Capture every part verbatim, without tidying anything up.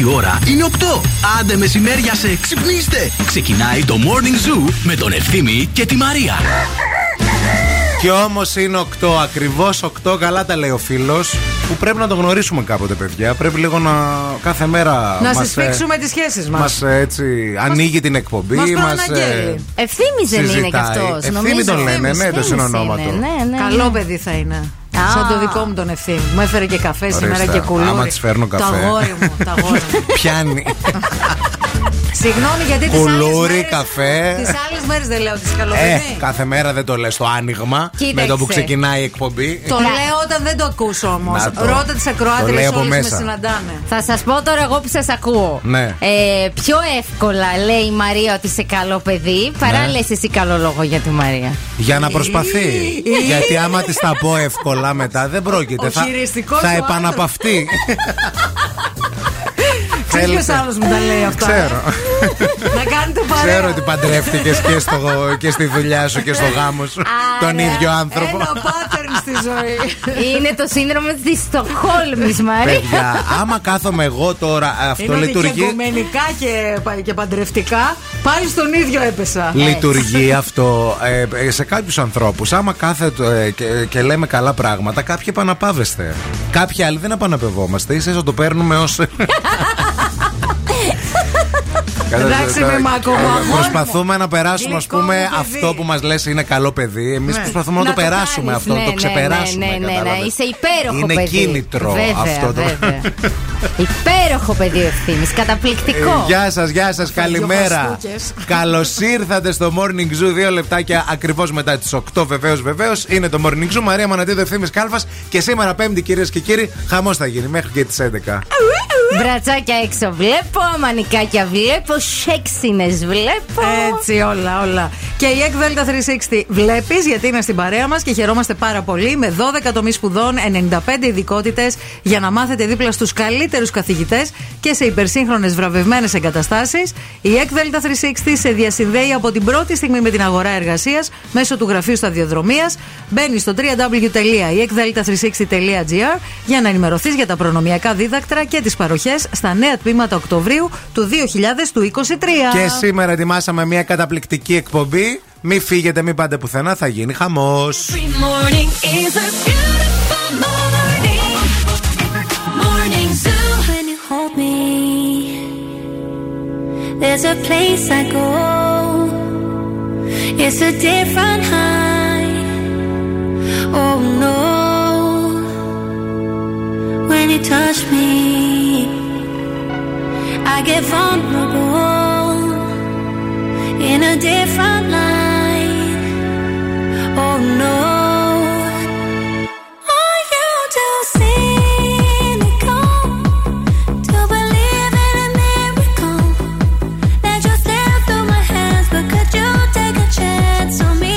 Η ώρα είναι οκτώ. Άντε μεσημέρια σε ξυπνήστε. Ξεκινάει το Morning Zoo με τον Ευθύμη και τη Μαρία. Και όμως είναι οκτώ, ακριβώς οκτώ, καλά τα λέει ο φίλος. Που πρέπει να το γνωρίσουμε κάποτε, παιδιά. Πρέπει λίγο να κάθε μέρα να συσφίξουμε τις σχέσεις μας. Μας έτσι ανοίγει μας, την εκπομπή. Μας προαναγγέλει. Ευθύμης δεν είναι κι αυτός. Ευθύμη τον λένε, ναι, το συνονόμα του. Καλό παιδί θα είναι. Ah. Σαν το δικό μου τον Ευθύμη. Μου έφερε και καφέ σήμερα και κουλούρι. Άμα της φέρνω καφέ. Τα αγόρι μου, τα αγόρι μου. Πιάνει. Συγγνώμη γιατί τις άλλες μέρες, καφέ. Τις άλλες μέρες δεν λέω ότι είσαι καλοκαιρινή. Ε, κάθε μέρα δεν το λες το άνοιγμα. Κοίταξε. Με το που ξεκινάει η εκπομπή. Το λέω όταν δεν το ακούσω όμως. Το... Ρώτα τις ακροάτριες όλες που με συναντάνε. Θα σας πω τώρα εγώ που σας ακούω. Ναι. Ε, πιο εύκολα λέει η Μαρία ότι είσαι καλό παιδί παρά ναι. λες εσύ καλό λόγο για τη Μαρία. Για να προσπαθεί. Γιατί άμα της τα πω εύκολα μετά δεν πρόκειται. Ο θα θα επαναπαυτεί. Ποιος άλλος μου τα λέει αυτά. Ξέρω. Να κάνετε παρέα. Ξέρω ότι παντρεύτηκες και, στο, και στη δουλειά σου και στο γάμο σου. Άρα, τον ίδιο άνθρωπο. Ένα pattern στη ζωή. Είναι το σύνδρομο της Στοκχόλμης, Μαρία. Παιδιά, άμα κάθομαι εγώ τώρα αυτό είναι λειτουργεί. Είναι οικογενικά και, και παντρευτικά. Πάλι στον ίδιο έπεσα. Λειτουργεί αυτό ε, σε κάποιους ανθρώπους. Άμα κάθεται ε, και, και λέμε καλά πράγματα, κάποιοι επαναπαύεστε. Κάποιοι άλλοι δεν επαναπαυόμαστε. Ίσως το παίρνουμε ως. Εντάξει, με μακοβαγόνο. Προσπαθούμε να περάσουμε, ας πούμε, αυτό που μας λες είναι καλό παιδί. Εμείς προσπαθούμε να το περάσουμε αυτό, να το ξεπεράσουμε. Ναι, ναι, ναι, είσαι υπέροχο παιδί. Είναι κίνητρο αυτό το. Υπέροχο παιδί ο Ευθύμης, καταπληκτικό. Γεια σας, γεια σας, καλημέρα. Καλώς ήρθατε στο Morning Zoo. Δύο λεπτάκια ακριβώς μετά τις οκτώ, βεβαίως, βεβαίως. Είναι το Morning Zoo. Μαρία Μανατίδου, Ευθύμης Κάλφας. Και σήμερα, Πέμπτη, κυρίες και κύριοι, χαμός θα γίνει μέχρι και τις έντεκα. Μπρατσάκια έξω βλέπω, μανικάκια βλέπω, σεξινες βλέπω. Έτσι όλα, όλα. Και η ΕΚΔΕΛΤΑ τριακόσια εξήντα βλέπεις γιατί είναι στην παρέα μας και χαιρόμαστε πάρα πολύ με δώδεκα τομείς σπουδών, ενενήντα πέντε ειδικότητες για να μάθετε δίπλα στους καλύτερους καθηγητές και σε υπερσύγχρονες βραβευμένες εγκαταστάσεις. Η ΕΚΔΕΛΤΑ τριακόσια εξήντα σε διασυνδέει από την πρώτη στιγμή με την αγορά εργασίας μέσω του γραφείου σταδιοδρομίας. Μπαίνεις στο double-u double-u double-u τελεία η εκ δέλτα τριακόσια εξήντα τελεία τζι άρ για να ενημερωθείς για τα προνομιακά δίδακτρα και τις παροχές στα νέα τμήματα Οκτωβρίου του δύο χιλιάδες είκοσι τρία. Και σήμερα ετοιμάσαμε μια καταπληκτική εκπομπή. Μη φύγετε, μην πάτε πουθενά, θα γίνει χαμός. When you touch me, I get vulnerable in a different light. Oh no, are you too cynical to believe in a miracle? Let yourself through my hands, but could you take a chance on me?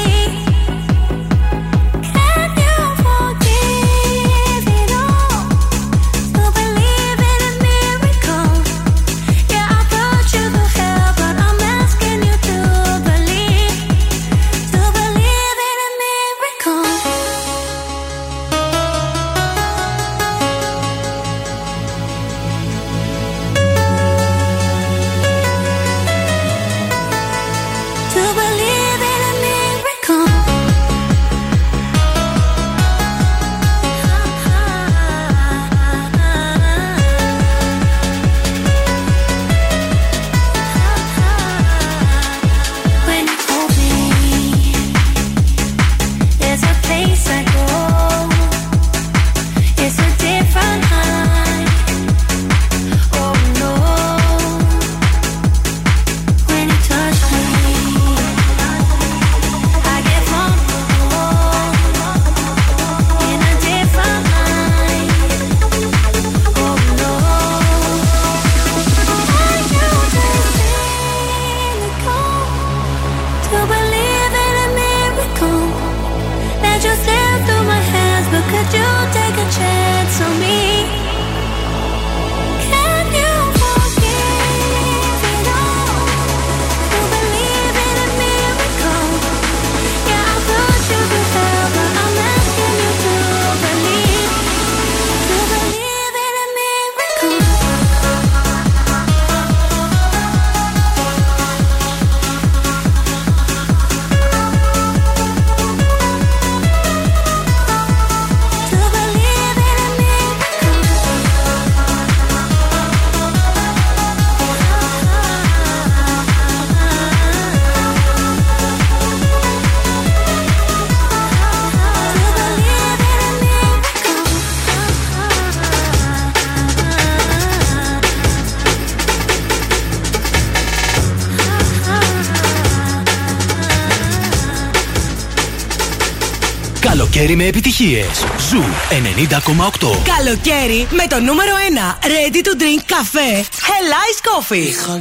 Καλοκαίρι με επιτυχίες. Ζου ενενήντα κόμμα οκτώ. Καλοκαίρι με το νούμερο ένα. Ready to drink καφέ. Hell Ice Coffee.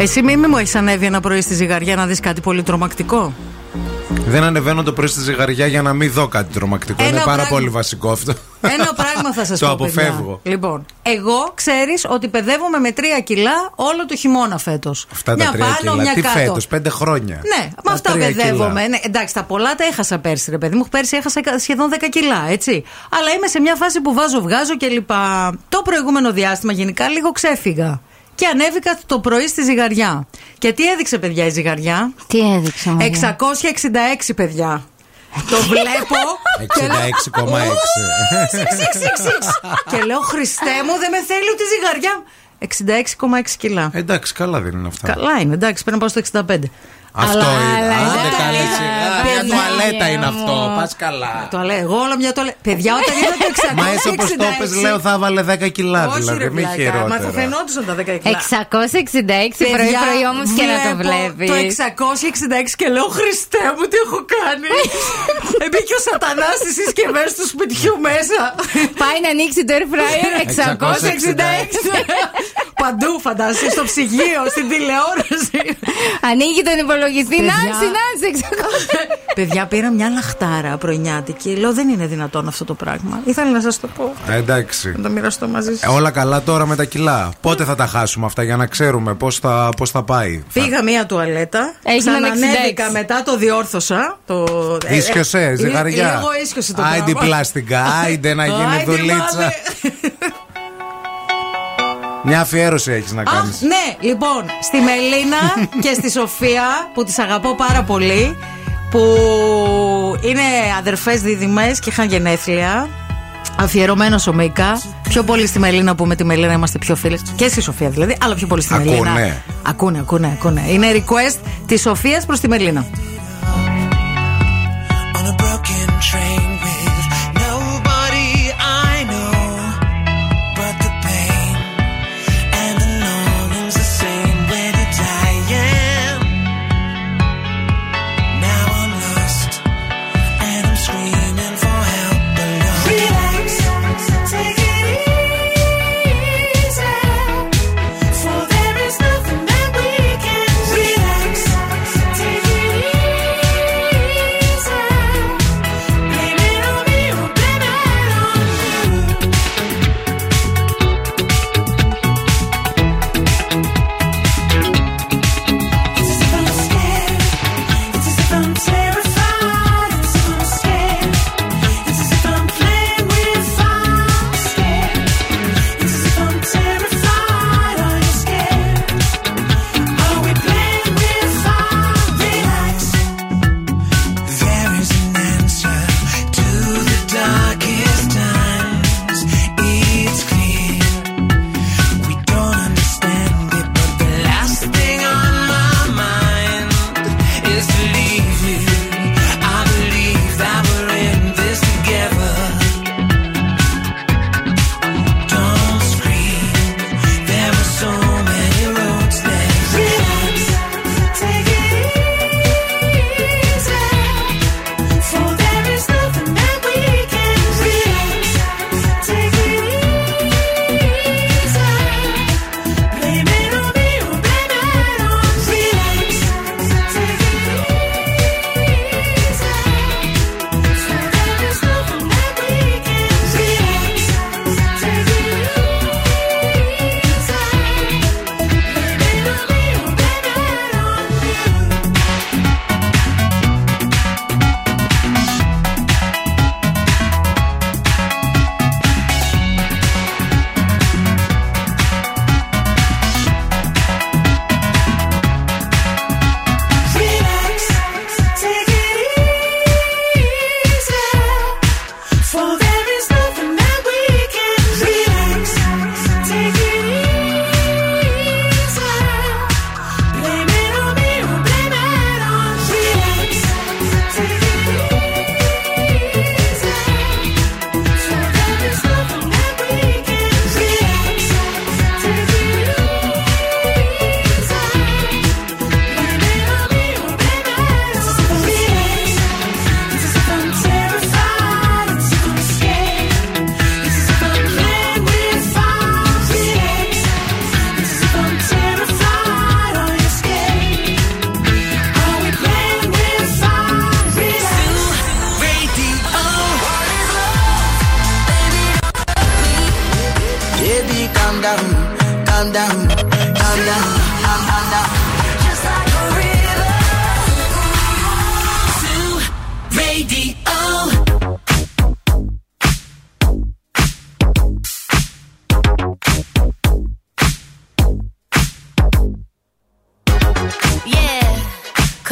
Εσύ μη μου έχεις ανέβει ένα πρωί στη ζυγαριά να δεις κάτι πολύ τρομακτικό? Δεν ανεβαίνω το πρωί στη ζυγαριά για να μην δω κάτι τρομακτικό. Ένα Είναι πάρα πράγμα. πολύ βασικό αυτό. Ένα πράγμα θα σας πω. Το αποφεύγω. Λοιπόν, εγώ ξέρεις ότι παιδεύομαι με τρία κιλά όλο το χειμώνα φέτος. Αυτά τα τρία κιλά. Μια τι κάτω. Φέτος, πέντε χρόνια. Ναι, με αυτά παιδεύομαι. Ναι, εντάξει, τα πολλά τα έχασα πέρσι, ρε παιδί μου. Πέρσι έχασα σχεδόν δέκα κιλά, έτσι. Αλλά είμαι σε μια φάση που βάζω, βγάζω κλπ. Το προηγούμενο διάστημα γενικά λίγο ξέφυγα. Και ανέβηκα το πρωί στη ζυγαριά. Και τι έδειξε, παιδιά, η ζυγαριά? Τι έδειξε? εξακόσια εξήντα έξι, παιδιά. Το βλέπω. εξήντα έξι κόμμα έξι. Και λέω, Χριστέ μου, δεν με θέλει ούτε ζυγαριά. εξήντα έξι κόμμα έξι κιλά. Εντάξει, καλά δεν είναι αυτά. Καλά είναι, εντάξει, πρέπει να πάω στο εξήντα πέντε. Αυτό αλλά, είναι. Άντε καλή σιγά. Μια τουαλέτα είναι αυτό. Πας καλά. Εγώ όλα μια τουαλέτα. Παιδιά, όταν είδα το εξακόσια εξήντα έξι. Μα εσύ όπως το πες, λέω θα βάλε δέκα κιλά. Δηλαδή, μη χειρότερα. Μα θα φαινόντουσαν τα δέκα κιλά. εξακόσια εξήντα έξι πρωί-πρωί όμως και να το βλέπεις. Το εξακόσια εξήντα έξι και λέω, Χριστέ μου, τι έχω κάνει. Εμπήκε ο σατανάς στις συσκευές του σπιτιού μέσα. Πάει να ανοίξει το air fryer. εξακόσια εξήντα έξι. Παντού, φαντάζεσαι, στο ψυγείο, στην τηλεόραση. Ανοίγει τον υπολογιστή. Να, συνάντησε, παιδιά, πήρα μια λαχτάρα πρωινιάτικη. Λέω, δεν είναι δυνατόν αυτό το πράγμα. Ήθελα να σας το πω. Εντάξει. Να το μοιραστώ μαζί σας. Ε, όλα καλά τώρα με τα κιλά. Πότε θα τα χάσουμε αυτά για να ξέρουμε πώς θα, πώς θα πάει. Πήγα μια τουαλέτα. Ξανανέβηκα μετά, το διόρθωσα. Το... Ίσιοσε, ζυγαριά. Εγώ ίσιοσε το πράγμα. Άιντε πλάστικα, άιντε να γίνει δουλίτσα. Μια αφιέρωση έχεις να κάνεις. Α, ναι, λοιπόν, στη Μελίνα και στη Σοφία, που τις αγαπώ πάρα πολύ, που είναι αδερφές δίδυμες και είχαν γενέθλια. Αφιερωμένος ο Μίκα. Πιο πολύ στη Μελίνα, που με τη Μελίνα είμαστε πιο φίλες. Και στη Σοφία δηλαδή, αλλά πιο πολύ στη ακούνε. Μελίνα. Ακούνε, ακούνε, ακούνε. Είναι request της Σοφίας προς τη Μελίνα. We'll be right back.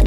I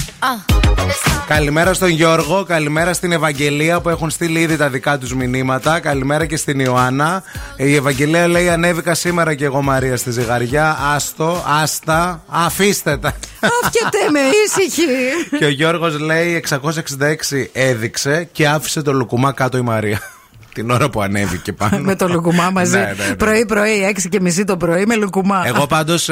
Καλημέρα στον Γιώργο, καλημέρα στην Ευαγγελία που έχουν στείλει ήδη τα δικά τους μηνύματα. Καλημέρα και στην Ιωάννα. Η Ευαγγελία λέει: ανέβηκα σήμερα και εγώ, Μαρία, στη ζυγαριά. Άστο, άστα, αφήστε τα. Όφκετε με, ήσυχη. Και ο Γιώργος λέει: εξακόσια εξήντα έξι έδειξε και άφησε το λουκουμά κάτω η Μαρία. Την ώρα που ανέβηκε πάνω. Με το λουκουμά μαζί. Πρωί-πρωί, έξι και μισή το πρωί με λουκουμά. Εγώ πάντως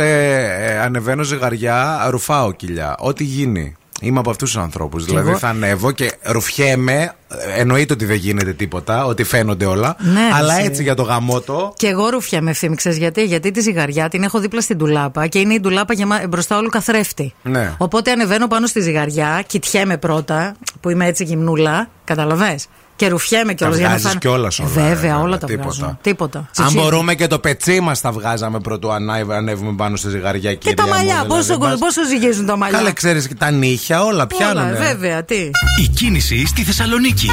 ανεβαίνω ζυγαριά, ρουφάω κοιλιά. Ό,τι γίνει. Είμαι από αυτούς τους ανθρώπους. Δηλαδή θα ανέβω και ρουφιέμαι. Εννοείται ότι δεν γίνεται τίποτα, ότι φαίνονται όλα. Ναι, αλλά εσύ. Έτσι για το γαμότο. Και εγώ ρουφιέμαι, Ευθύμη, ξέρεις γιατί? Γιατί τη ζυγαριά την έχω δίπλα στην ντουλάπα και είναι η ντουλάπα γεμά... μπροστά όλου καθρέφτη. Ναι. Οπότε ανεβαίνω πάνω στη ζυγαριά, κοιτιέμαι πρώτα, που είμαι έτσι γυμνούλα. Καταλαβες. Και ρουφιέμαι κιόλας για να φάνε. Κιόλας όλα. Βέβαια, όλα, όλα τα τίποτα. Βγάζω. Τίποτα. Αν μπορούμε και το πετσί μας τα βγάζαμε πρωτού ανέβουμε πάνω στη ζυγαριά. Και τα μαλλιά. Πόσο, πόσο, πόσο ζυγίζουν τα μαλλιά. Καλά, ξέρεις και τα νύχια, όλα πιάνουνε. Βέβαια, τι. Η κίνηση στη Θεσσαλονίκη.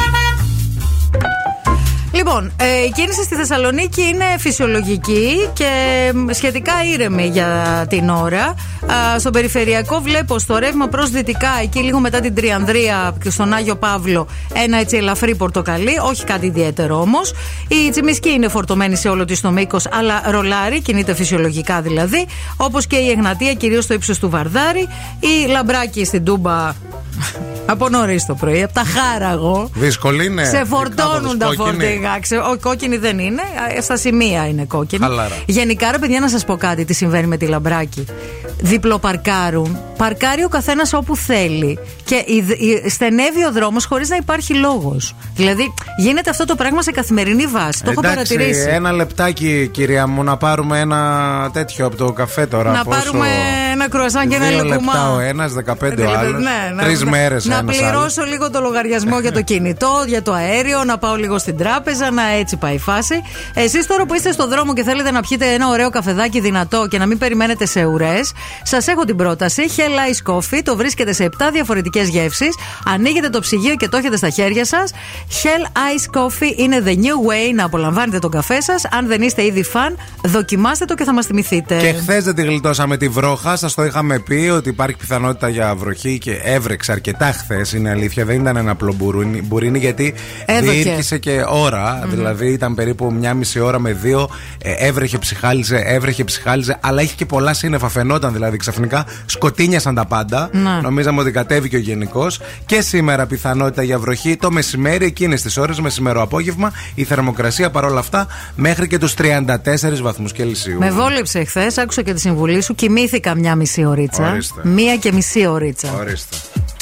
Λοιπόν, ε, η κίνηση στη Θεσσαλονίκη είναι φυσιολογική και σχετικά ήρεμη για την ώρα. Ε, στον περιφερειακό βλέπω στο ρεύμα προς δυτικά, εκεί λίγο μετά την Τριανδρία και στον Άγιο Παύλο, ένα έτσι ελαφρύ πορτοκαλί, όχι κάτι ιδιαίτερο όμως. Η Τσιμισκή είναι φορτωμένη σε όλο της το μήκος, αλλά ρολάρι, κινείται φυσιολογικά δηλαδή. Όπως και η Εγνατία, κυρίως στο ύψος του Βαρδάρη. Η Λαμπράκη στην Τούμπα από νωρίς το πρωί, από τα Χάραγο. Δύσκολη είναι. Σε φορτώνουν τα φορτηγά. Ο κόκκινη δεν είναι, στα σημεία είναι κόκκινη. Χαλάρα. Γενικά, ρε παιδιά, να σας πω κάτι τι συμβαίνει με τη Λαμπράκη. Διπλοπαρκάρουν, παρκάρει ο καθένας όπου θέλει και στενεύει ο δρόμος χωρίς να υπάρχει λόγος. Δηλαδή, γίνεται αυτό το πράγμα σε καθημερινή βάση. Το, εντάξει, έχω παρατηρήσει. Ένα λεπτάκι, κυρία μου, να πάρουμε ένα τέτοιο από το καφέ τώρα. Να πόσο... πάρουμε ένα κρουασάν και ένα λεπτά ο ένας, δεκαπέντε ο άλλος. Ναι, τρεις μέρες. Να πληρώσω λίγο το λογαριασμό για το κινητό, για το αέριο, να πάω λίγο στην τράπεζα. Να έτσι πάει η φάση. Εσείς τώρα που είστε στο δρόμο και θέλετε να πιείτε ένα ωραίο καφεδάκι δυνατό και να μην περιμένετε σε ουρές, σας έχω την πρόταση Hell Ice Coffee. Το βρίσκετε σε επτά διαφορετικές γεύσεις. Ανοίγετε το ψυγείο και το έχετε στα χέρια σας. Hell Ice Coffee είναι the new way να απολαμβάνετε τον καφέ σας. Αν δεν είστε ήδη φαν, δοκιμάστε το και θα μας θυμηθείτε. Και χθες δεν τη γλιτώσαμε τη βρόχα. Σας το είχαμε πει ότι υπάρχει πιθανότητα για βροχή και έβρεξε αρκετά χθες. Είναι αλήθεια, δεν ήταν ένα απλό μπουρίνι γιατί διήρκησε και ώρα. Mm-hmm. Δηλαδή ήταν περίπου μια μισή ώρα με δύο. ε, Έβρεχε, ψυχάλιζε, έβρεχε, ψυχάλιζε. Αλλά είχε και πολλά σύννεφα, φαινόταν δηλαδή ξαφνικά. Σκοτίνιασαν τα πάντα. Να. Νομίζαμε ότι κατέβηκε ο γενικός. Και σήμερα πιθανότητα για βροχή το μεσημέρι, εκείνες τις ώρες, μεσημέρο απόγευμα. Η θερμοκρασία παρόλα αυτά μέχρι και τους τριάντα τέσσερις βαθμούς Κελσίου. Με βόλεψε χθες, άκουσα και τη συμβουλή σου. Κοιμήθηκα μια μισή ωρίτσα. Ορίστε. Μία και μισή ωρίτσα. Ορίστε.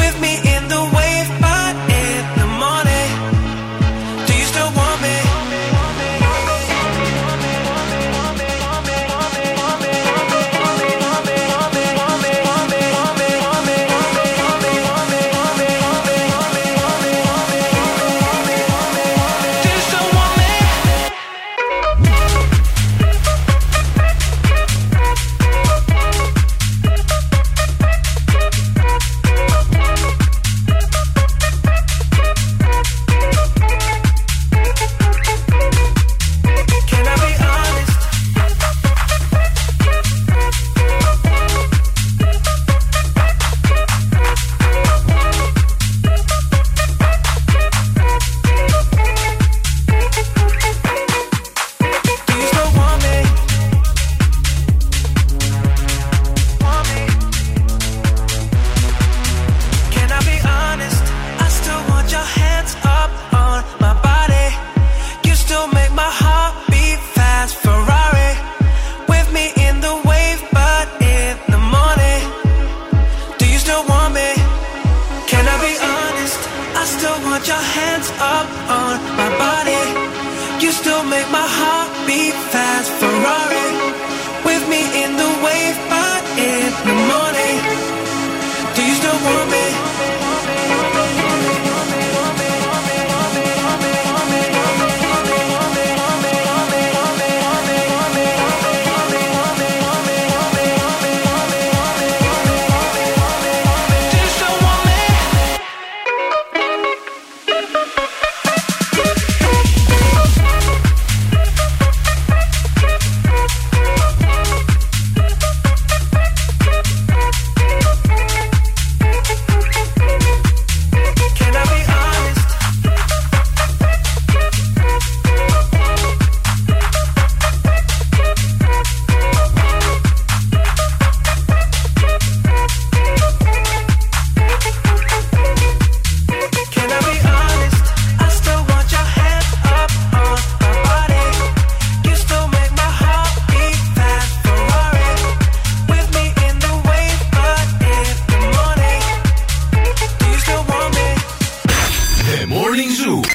with me in the wave, but in the morning, do you still want me?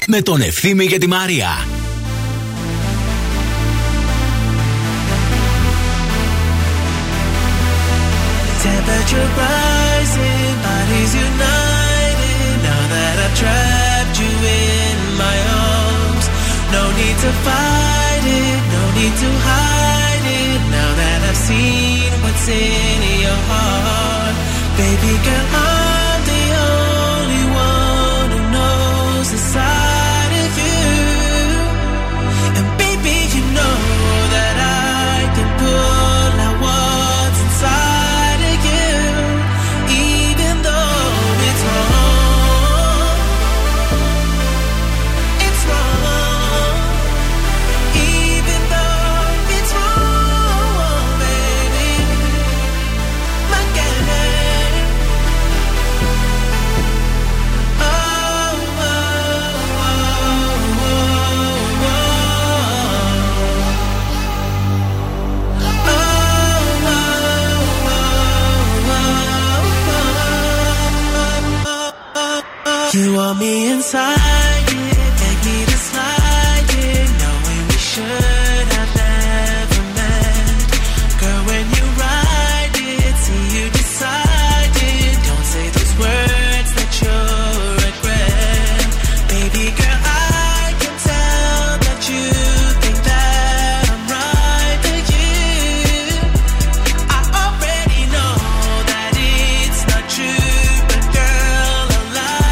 Με τον Ευθύμη και τη Μαρία. Temperature rising, bodies united. Now that I've trapped you in my arms, no need to fight it, no need to hide it. Now that I've seen what's in your heart, baby girl, I'm the only one who knows the side. You want me inside it, make me to slide it, knowing we should have never met. Girl, when you ride it, see you decide it, don't say those words that you'll regret. Baby girl, I can tell that you think that I'm right for you. I already know that it's not true, but girl, I lied.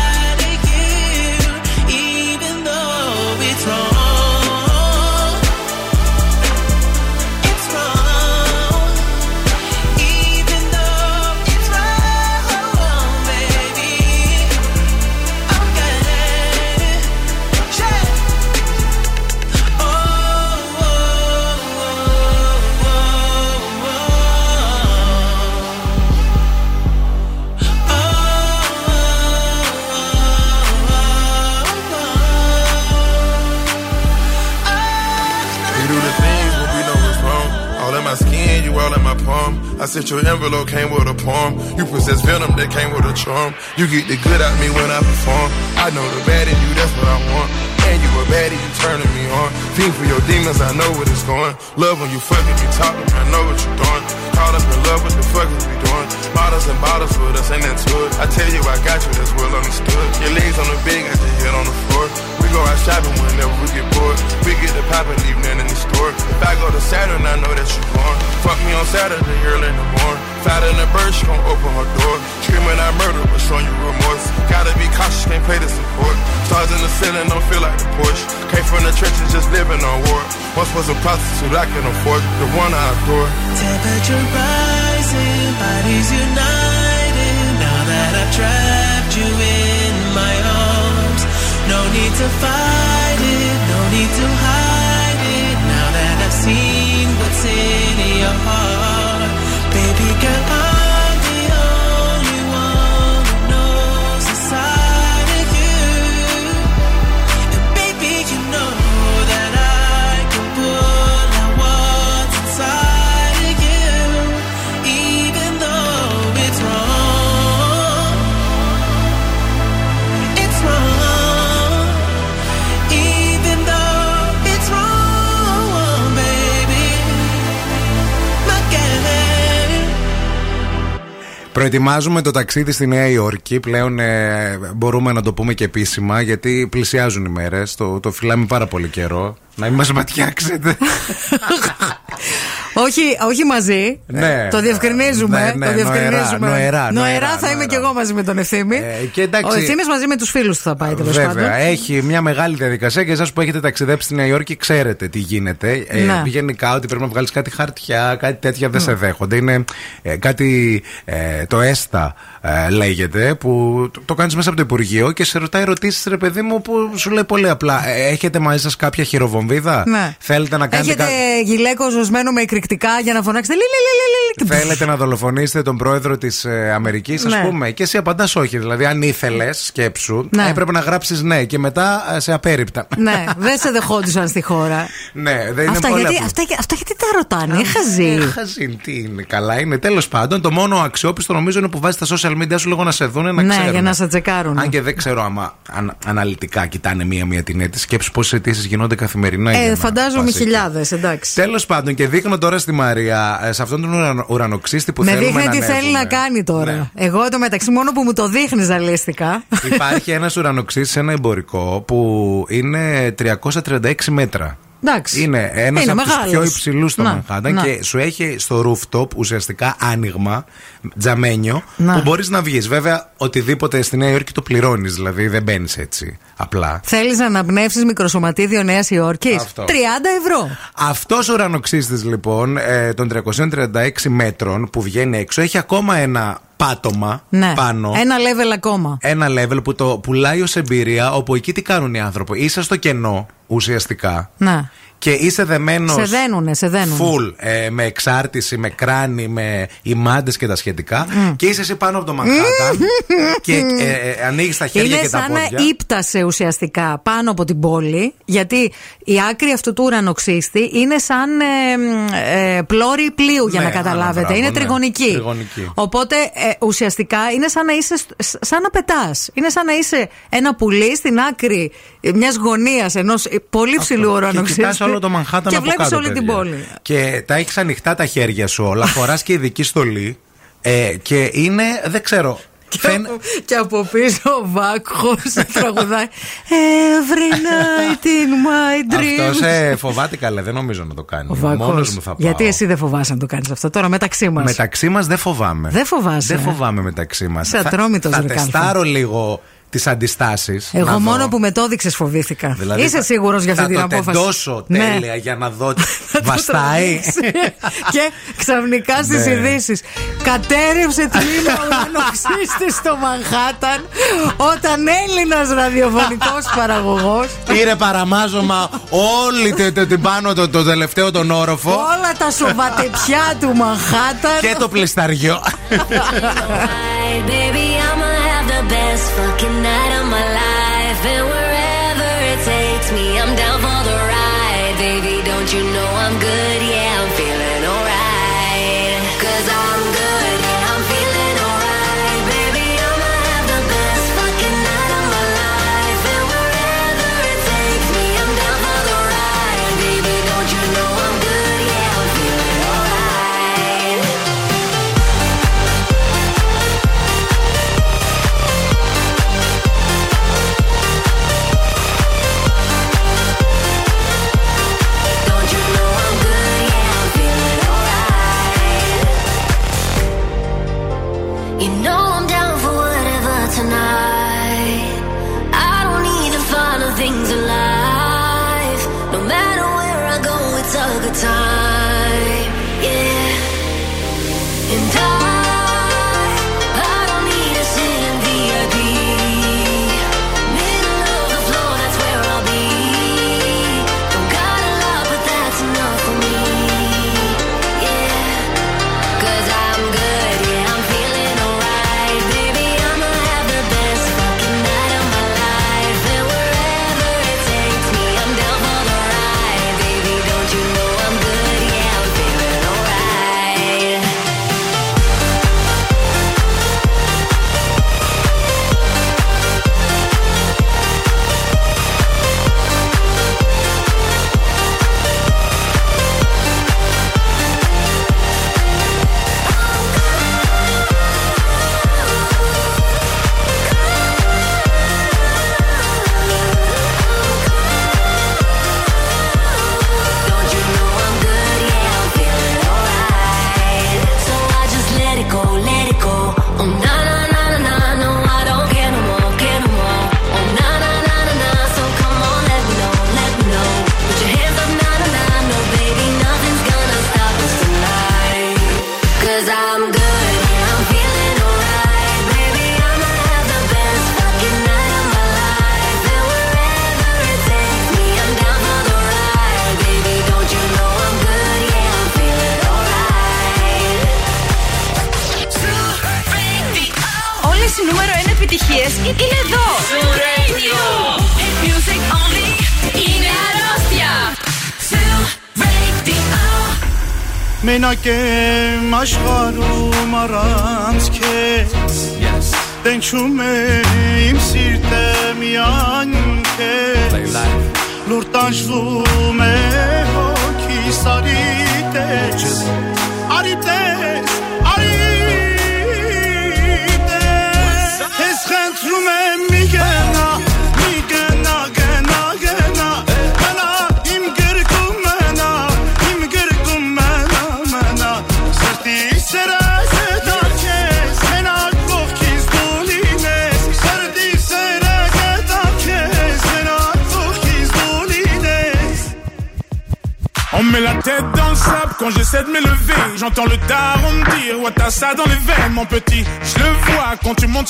I sent your envelope, came with a poem. You possess venom that came with a charm. You get the good out of me when I perform. I know the bad in you, that's what I want. And you a baddie, you turning me on. Feed for your demons, I know where it's going. Love when you fucking, you talking, I know what you're doing. Caught up in love, what the fuck is we doing? Bottles and bottles with us, ain't that good? I tell you I got you, that's well understood. Your legs on the bed, got your head on the floor. We go out shopping whenever we get bored. We get the pop and leave nothing in the store. If I go to Saturn, I know that you born. Fuck me on Saturday, early in the morning. Fat in the bird, she gon' open her door. Screaming I murder, but showing you remorse. Gotta be cautious, can't play this support. Stars in the ceiling, don't feel like a Porsche. Came from the trenches, just living on war. Once was a prostitute, I can afford the one I adore. Temperature rising, bodies united. Now that I've trapped you in my arms, no need to fight it, no need to hide it. Now that I've seen what's in your heart, baby girl, I'm the only one who knows the side of you. And baby, you know that I can pull out what's inside of you, even though it's wrong. It's wrong, even though it's wrong, baby. My girl. Προετοιμάζουμε το ταξίδι στη Νέα Υόρκη. Πλέον ε, μπορούμε να το πούμε και επίσημα, γιατί πλησιάζουν οι μέρες. Το, το φυλάμε πάρα πολύ καιρό. Να μην μας ματιάξετε. Όχι, όχι μαζί. Ναι, το διευκρινίζουμε. Ναι, ναι, το διευκρινίζουμε. Νοερά, νοερά, νοερά, νοερά θα είμαι νοερά. Και εγώ μαζί με τον Ευθύμη. Ε, και εντάξει, ο Ευθύμης μαζί με τους φίλους του θα πάει τέλος πάντων. Βέβαια, έχει μια μεγάλη διαδικασία και εσάς που έχετε ταξιδέψει στη Νέα Υόρκη ξέρετε τι γίνεται. Ε, γενικά ότι πρέπει να βγάλεις κάτι χαρτιά, κάτι τέτοια δεν mm. σε δέχονται. Είναι ε, κάτι ε, το έστα ε, λέγεται που το, το κάνεις μέσα από το Υπουργείο και σε ρωτάει ερωτήσεις ρε παιδί μου που σου λέει πολύ απλά. Έχετε μαζί σας κάποια χειροβομβίδα? Ναι. Θέλετε να κάνετε. Έχετε κα... γυλαίκο ζωσμένο με για να φωνάξετε. Θέλετε να δολοφονήσετε τον πρόεδρο της ε, Αμερικής, ας ναι. πούμε. Και εσύ απαντάς όχι. Δηλαδή, αν ήθελες, σκέψου, ναι. έπρεπε να γράψεις ναι. Και μετά σε απέρριπτα. Ναι, δεν σε δεχόντουσαν στη χώρα. Ναι, δεν αυτά, είναι γιατί, αυτά, αυτά γιατί τα ρωτάνε. Είναι χαζί. Χαζί, τι είναι. Καλά είναι. Τέλος πάντων, το μόνο αξιόπιστο νομίζω είναι που βάζεις τα social media σου λίγο να σε δούνε, να ναι, ξέρουν. Για να σε τσεκάρουν. Αν και δεν ξέρω άμα αν, αναλυτικά κοιτάνε μία-μία την αίτηση. Σκέψου πόσες αιτήσεις γινόνται καθημερινά. Ε, φαντάζομαι χιλιάδες, εντάξει. Τέλος πάντων, και δείχνω τώρα στη Μαρία, σε αυτόν τον ουρανο, ουρανοξύστη που θέλουμε να ανέβουμε. Με δείχνει τι θέλει να κάνει τώρα. Ναι. Εγώ το μεταξύ μόνο που μου το δείχνει ζαλίστηκα. Υπάρχει ένας ουρανοξύστης, ένα εμπορικό που είναι τριακόσια τριάντα έξι μέτρα. Εντάξει. Είναι ένας είναι από τους πιο υψηλούς στο Manhattan και σου έχει στο rooftop ουσιαστικά άνοιγμα, τζαμένιο, να. Που μπορείς να βγεις. Βέβαια, οτιδήποτε στη Νέα Υόρκη το πληρώνεις, δηλαδή δεν μπαίνεις έτσι απλά. Θέλεις να αναπνεύσεις μικροσωματίδιο Νέας Υόρκης? Αυτό. τριάντα ευρώ. Αυτός ο ουρανοξύστης λοιπόν ε, των τριακοσίων τριάντα έξι μέτρων που βγαίνει έξω έχει ακόμα ένα πάτωμα ναι. πάνω. Ένα level ακόμα. Ένα level που το πουλάει ως εμπειρία, όπου εκεί τι κάνουν οι άνθρωποι. Είσαι στο κενό ουσιαστικά. Ναι. Και είσαι δεμένος. Σε δένουνε, σε δένουνε. Φουλ. Ε, με εξάρτηση, με κράνη, με ημάντες και τα σχετικά. Mm. Και είσαι εσύ πάνω από το Manhattan. Mm. Και ε, ε, ανοίγεις τα χέρια είναι και τα πόδια. Είναι σαν να ύπτασε ουσιαστικά πάνω από την πόλη. Γιατί η άκρη αυτού του ουρανοξύστη είναι σαν ε, ε, πλώρη πλοίου, για ναι, να καταλάβετε. Άρα, είναι ναι, τριγωνική. τριγωνική. Οπότε ε, ουσιαστικά είναι σαν να είσαι. Σαν να πετάς. Είναι σαν να είσαι ένα πουλί στην άκρη μιας γωνίας ενός πολύ ψηλού ουρανοξύστη. Το Manhattan και βλέπεις όλη παιδιά. Την πόλη. Και τα έχεις ανοιχτά τα χέρια σου όλα. Φοράς και ειδική στολή. Ε, και είναι, δεν ξέρω. Και, φαίν... από, και από πίσω ο Βάκχος τραγουδάει Every night in my dreams. Αυτός ε, φοβάται καλά, δεν νομίζω να το κάνει. Μόνος μου θα πάω. Γιατί εσύ δεν φοβάσαι να το κάνεις αυτό τώρα μεταξύ μας? Μεταξύ μας δεν φοβάμαι. Δεν φοβάσαι. Δεν φοβάμαι μεταξύ μας. Θα, θα τεστάρω λίγο τις αντιστάσεις. Εγώ μόνο δω. Που με το έδειξες φοβήθηκα. Δηλαδή είσαι σίγουρος για αυτή την απόφαση? Θα το τεντώσω τέλεια ναι. για να δω τι βαστάει. Και ξαφνικά στις ειδήσεις κατέρευσε τμήμα ουρανοξύστης στο Μανχάταν όταν Έλληνας ραδιοφωνικός παραγωγός πήρε παραμάζωμα όλη την πάνω το, το τελευταίο τον όροφο. Όλα τα σοβατεπιά του Μανχάταν. Και το πλεισταριό. Best fucking night of my life, and wherever it takes me, I'm down for the ride. Baby, don't you know I'm good? Yeah, I'm feeling alright. 'Cause I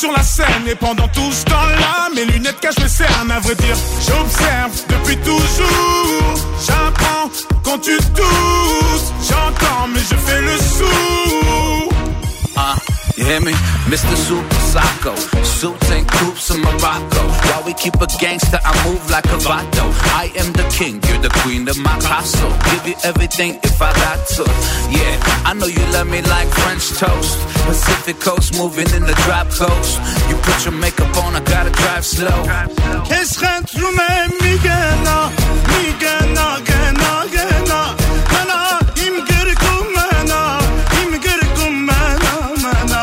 Sur la scène et pendant tout ce temps-là, mes lunettes cachent mes cernes. À vrai dire, j'observe depuis toujours. J'apprends quand tu tousses. J'entends mais je fais le sourd. Ah, uh, you hear me, Mister Super Psycho. Suits and coupes in Morocco. While we keep a gangster, I move like a vato. I am the king, you're the queen of my castle. Give you everything if I got to. Yeah, I know you love me like French toast. Pacific Coast, moving in the drop coast. You put your makeup on, I gotta drive slow. Es rennt rumem mi gena, mi gena, gena, gena. Mena, im gerikum mena, im gerikum mena, mena.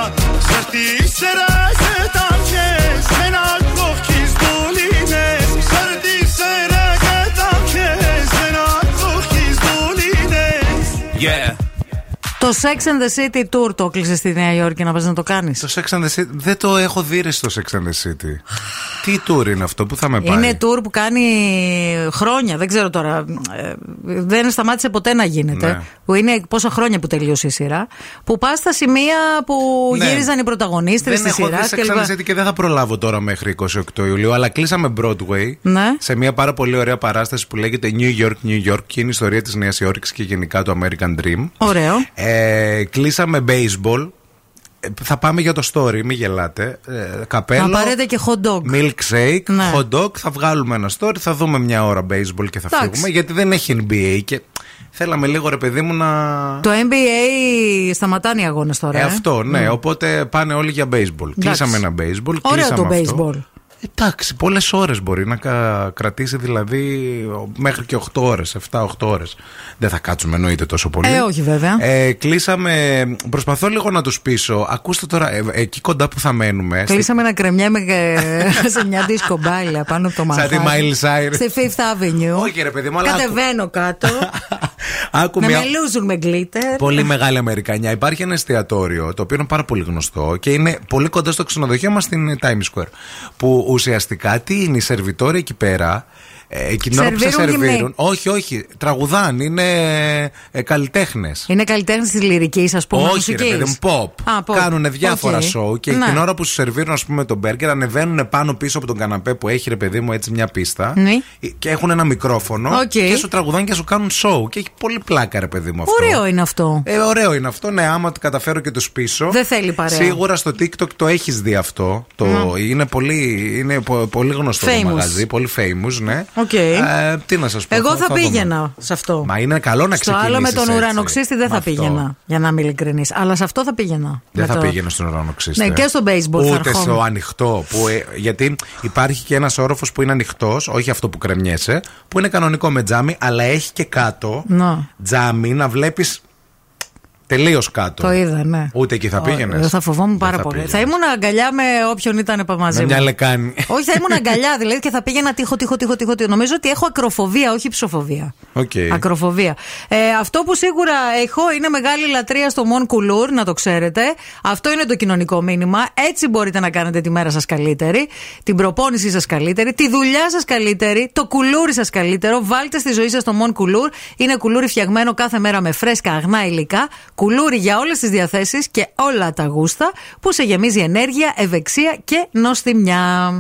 Serti sera, setam kes, mena koch kis dolines. Serti sera, setam kes, mena koch kis dolines. Yeah. Το Sex and the City Tour το κλείσε στη Νέα Υόρκη να πας να το κάνεις. Το Sex and the City. Δεν το έχω δει ρε στο Sex and the City. Τι tour είναι αυτό, που θα με πάει? Είναι tour που κάνει χρόνια. Δεν ξέρω τώρα. Ε, δεν σταμάτησε ποτέ να γίνεται. Ναι. Που είναι πόσα χρόνια που τελείωσε η σειρά. Που πας στα σημεία που ναι. γύριζαν οι πρωταγωνίστρες της σειράς. Δεν έχω δει Sex and the City και δεν θα προλάβω τώρα μέχρι εικοστή ογδόη Ιουλίου. Αλλά κλείσαμε Broadway ναι. σε μια πάρα πολύ ωραία παράσταση που λέγεται New York, New York. Και είναι η ιστορία της Νέας Υόρκης και γενικά του American Dream. Ωραίο. Ε, Ε, κλείσαμε baseball. Ε, θα πάμε για το story, μην γελάτε. Ε, καπέλο. Να πάρετε και hot dog. Milkshake, ναι. hot dog. Θα βγάλουμε ένα story, θα δούμε μια ώρα baseball και θα Τάξ. φύγουμε. Γιατί δεν έχει N B A και θέλαμε λίγο ρε παιδί μου να. Το N B A σταματάνε οι αγώνες τώρα. Ε, ε. Αυτό, ναι. Mm. Οπότε πάνε όλοι για baseball. Τάξ. Κλείσαμε ένα baseball. Ωραίο το baseball. Αυτό. Εντάξει, πολλές ώρες μπορεί να κρατήσει, δηλαδή μέχρι και οκτώ ώρες, επτά με οκτώ ώρες. Δεν θα κάτσουμε εννοείται τόσο πολύ. Ε, όχι βέβαια. Ε, κλείσαμε, προσπαθώ λίγο να τους πείσω. Ακούστε τώρα, ε, εκεί κοντά που θα μένουμε. Κλείσαμε στη... να κρεμιάμε σε μια δίσκο μπάιλα πάνω από το Μανχάτι. Σαν τη Miley Cyrus. Στη Fifth Avenue. Όχι ρε παιδί μου, αλλά κατεβαίνω άκου... κάτω. Άκου να μια... με λούζουν με γκλίτερ. Πολύ μεγάλη Αμερικανιά. Υπάρχει ένα εστιατόριο, το οποίο είναι πάρα πολύ γνωστό και είναι πολύ κοντά στο ξενοδοχείο μας στην Times Square. Που ουσιαστικά τι είναι η σερβιτόρια εκεί πέρα, Ε, την ώρα που σε σερβίρουν. Όχι, όχι. Τραγουδάν. Είναι ε, καλλιτέχνες. Είναι καλλιτέχνες της λυρικής, ας πούμε. Όχι, ρε παιδί μου, pop. Κάνουν διάφορα okay. show και ναι. την ώρα που σου σερβίρουν, ας πούμε, τον μπέργκερ, ανεβαίνουν πάνω πίσω από τον καναπέ που έχει, ρε παιδί μου, έτσι μια πίστα. Ναι. Και έχουν ένα μικρόφωνο okay. και σου τραγουδάν και σου κάνουν show. Και έχει πολύ πλάκα, ρε παιδί μου, αυτό. Ωραίο είναι αυτό. Ε, ωραίο είναι αυτό, ναι. Άμα το καταφέρω και του πίσω. Δεν θέλει παρέα. Σίγουρα στο TikTok το έχει δει αυτό. Το... Mm. Είναι, πολύ, είναι πολύ γνωστό famous. Το μαγαζί, πολύ famous, ναι. Okay. Ε, τι να σας πω. Εγώ θα, θα πήγαινα δούμε. Σε αυτό. Μα είναι καλό να ξεκινήσεις. Στο άλλο με τον ουρανοξύστη δεν θα αυτό. Πήγαινα. Για να είμαι ειλικρινής. Αλλά σε αυτό θα πήγαινα. Δεν θα το... πήγαινα στον ουρανοξύστη. Ναι, και στο baseball. Ούτε στο ανοιχτό. Που, γιατί υπάρχει και ένας όροφος που είναι ανοιχτός, όχι αυτό που κρεμιέσαι, που είναι κανονικό με τζάμι, αλλά έχει και κάτω no. τζάμι να βλέπεις. Τελείως κάτω. Το είδα, ναι. Ούτε εκεί θα πήγαινες. Θα φοβόμουν πάρα θα πολύ. Πήγαινες. Θα ήμουν αγκαλιά με όποιον ήταν μαζί μου. Μια λεκάνη. Όχι, θα ήμουν αγκαλιά δηλαδή και θα πήγαινα τείχο, τείχο, τείχο, τείχο. Νομίζω ότι έχω ακροφοβία, όχι ψοφοβία. Okay. Ακροφοβία. Ε, αυτό που σίγουρα έχω είναι μεγάλη λατρεία στο Mon Couleur, να το ξέρετε. Αυτό είναι το κοινωνικό μήνυμα. Έτσι μπορείτε να κάνετε τη μέρα σας καλύτερη, την προπόνησή σας καλύτερη, τη δουλειά σας καλύτερη, το κουλούρι σας καλύτερο. Βάλτε στη ζωή σας το Mon Couleur. Είναι κουλούρι φτιαγμένο κάθε μέρα με φρέσκα αγνά υλικά. Κουλούρι για όλες τις διαθέσεις και όλα τα γούστα που σε γεμίζει ενέργεια, ευεξία και νοστιμιά.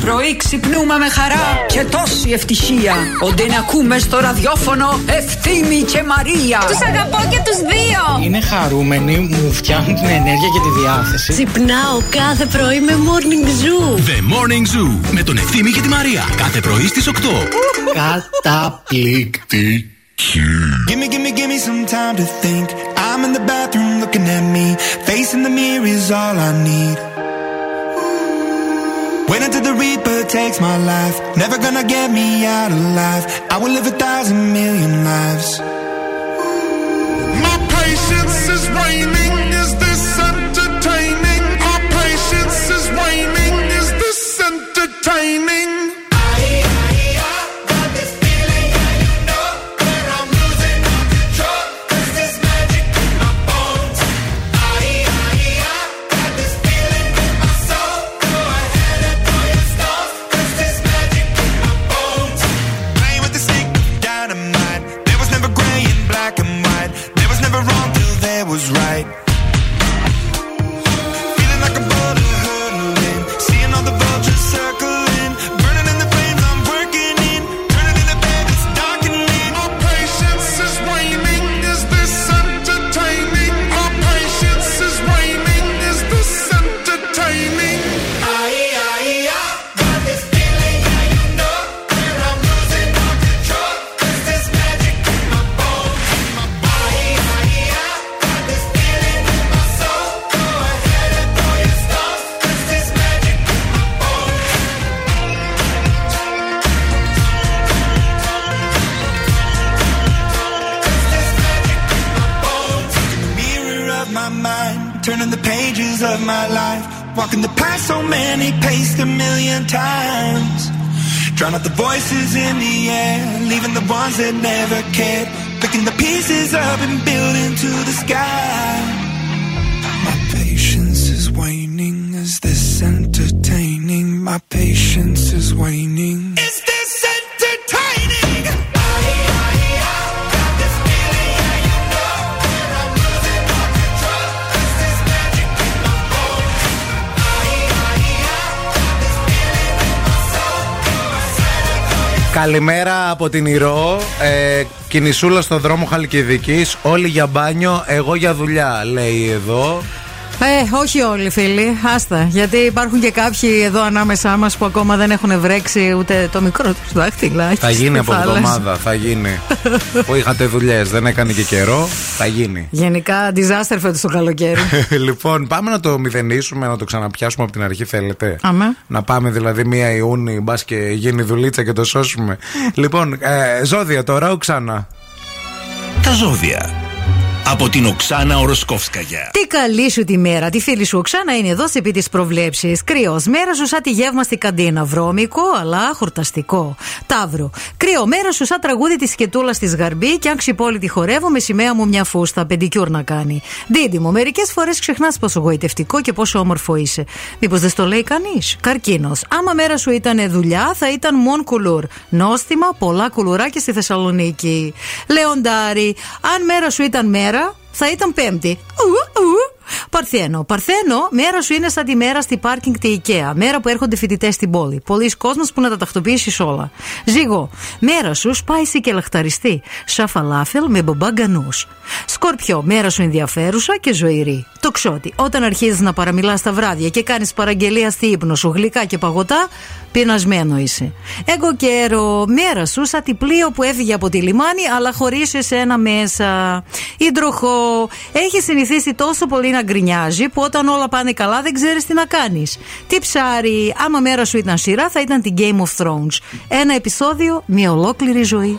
Πρωί ξυπνούμε με χαρά και τόση ευτυχία. Όντε να ακούμε στο ραδιόφωνο Ευθύμη και Μαρία. Τους αγαπώ και τους δύο. Είναι χαρούμενοι, μου φτιάχνουν την ενέργεια και τη διάθεση. Ξυπνάω κάθε πρωί με Morning Zoo. The Morning Zoo με τον Ευθύμη και τη Μαρία. Κάθε πρωί στις οκτώ. Καταπληκτική. Gimme, gimme, gimme some time to think. I'm in the bathroom looking at me. Facing the mirror is all I need. Wait until the Reaper takes my life. Never gonna get me out alive. I will live a thousand million lives. My patience is waning. Is this entertaining? Our patience is waning. Is this entertaining? Of my life, walking the path so many paced a million times, drown out the voices in the air, leaving the ones that never cared, picking the pieces up and building to the sky. My patience is waning, is this entertaining? My patience is waning. Is this entertaining? Καλημέρα από την Ηρώ, ε, κινησούλα στο δρόμο Χαλκιδικής, όλοι για μπάνιο, εγώ για δουλειά, λέει εδώ. Ε, όχι όλοι φίλοι, άστα, γιατί υπάρχουν και κάποιοι εδώ ανάμεσά μας που ακόμα δεν έχουν βρέξει ούτε το μικρό τους δάχτυλα. Θα γίνει από εβδομάδα, θα γίνει. Που είχατε δουλειές, δεν έκανε και καιρό, θα γίνει. Γενικά, disaster φέτος το καλοκαίρι. Λοιπόν, πάμε να το μηδενίσουμε, να το ξαναπιάσουμε από την αρχή, θέλετε. Αμέ. Να πάμε δηλαδή μία Ιούνι, μπας και γίνει δουλίτσα και το σώσουμε. Λοιπόν, ε, ζώδια τώρα, ξανά. Τα ζώδια. από την Οξάνα Οροσκόφσκαγια. Τι καλή σου τη μέρα. Τη φίλη σου Οξάνα είναι εδώ σε επί της προβλέψης. Κρύος. Μέρα σου σαν τη γεύμα στη καντίνα. Βρώμικο, αλλά χορταστικό. Ταύρο. Κρύο. Μέρα σου σαν τραγούδι τη σκετούλα τη Γαρμπή. Και αν ξυπόλυτη χορεύω, με σημαία μου μια φούστα. Πεντικιούρ να κάνει. Δίδυμο. Μερικές φορές ξεχνάς πόσο γοητευτικό και πόσο όμορφο είσαι. Μήπως δεν στο λέει κανείς. Καρκίνος. Άμα μέρα σου ήταν δουλειά, θα ήταν μόνο κουλούρ. Νόστιμα, πολλά κουλουράκια στη Θεσσαλονίκη. Λεοντάρι. Αν μέρα σου ήταν μέρα, θα ήταν Πέμπτη. Ου, ου. Παρθένο. Παρθένο, μέρα σου είναι σαν τη μέρα στη πάρκινγκ τη IKEA. Μέρα που έρχονται φοιτητές στην πόλη. Πολλοί κόσμοι που να τα τακτοποιήσεις όλα. Ζυγό. Μέρα σου σπάισι και λαχταριστή. Σαν φαλάφελ με μπομπά γκανούς. Σκορπιό. Μέρα σου ενδιαφέρουσα και ζωηρή. Τοξότη. Όταν αρχίζεις να παραμιλάς τα βράδια και κάνεις παραγγελία στη ύπνο σου γλυκά και παγωτά, πεινασμένο είσαι. Εγκοκέρο. Μέρα σου σαν τη πλοίο που έφυγε από τη λιμάνι, αλλά χωρίς εσένα μέσα. Υδροχό. Έχει συνηθίσει τόσο πολύ να γκρινιάζει που όταν όλα πάνε καλά δεν ξέρεις τι να κάνεις. Τι ψάρι. Άμα μέρα σου ήταν σειρά, θα ήταν την Game of Thrones. Ένα επεισόδιο, μια ολόκληρη ζωή.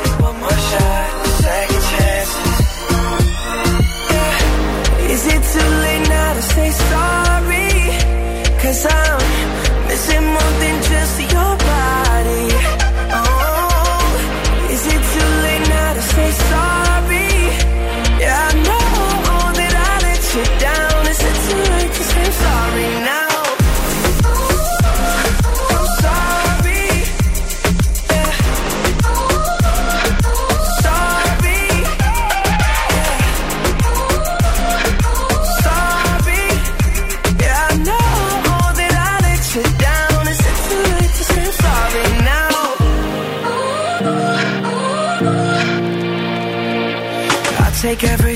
one more shot, second chances. Is it too late now to say sorry? Cause I'm missing more than just your body. Oh, is it too late now to say sorry? Yeah, I know that I let you down. Is it too late to say sorry now? Take every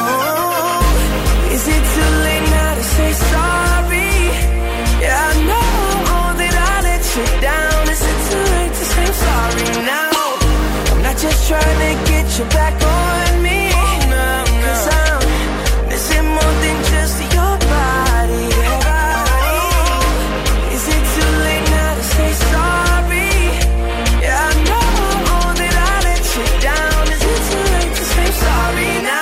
Oh. Is it too late now to say sorry? Yeah, I know that I let you down. Is it too late to say sorry now? I'm not just trying to get you back on me. Oh, no, no. Cause I'm missing more than just your body. Oh, is it too late now to say sorry? Yeah, I know that I let you down. Is it too late to say sorry now?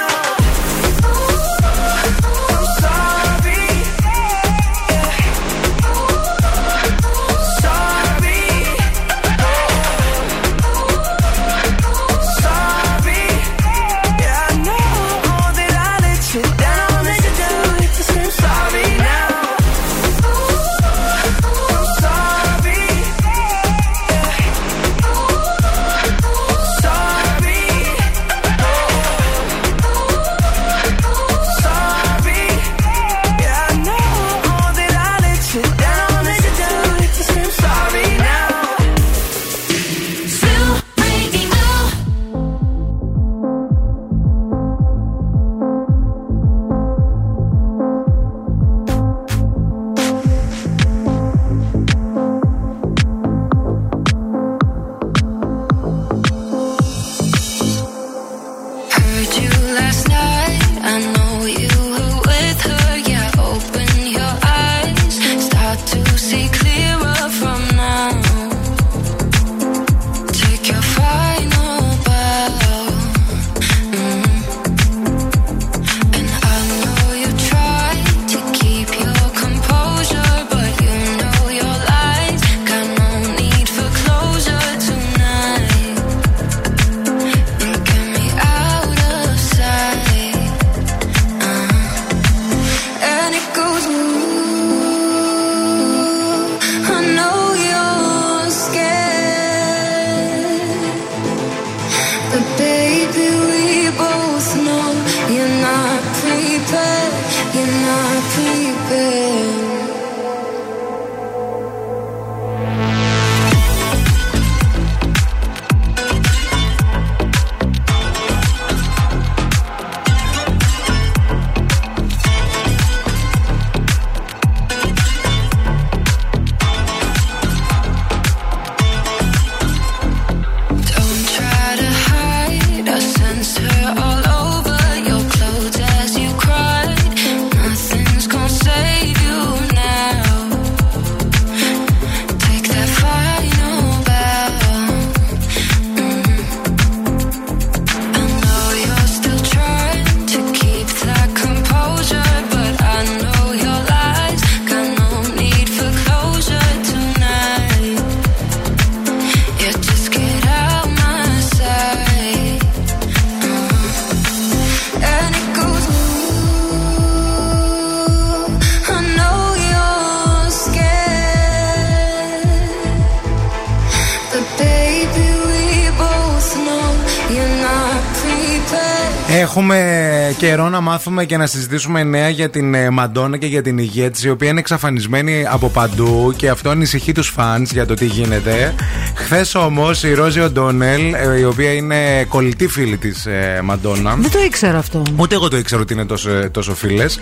Έχουμε καιρό να μάθουμε και να συζητήσουμε νέα για την Μαντόνα και για την υγεία της, η οποία είναι εξαφανισμένη από παντού και αυτό ανησυχεί τους φανς για το τι γίνεται. Χθες όμως η Ρόζη Οντόνελ, η οποία είναι κολλητή φίλη της Μαντόνα. Δεν το ήξερα αυτό. Ούτε εγώ το ήξερα ότι είναι τόσο, τόσο φίλες.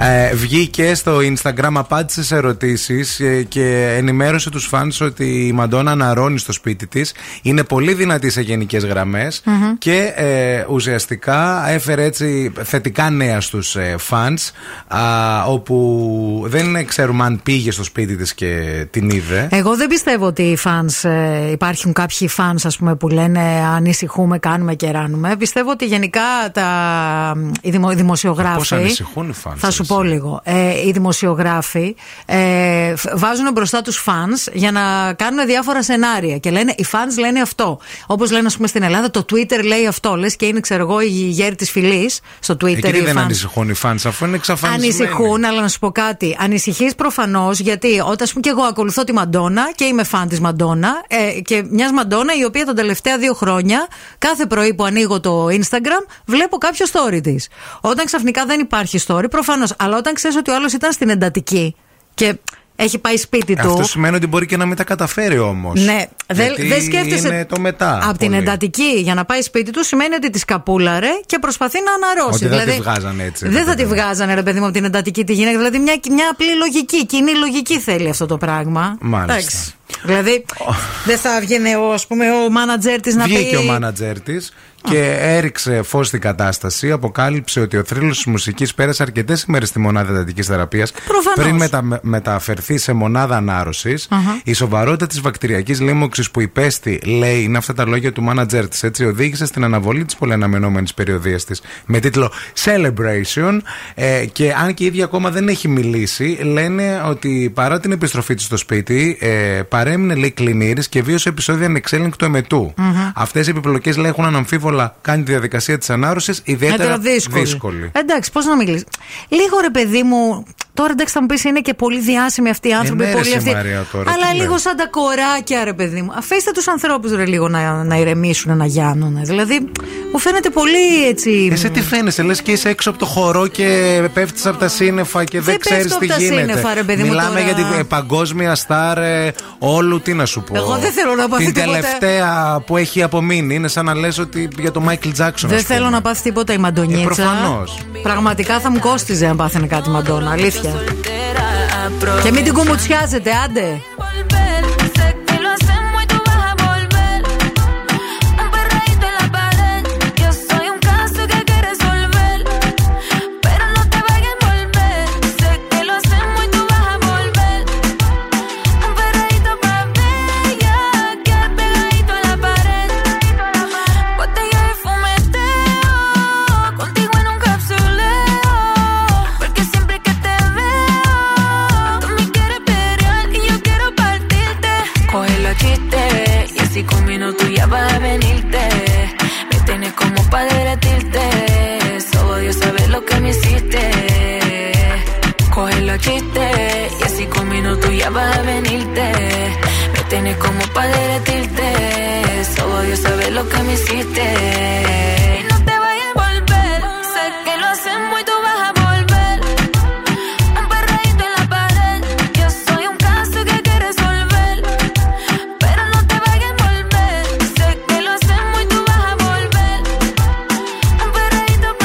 Ε, βγήκε στο Instagram, απάντησε σε ερωτήσεις και ενημέρωσε τους φανς ότι η Μαντόνα αναρρώνει στο σπίτι της. Είναι πολύ δυνατή σε γενικές γραμμές mm-hmm. και ε, ουσιαστικά έφερε έτσι θετικά νέα στους ε, φανς, α, όπου δεν ξέρουμε αν πήγε στο σπίτι της και την είδε. Εγώ δεν πιστεύω ότι οι φανς, ε, υπάρχουν κάποιοι φανς ας πούμε που λένε ανησυχούμε, κάνουμε και ράνουμε. Πιστεύω ότι γενικά τα, οι, δημο, οι δημοσιογράφοι. Πώς ανησυχούν οι φανς? Θα σου πω λίγο. Ε, οι δημοσιογράφοι ε, βάζουν μπροστά τους φανς για να κάνουν διάφορα σενάρια και λένε οι φανς λένε αυτό. Όπως λένε ας πούμε στην Ελλάδα το Twitter λέει αυτό, λες και είναι ξέρω εγώ η γέρη της φυλής στο Twitter. Εκεί δεν fans. Ανησυχούν οι fans αφού είναι εξαφανισμένοι. Ανησυχούν, αλλά να σου πω κάτι. Ανησυχείς προφανώς γιατί όταν ας πούμε και εγώ ακολουθώ τη Μαντόνα και είμαι φαν της Μαντόνα ε, και μιας Μαντόνα η οποία τα τελευταία δύο χρόνια κάθε πρωί που ανοίγω το Instagram βλέπω κάποιο story της. Όταν ξαφνικά δεν υπάρχει story προφανώς, αλλά όταν ξέρεις ότι ο άλλος ήταν στην εντατική και έχει πάει σπίτι του. Αυτό σημαίνει ότι μπορεί και να μην τα καταφέρει όμως. Ναι, δεν δε σκέφτεσαι. Είναι το μετά. Από την εντατική για να πάει σπίτι του σημαίνει ότι τη σκαπούλαρε και προσπαθεί να αναρρώσει. Δεν δηλαδή, θα τη βγάζανε έτσι. Δεν θα τη βγάζανε, ρε παιδί μου, από την εντατική τη γυναίκα. Δηλαδή μια, μια απλή λογική, κοινή λογική θέλει αυτό το πράγμα. Μάλιστα. Τέξ. Δηλαδή oh. δεν θα βγαίνει ο, ας πούμε, ο μάνατζερ της να πει. Βγήκε ο μάνατζερ της και έριξε φως στην κατάσταση. Αποκάλυψε ότι ο θρύλος της μουσικής πέρασε αρκετές ημέρες στη μονάδα εντατικής θεραπείας πριν μετα... μεταφερθεί σε μονάδα ανάρρωσης. Uh-huh. Η σοβαρότητα της βακτηριακής λίμωξης που υπέστη, λέει, είναι αυτά τα λόγια του μάνατζερ της, έτσι, οδήγησε στην αναβολή της πολυαναμενόμενης περιοδίας της με τίτλο Celebration. Ε, και αν και η ίδια ακόμα δεν έχει μιλήσει, λένε ότι παρά την επιστροφή της στο σπίτι, ε, παρέμεινε, λέει, κλινήρης και βίωσε επεισόδια ανεξέλεγκτου εμετού. Mm-hmm. Αυτές οι επιπλοκές, λέει, έχουν αναμφίβολα κάνει τη διαδικασία της ανάρρωσης ιδιαίτερα δύσκολη. δύσκολη. Εντάξει, πώς να μιλήσεις. Λίγο, ρε παιδί μου, τώρα εντάξει θα μου πεις είναι και πολύ διάσημοι αυτοί οι άνθρωποι. Ε, ναι, πολύ αυτοί. Μαρία, τώρα, αλλά λίγο ναι. σαν τα κοράκια, ρε παιδί μου. Αφήστε τους ανθρώπους, ρε, λίγο να, να ηρεμήσουν, να γιάνουν. Δηλαδή, μου φαίνεται πολύ έτσι. Εσύ τι φαίνεσαι, λες και είσαι έξω από το χορό και πέφτεις από τα σύννεφα και δεν, δεν ξέρεις τι γίνεται. Σύννεφα, ρε, παιδί μου, μιλάμε τώρα για την παγκόσμια στάρ. Όλου, τι να σου πω. Εγώ δεν θέλω να πάθει την τίποτα. Την τελευταία που έχει απομείνει. Είναι σαν να λες ότι για τον Μάικλ Τζάκσον. Δεν θέλω να πάθει τίποτα η Μαντονίτσα. Ε, προφανώς. Πραγματικά θα μου κόστιζε αν πάθαινε κάτι Μαντόνα. Αλήθεια. Και μην την κουμουτσιάζετε, άντε. Que me hiciste, coge los chistes y así con minutos ya vas a venirte. Me tienes como pa' derretirte, solo Dios sabe lo que me hiciste. Y no te vayas a volver, sé que lo hacemos y tú vas a volver. Un perreíto en la pared, yo soy un caso que hay que resolver. Pero no te vayas a volver, sé que lo hacemos y tú vas a volver. Un perreíto pa'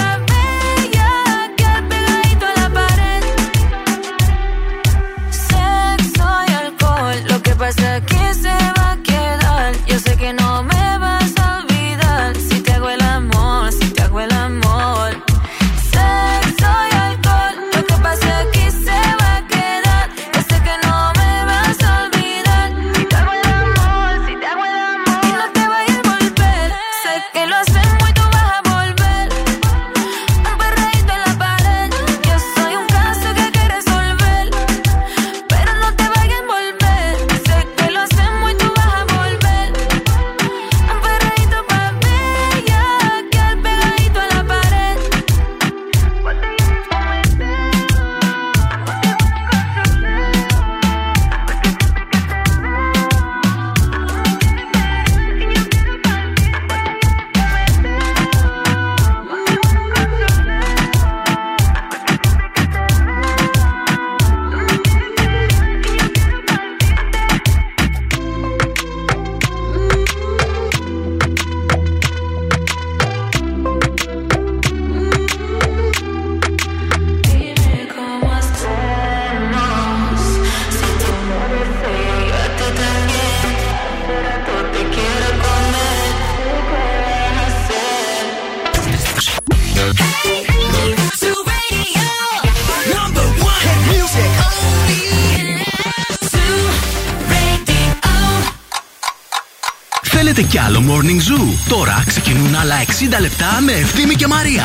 pasa que se va a quedar. Yo sé que no me vas a olvidar. Si te hago el amor θέλετε κι άλλο Morning Zoo? Τώρα ξεκινούν άλλα εξήντα λεπτά με Ευθύμη και Μαρία.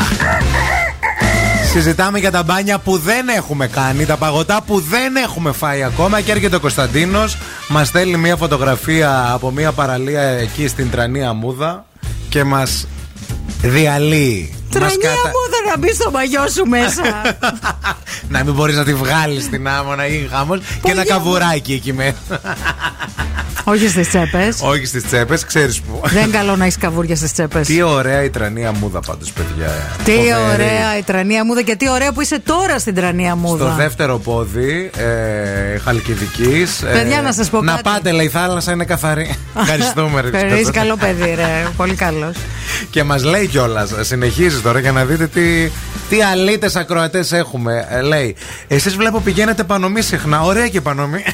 Συζητάμε για τα μπάνια που δεν έχουμε κάνει, τα παγωτά που δεν έχουμε φάει ακόμα. Και έρχεται ο Κωνσταντίνος, μας στέλνει μια φωτογραφία από μια παραλία εκεί στην Τρανία Μούδα και μας διαλύει. Τρανία κατα... Μούδα, να μπει στο μαγιό σου μέσα. Να μην μπορείς να τη βγάλεις στην άμμονα ή γάμος. Και ένα καβουράκι εκεί μέσα. Όχι στις τσέπες. Όχι στις τσέπες, ξέρεις που. Δεν είναι καλό να έχεις καβούρια στις τσέπες. Τι ωραία η Τρανία Μούδα πάντως, παιδιά. Τι Φοβερή. Ωραία η Τρανία Μούδα και τι ωραία που είσαι τώρα στην Τρανία Μούδα. Στο δεύτερο πόδι ε, Χαλκιδικής. Παιδιά, ε, να σας πω κάτι. Να πάτε, λέει, η θάλασσα είναι καθαρή. Ευχαριστούμε, ρε. Περίς, καλό παιδί, ρε. Πολύ καλός. Και μας λέει κιόλας, συνεχίζει τώρα για να δείτε τι, τι αλήτες ακροατές έχουμε. Ε, λέει, εσείς βλέπω πηγαίνετε Πανομή συχνά. Ωραία και Πανομή.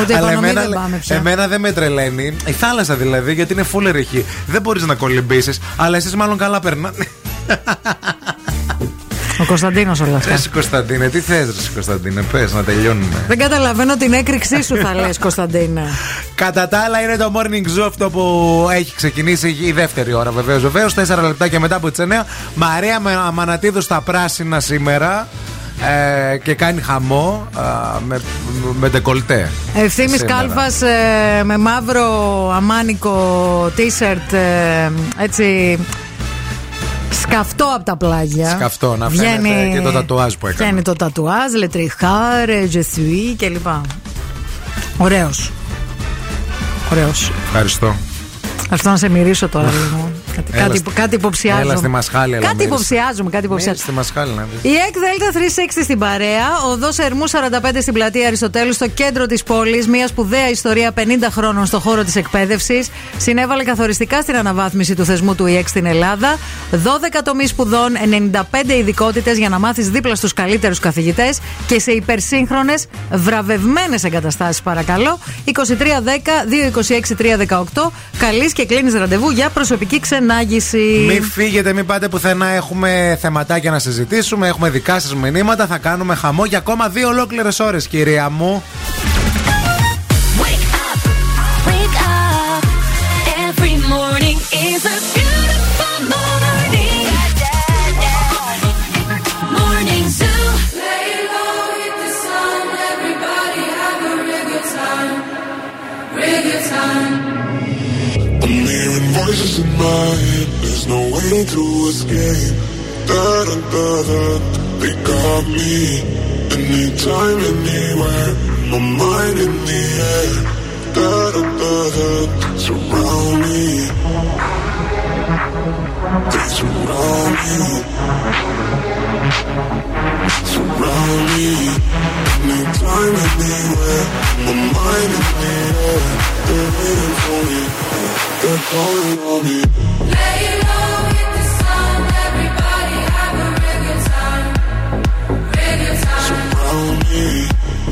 Ούτε αλλά εμένα, δεν πάμε πια. Εμένα δεν με τρελαίνει η θάλασσα, δηλαδή, γιατί είναι full ρηχή. Δεν μπορείς να κολυμπήσεις, αλλά εσείς μάλλον καλά περνάτε. Ο Κωνσταντίνος όλα αυτά. Εσύ Κωνσταντίνε, τι θες ρε Κωνσταντίνε, πες να τελειώνουμε. Δεν καταλαβαίνω την έκρηξή σου θα λες Κωνσταντίνε. Κατά τα άλλα είναι το Morning Zoo αυτό που έχει ξεκινήσει η δεύτερη ώρα βεβαίως. Βεβαίως τέσσερα λεπτά και μετά από τις εννέα Μαρία Μανατίδου στα πράσινα σήμερα. Ε, και κάνει χαμό ε, με, με ντεκολτέ. Ευθύμης Κάλφας ε, με μαύρο αμάνικο t-shirt, ε, έτσι σκαφτό από τα πλάγια. Σκαφτό να φαίνεται, βγαίνει, και το τατουάζ που έκανε. Βγαίνει το τατουάζ, le tricard, je suis και λοιπά. Ωραίος. Ωραίος. Ευχαριστώ. Αυτό να σε μυρίσω τώρα λίγο. Κάτι, έλα, κάτι, κάτι υποψιάζουμε. Έλα στη μασχάλη, κάτι μυρίς. υποψιάζουμε, κάτι υποψιάζουμε. Στη μασχάλη, ναι. Η ΕΚΔΕΛΤΑ τριακόσια εξήντα στην παρέα, οδός Ερμού σαράντα πέντε στην πλατεία Αριστοτέλου, στο κέντρο της πόλης. Μια σπουδαία ιστορία πενήντα χρόνων στον χώρο της εκπαίδευσης. Συνέβαλε καθοριστικά στην αναβάθμιση του θεσμού του ΙΕΚ στην Ελλάδα. δώδεκα τομείς σπουδών, ενενήντα πέντε ειδικότητες για να μάθεις δίπλα στους καλύτερους καθηγητές και σε υπερσύγχρονες βραβευμένες εγκαταστάσεις, παρακαλώ. είκοσι τρία δέκα, δύο είκοσι έξι τρία δεκαοκτώ. Καλείς και κλείνεις ραντεβού για προσωπική ξενοδοχεία. Μην φύγετε, μην πάτε πουθενά. Έχουμε θεματάκια να συζητήσουμε. Έχουμε δικά σας μηνύματα. Θα κάνουμε χαμό για ακόμα δύο ολόκληρες ώρες, κυρία μου. Voices in my head, there's no way to escape. Da da da da, they got me. Anytime, anywhere, my mind in the air. Da da da da, surround me. They surround me. Surround me. Anytime, anywhere, my mind in the air. They're waiting for me. They're calling on me. Lay low, hit the sun. Everybody have a regular time. Regular time. Surround me.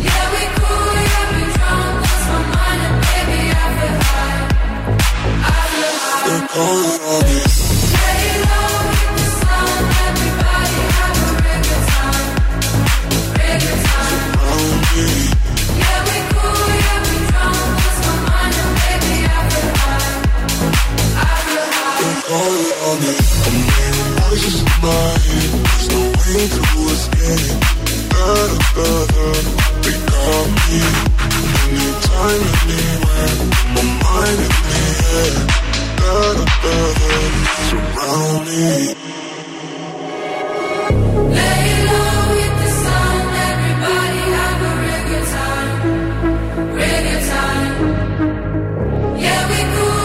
Yeah, we cool, yeah, we drunk. Lost my mind and baby, I feel high. I feel high. They're calling on me. Lay low, hit the sun. Everybody have a regular time. Regular time. Surround me. Yeah, we cool, yeah, we drunk. Lost my mind and baby, I feel high. They're calling on me. I'm hearing voices in my head. There's no way to escape. Da da da, they got me. Anytime, anywhere, my mind in the air. Da da da, surround me. Lay low with the sun. Everybody have a regular time. Regular time. Yeah, we cool.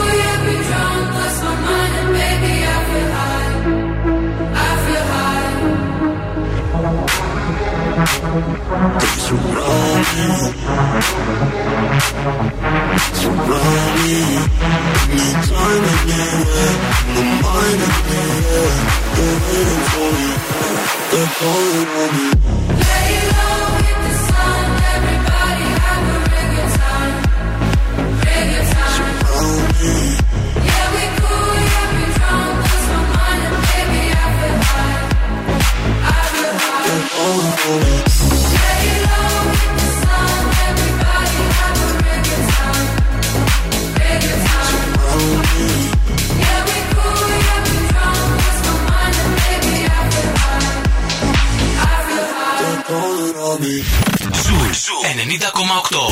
They surround me. Surround me. Anytime, anywhere, my mind in the air. They're waiting for me. They're calling on me. Lay low with the sun. Everybody have a regular time. Regular time. Surround me. Yeah, we cool, yeah, we drunk. Lost my mind and baby, I feel high. All the moments. Lay low with the sun. Everybody have a regular time. Regular time. ενενήντα κόμμα οκτώ.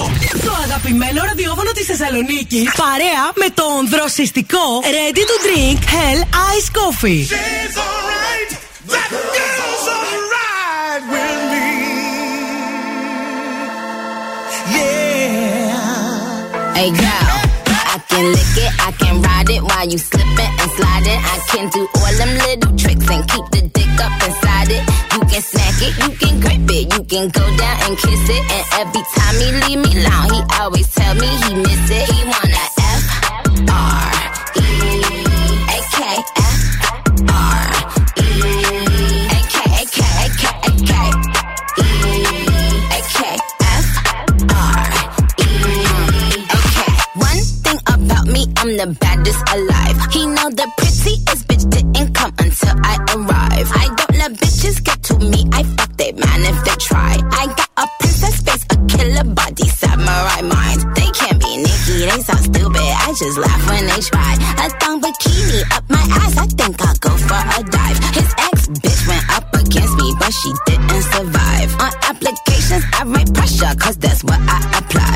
Το αγαπημένο ραδιόφωνο της Θεσσαλονίκης, παρέα με το ονδροσιστικό Ready to Drink Hell Ice Coffee. Hey girl, I can lick it, I can ride it while you slipping and sliding. I can do all them little tricks and keep the dick up inside it. You can smack it, you can grip it, you can go down and kiss it. And every time he leave me alone, he always tell me he miss it. He wanna F R E A K F R E A K A K A K A K E A K F R E A K. One thing about me, I'm the baddest alive. He know the prettiest bitch didn't come until I arrive. I don't let bitches get to me. I fuck they man if they try. I got a princess face, a killer body, samurai mind. They can't be Nikki, they so stupid. I just laugh when they try. A thong bikini up my ass. I think I'll go for a dive. His ex bitch went up against me, but she didn't survive. On applications, I write pressure, 'cause that's what I apply.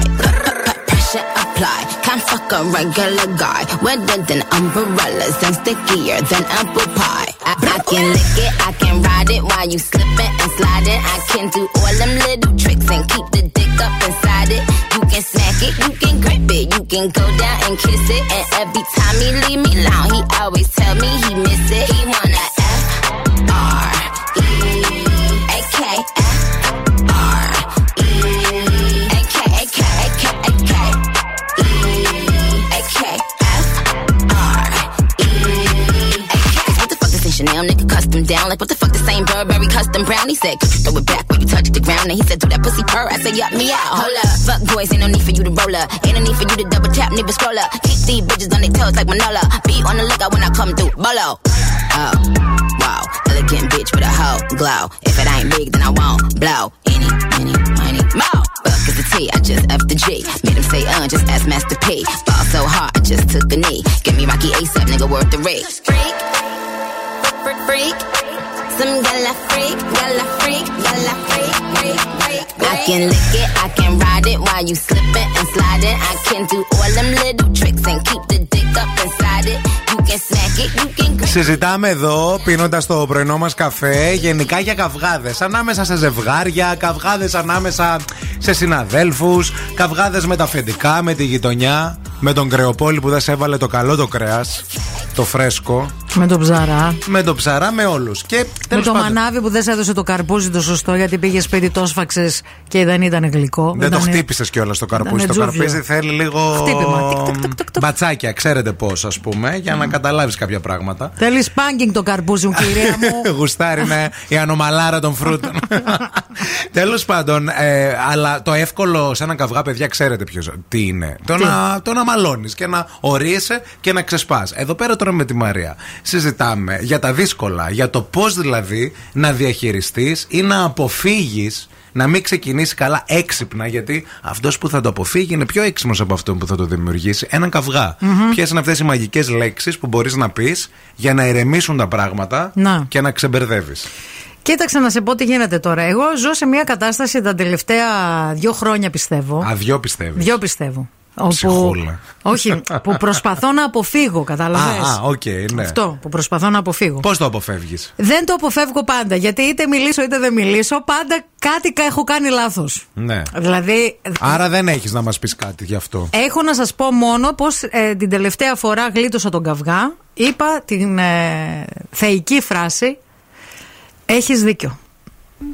Pressure apply. Can't fuck a regular guy. Wetter than umbrellas and stickier than apple pie. I, I can lick it, I can ride it while you slipping and sliding. I can do all them little tricks and keep the dick up inside it. You can smack it, you can grip it, you can go down and kiss it. And every time he leave me alone, he always tell me he miss it. He wanna F R E A K F R E A K A K A K A K E A K F R E A K. What the fuck is this Chanel nigga custom down? Like what the fuck the same Burberry custom brown? He said throw it back when you touch the ground, and he said do that pussy purr. I said yup me out. Hold up, fuck boys, ain't no need for you to roll up, ain't no need for you to double tap, nigga scroll up. Keep these bitches on their toes like Manola. Be on the lookout when I come through, bolo. Oh, wow, elegant bitch with a hoe glow. If it ain't big, then I won't blow. Any, any, any more. Fuck is the T, I just F the G. Made him say uh, just ask Master P. Fall so hard, I just took a knee. Get me Rocky ASAP, nigga worth the rate. Freak, freak, freak. Some gala freak, gala freak, gala freak, freak, freak, freak. I can lick it, I can ride it while you slipping and sliding. I can do all them little tricks and keep the dick up inside it. You can smack it, you can. Συζητάμε εδώ, πίνοντας το πρωινό μας καφέ, γενικά για καυγάδες. Ανάμεσα σε ζευγάρια, καυγάδες ανάμεσα σε συναδέλφους, καυγάδες με τα αφεντικά, με τη γειτονιά, με τον κρεοπόλη που δεν σε έβαλε το καλό το κρέας, το φρέσκο. Με τον ψαρά. Με τον ψαρά, με όλους. Και με το πάντων, μανάβι που δεν σε έδωσε το καρπούζι το σωστό, γιατί πήγε σπίτι, το σφαξες και δεν ήταν γλυκό. Δεν, δεν το ήταν... χτύπησες κιόλας το καρπούζι. Το καρπούζι θέλει λίγο. Χτύπημα. Μπατσάκια, ξέρετε πώς, ας πούμε, για mm. να καταλάβεις κάποια πράγματα. Θέλει σπάγκινγκ το καρπούζι μου, κυρία μου. Γουστάρι, ναι, η ανομαλάρα των φρούτων. Τέλος πάντων, ε, αλλά το εύκολο σε έναν καυγά, παιδιά, ξέρετε ποιος, τι είναι. Το, να, το να μαλώνεις και να ορίεσαι και να ξεσπάς. Εδώ πέρα τώρα με τη Μαρία συζητάμε για τα δύσκολα, για το πώς δηλαδή να διαχειριστείς ή να αποφύγεις να μην ξεκινήσει καλά έξυπνα, γιατί αυτός που θα το αποφύγει είναι πιο έξυπνος από αυτόν που θα το δημιουργήσει. Έναν καυγά. Mm-hmm. Ποιες είναι αυτές οι μαγικές λέξεις που μπορείς να πεις για να ηρεμήσουν τα πράγματα να. Και να ξεμπερδεύεις. Κοίταξε να σε πω τι γίνεται τώρα. Εγώ ζω σε μια κατάσταση τα τελευταία δύο χρόνια, πιστεύω. Α, δύο πιστεύεις. Δύο πιστεύω. Όπου, όχι, που προσπαθώ να αποφύγω, καταλαβαίνεις. Α, οκ, ναι. Αυτό που προσπαθώ να αποφύγω. Πώς το αποφεύγεις? Δεν το αποφεύγω πάντα, γιατί είτε μιλήσω είτε δεν μιλήσω, πάντα κάτι έχω κάνει λάθος. Ναι. Δηλαδή, άρα δεν έχεις να μας πεις κάτι γι' αυτό. Έχω να σας πω μόνο πως ε, την τελευταία φορά γλίτωσα τον καυγά, είπα την ε, θεϊκή φράση. Έχεις δίκιο.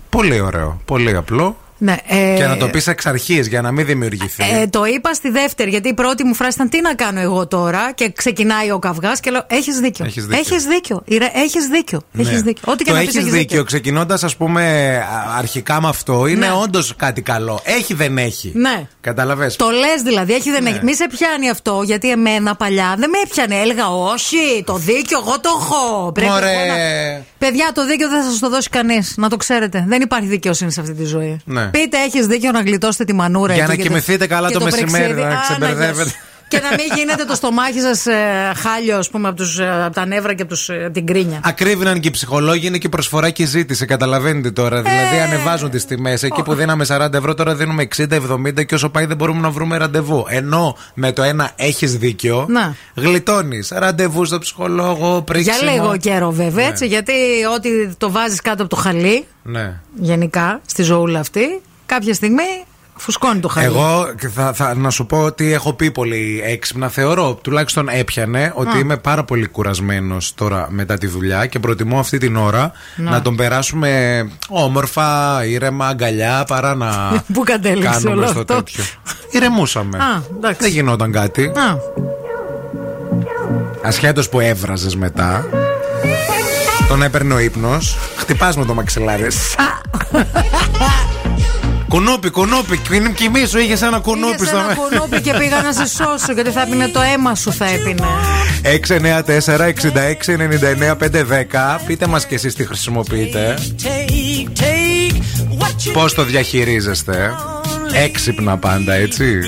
Πολύ ωραίο, πολύ απλό. Ναι, ε, και να το πεις εξ αρχής για να μην δημιουργηθεί. Ε, το είπα στη δεύτερη, γιατί η πρώτη μου φράση ήταν τι να κάνω εγώ τώρα. Και ξεκινάει ο καυγάς και λέω: έχεις δίκιο. Έχεις δίκιο. Έχεις δίκιο. Έχεις δίκιο. Ναι. Έχεις δίκιο. Ό,τι και το να πεις, έχεις δίκιο. δίκιο. Ξεκινώντας, ας πούμε, αρχικά με αυτό, είναι ναι. όντως κάτι καλό. Έχει, δεν έχει. Ναι. Καταλαβες. Το λες δηλαδή. Έχει, δεν ναι. έχει. Μη σε πιάνει αυτό, γιατί εμένα παλιά δεν με έπιανε. Έλεγα: όχι, το δίκιο εγώ το έχω. Ωραία. Να... Παιδιά, το δίκιο δεν θα σας το δώσει κανείς. Να το ξέρετε. Δεν υπάρχει δικαιοσύνη σε αυτή τη ζωή. Ναι. Πείτε, έχεις δίκιο, να γλιτώσετε τη μανούρα. Για να κοιμηθείτε καλά το, το μεσημέρι, να ξεμπερδεύετε. Και να μην γίνεται το στομάχι σας ε, χάλιο, ας πούμε, από, τους, ε, από τα νεύρα και από, τους, ε, από την κρίνια. Ακρίβηναν και οι ψυχολόγοι, είναι και προσφορά και ζήτηση. Καταλαβαίνετε τώρα. Ε, δηλαδή, ανεβάζουν τις τιμές. Εκεί oh. που δίναμε σαράντα ευρώ, τώρα δίνουμε εξήντα εβδομήντα και όσο πάει δεν μπορούμε να βρούμε ραντεβού. Ενώ με το ένα έχεις δίκιο, γλιτώνεις ραντεβού στο ψυχολόγο, πρίξιμο. Για λίγο καιρό, βέβαια, ναι. έτσι, γιατί ό,τι το βάζεις κάτω από το χαλί, ναι. γενικά στη ζωούλα αυτή, κάποια στιγμή. Φουσκώνει το χαλί. Εγώ θα, θα, να σου πω ότι έχω πει πολύ έξυπνα. Θεωρώ, τουλάχιστον έπιανε, ότι να. είμαι πάρα πολύ κουρασμένος τώρα μετά τη δουλειά και προτιμώ αυτή την ώρα να, να τον περάσουμε όμορφα, ήρεμα, αγκαλιά, παρά να Πού κατέληξε όλο αυτό? Τέτοιο. Ηρεμούσαμε. Α, δεν γινόταν κάτι. Ασχέτως που έβραζες μετά, τον έπαιρνε ο ύπνος. Χτυπάς με το μαξιλάρι. Κουνούπι, κουνούπι, κοιμήσου, είχες ένα κουνούπι στο μέλλον. Είχες ένα κουνούπι και πήγα να σε σώσω, γιατί θα έπινε το αίμα σου, θα έπινε. έξι εννιά τέσσερα εξήντα έξι ενενήντα εννιά πεντακόσια δέκα. Πείτε μας κι εσείς τι χρησιμοποιείτε. Πώς το διαχειρίζεστε. Έξυπνα πάντα, έτσι.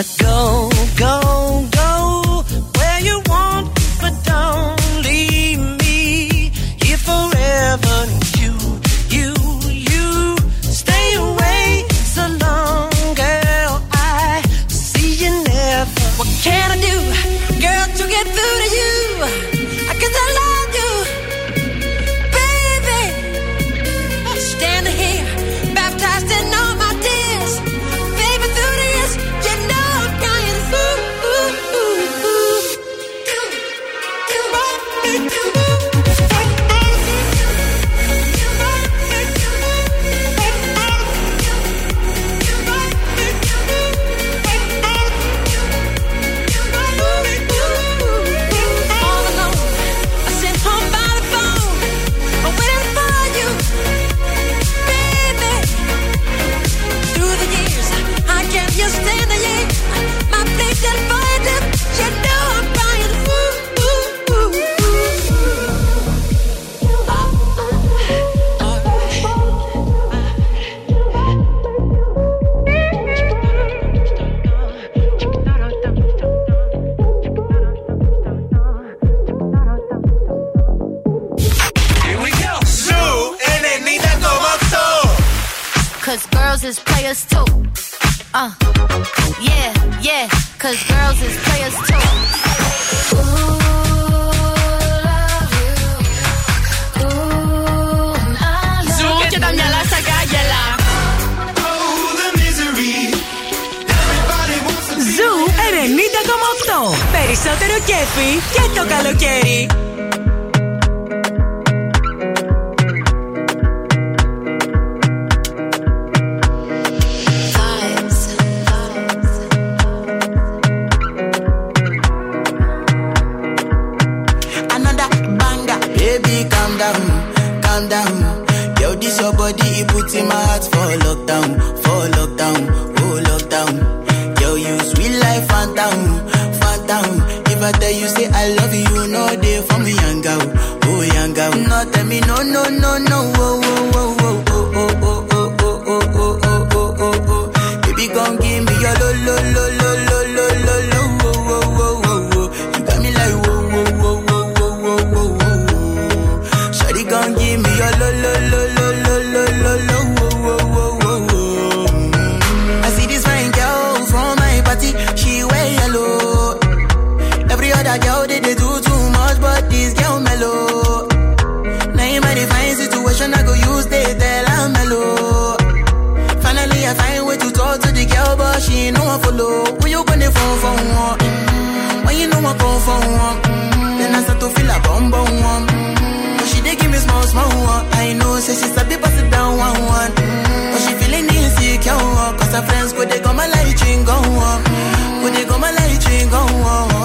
Now go, go, go where you want, but don't leave me here forever. You, you, you stay away so long, girl. I see you never. What can I do, girl, to get through to you? 'Cause I love you, baby. Standing here, baptized in all my tears, baby, through this, you know. Is players too, uh, yeah, yeah, 'cause girls is players too. Ooh, love you. Ooh, I love you. Ζου και τα μυαλά στα κάγκελα. Ζου ενενήντα κόμμα οκτώ. Περισσότερο κέφι και το καλοκαίρι. In my heart for lockdown, for lockdown, oh lockdown. Yo, you sweet life, phantom, phantom. If I tell you say I love you, no day for me, young girl, oh young girl. No tell me no, no, no, no, oh, oh, oh, oh, oh, oh, oh, oh, oh, oh, oh, oh, oh, oh. Baby, come give me your lo, lo, lo, lo, lo, lo, lo, lo, oh, oh, oh, oh, oh. You got me like oh, oh, oh, oh, oh, oh, oh, oh. Shawty, come give me your lo, lo, lo, lo, lo, lo, lo, lo. Girl from my party, she wear yellow. Every other girl they, they that she know I follow. When you gonna phone for one? Mm-hmm. When you know I come for one? Mm-hmm. Then I start to feel a bum bum one. But she dey give me small small one. I know say she sabi pass it down one one. Mm-hmm. But she feeling insecure one. Cause her friends go they go my life ching go one. Go they go my life ching go one.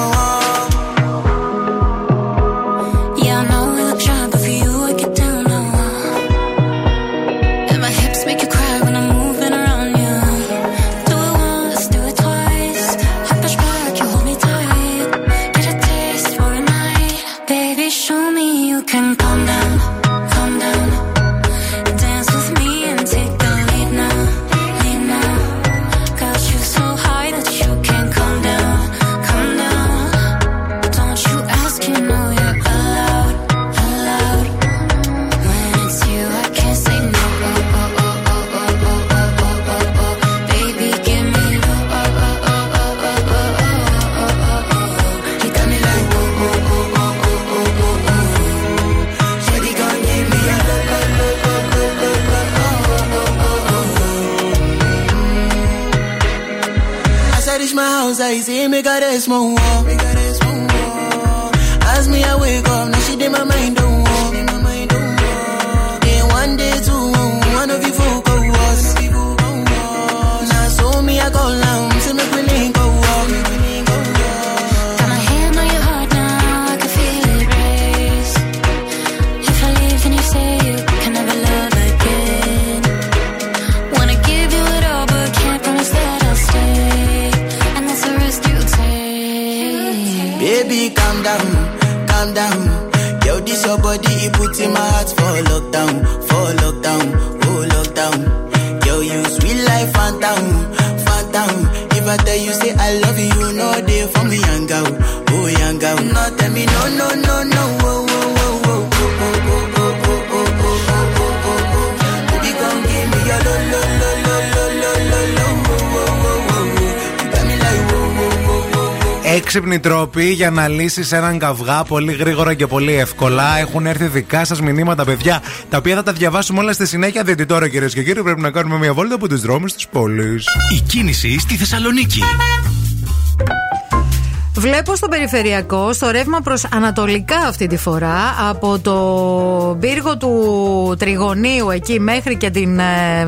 Έξυπνοι τρόποι για να λύσεις έναν καυγά πολύ γρήγορα και πολύ εύκολα. Έχουν έρθει δικά σας μηνύματα, παιδιά, τα οποία θα τα διαβάσουμε όλα στη συνέχεια. Διότι τώρα, κυρίες και κύριοι, πρέπει να κάνουμε μια βόλτα από τους δρόμους της πόλης. Η κίνηση στη Θεσσαλονίκη. Βλέπω στο περιφερειακό, στο ρεύμα προς ανατολικά αυτή τη φορά, από το πύργο του Τριγωνίου εκεί μέχρι και την,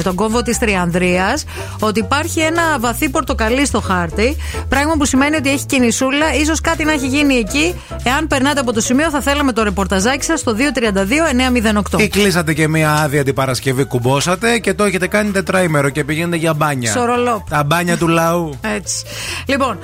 τον κόμβο της Τριανδρίας, ότι υπάρχει ένα βαθύ πορτοκαλί στο χάρτη, πράγμα που σημαίνει ότι έχει κινησούλα, ίσως κάτι να έχει γίνει εκεί. Εάν περνάτε από το σημείο, θα θέλαμε το ρεπορταζάκι σας στο δύο τρία δύο εννιά μηδέν οκτώ. Ή κλείσατε και μία άδεια την Παρασκευή, κουμπόσατε και το έχετε κάνει τετράημερο και πηγαίνετε για μπάνια. Σορολό. Τα μπάνια του λαού. Έτσι. Λοιπόν, α,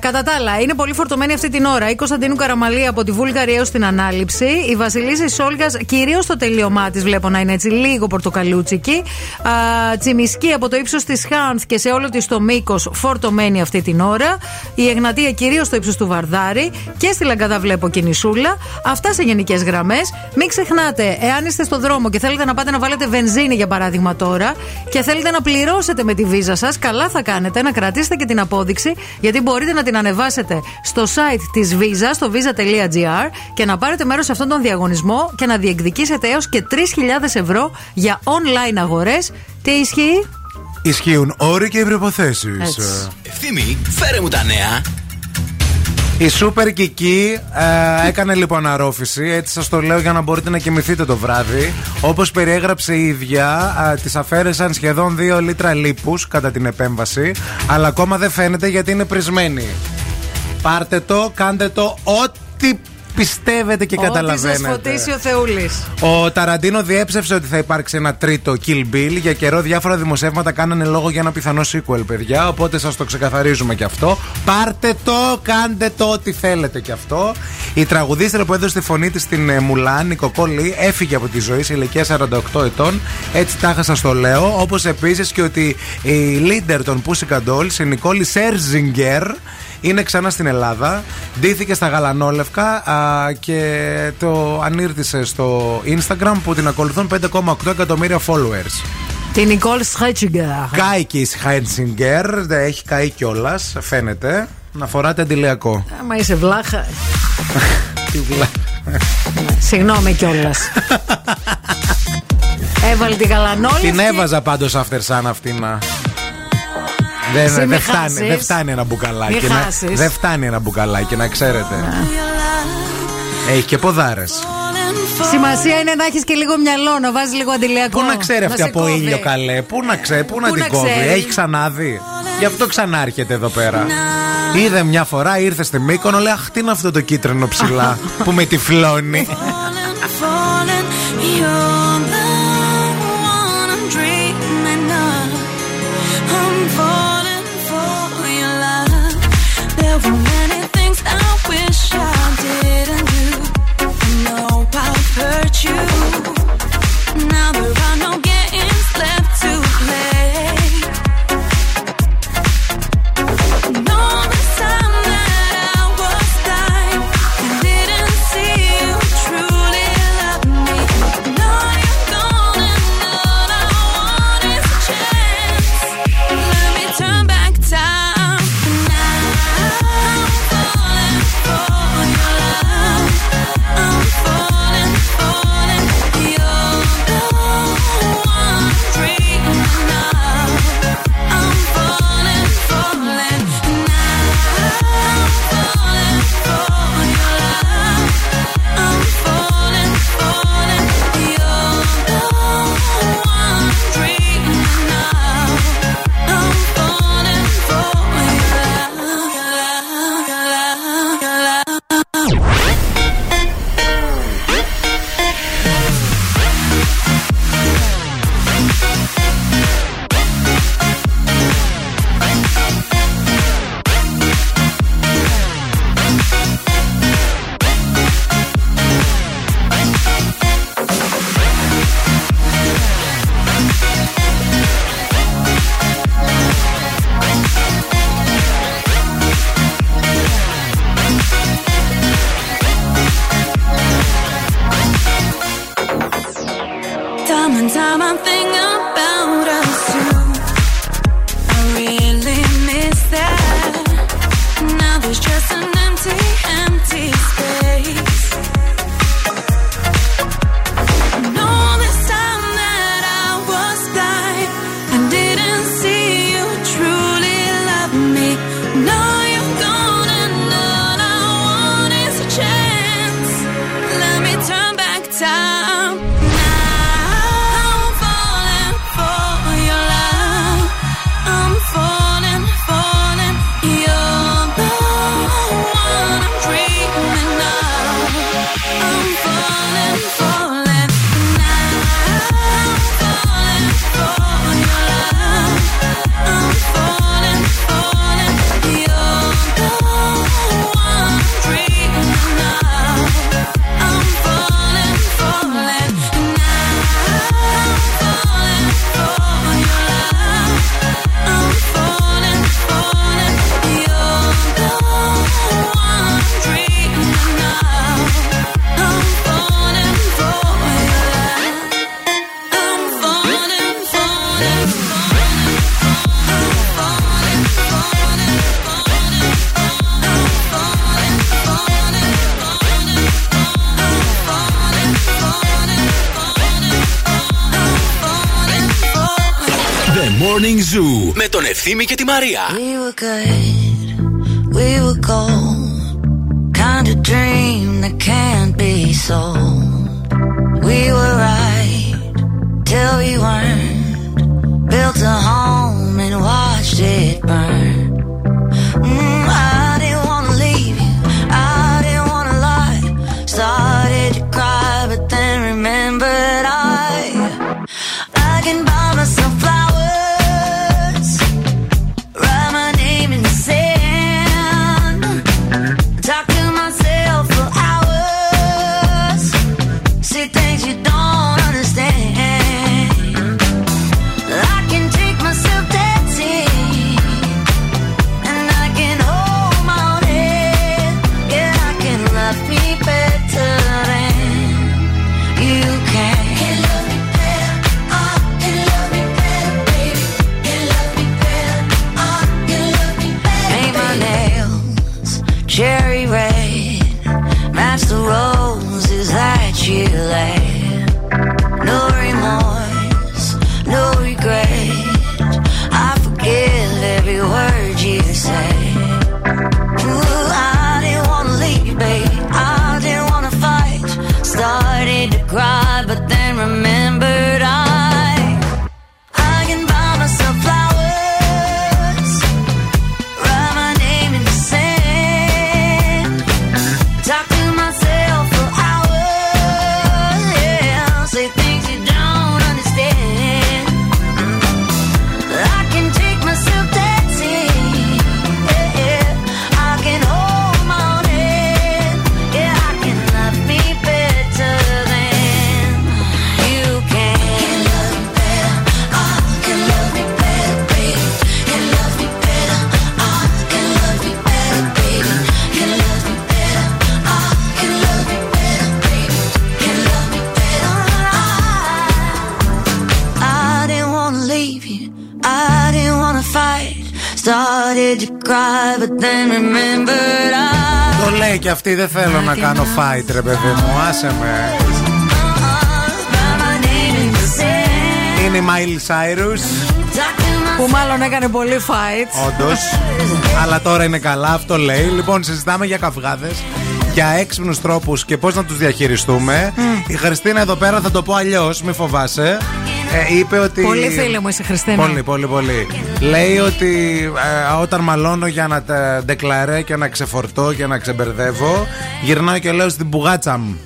κατά τα άλλα, είναι πολύ φορτωμένη αυτή την ώρα η Κωνσταντίνου Καραμαλή από τη Βούλγαρη έως την Ανάληψη. Η Βασιλίση Σόλγας, κυρίως στο τελείωμά της, βλέπω να είναι έτσι λίγο πορτοκαλιούτσικη. Α, Τσιμισκή από το ύψος της Χάνθ και σε όλο της το μήκος, φορτωμένη αυτή την ώρα. Η Εγνατία κυρίως στο ύψος του Βαρδάρη και στη Λαγκαδά βλέπω κινησούλα. Αυτά σε γενικές γραμμές. Μην ξεχνάτε, εάν είστε στο δρόμο και θέλετε να πάτε να βάλετε βενζίνη για παράδειγμα τώρα και θέλετε να πληρώσετε με τη βίζα σας, καλά θα κάνετε να κρατήσετε και την απόδειξη, γιατί μπορείτε να την ανεβάσετε στο site της Visa, στο visa τελεία gr, και να πάρετε μέρος σε αυτόν τον διαγωνισμό και να διεκδικήσετε έως και τρεις χιλιάδες ευρώ για online αγορές. Τι ισχύει? Ισχύουν όροι και οι προϋποθέσεις. Ευθύμη, φέρε μου τα νέα. Η Super Kiki ε, έκανε λοιπόν αρρώφηση, έτσι σας το λέω για να μπορείτε να κοιμηθείτε το βράδυ. Όπως περιέγραψε η ίδια, ε, της αφαίρεσαν σχεδόν δύο λίτρα λίπους κατά την επέμβαση, αλλά ακόμα δεν φαίνεται γιατί είναι πρισμένη. Πάρτε το, κάντε το ό,τι πιστεύετε και ό, καταλαβαίνετε. Ό,τι σας φωτίσει ο Θεούλης. Ο Ταραντίνο διέψευσε ότι θα υπάρξει ένα τρίτο Kill Bill. Για καιρό διάφορα δημοσιεύματα κάνανε λόγο για ένα πιθανό sequel, παιδιά. Οπότε σας το ξεκαθαρίζουμε και αυτό. Πάρτε το, κάντε το ό,τι θέλετε και αυτό. Η τραγουδίστρια που έδωσε τη φωνή της στην Μουλάν, η Coco Lee, έφυγε από τη ζωή σε ηλικία σαράντα οκτώ ετών. Έτσι τάχα σας το λέω. Όπως επίσης και ότι η leader των Pussycat Dolls, η Nicole Scherzinger, είναι ξανά στην Ελλάδα. Ντύθηκε στα γαλανόλευκα α, και το ανήρτησε στο Instagram που την ακολουθούν πέντε κόμμα οκτώ εκατομμύρια followers. Την Νικόλ Σχέτσιγκερ. Κάηκε Σχέτσιγκερ, έχει καεί κιόλας, φαίνεται. Να φοράτε αντιλιακό. Μα είσαι βλάχα. Συγγνώμη κιόλας. Έβαλε την γαλανόλευκη. Την έβαζα πάντως after sun αυτή να... Δεν δε φτάνει, δε φτάνει ένα μπουκαλάκι. Δεν φτάνει ένα μπουκαλάκι, να ξέρετε. Να. Έχει και ποδάρες. Σημασία είναι να έχεις και λίγο μυαλό, να βάζεις λίγο αντιλιακό. Πού να ξέρει αυτή από ήλιο, καλέ. Πού να ξέρει, πού να την κόβει. Έχει ξανάδει. Γι' αυτό ξανάρχεται εδώ πέρα. Είδε μια φορά, ήρθε στη Μύκονο, λέει αχ, τι είναι αυτό το κίτρινο ψηλά που με τυφλώνει. We were good, we were gold, kind of dream that can't be sold. We were right till we weren't, built a home and watched it burn. Mm, I didn't want to leave you, I didn't want to lie, started to cry but then remembered I, I can buy myself flowers. you to say, ooh, I didn't want to leave, babe, I didn't want to fight. Started to cry, but then remembered I I can buy myself flowers, write my name in the sand, talk to myself for hours, yeah, say things you don't understand. I can take myself dancing, yeah, yeah, I can hold my own hand, yeah, I can love me better than you can. Can love me better, I can love me better, baby. Can love me better, I can love me better, baby. Can love me better, I can love me better, baby. Can love me better. I didn't wanna leave you, I didn't wanna fight. Started to cry, but then remembered I. Το λέει και αυτή, δεν θέλω να κάνω fight, ρε παιδί μου, άσε με. Είναι η Μάιλ Σάιρους, Που μάλλον έκανε πολύ fight. όντως, αλλά τώρα είναι καλά, αυτό λέει. Λοιπόν, συζητάμε για καυγάδες, για έξυπνους τρόπους και πώς να τους διαχειριστούμε. Η Χριστίνα εδώ πέρα, θα το πω αλλιώς, μη φοβάσαι. Ε, είπε ότι... Πολύ φίλη μου είσαι, Χριστίνα. Πολύ, πολύ, πολύ. Λέει ότι ε, όταν μαλώνω για να τα ντεκλαρέ και να ξεφορτώ και να ξεμπερδεύω, γυρνάω και λέω στην μπουγάτσα μου.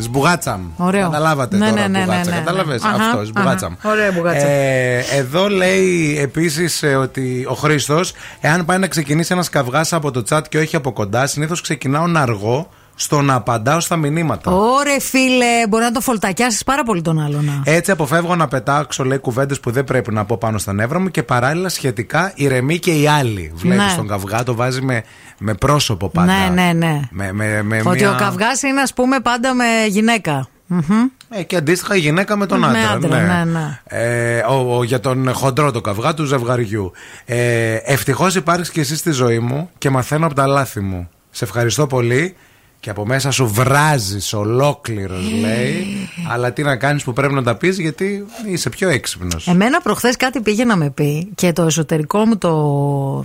Σμπουγάτσα. Ωραίο. Καταλάβατε ναι, τώρα. Ναι, ναι, μπουγάτσα. Ναι, ναι. Καταλαβες. Αυτό. Σμπουγάτσα. Ωραία, μπουγάτσα. Ε, εδώ λέει επίσης ότι ο Χρήστος, εάν πάει να ξεκινήσει ένας καυγάς από το chat και όχι από κοντά, συνήθως ξεκινάω να αργώ στο να απαντάω στα μηνύματα. Ωρε φίλε, μπορεί να το φολτακιάσεις πάρα πολύ τον άλλον. Έτσι αποφεύγω να πετάξω, λέει, κουβέντες που δεν πρέπει να πω πάνω στα νεύρα μου και παράλληλα σχετικά ηρεμεί και οι άλλοι. Βλέπεις ναι. τον καυγά, το βάζει με, με πρόσωπο πάντα. Ναι, ναι, ναι. Με, με, με Ότι μια... ο καυγάς είναι, ας πούμε, πάντα με γυναίκα. Mm-hmm. Ε, και αντίστοιχα η γυναίκα με τον άντρα. Με άντρα ναι. Ναι, ναι. Ε, ο, ο, για τον χοντρό το καυγά του ζευγαριού. Ε, ευτυχώς υπάρχεις και εσύ στη ζωή μου και μαθαίνω από τα λάθη μου. Σε ευχαριστώ πολύ. Και από μέσα σου βράζεις ολόκληρος, λέει. Αλλά τι να κάνεις που πρέπει να τα πεις, γιατί είσαι πιο έξυπνος. Εμένα προχθές κάτι πήγε να με πει και το εσωτερικό μου, το...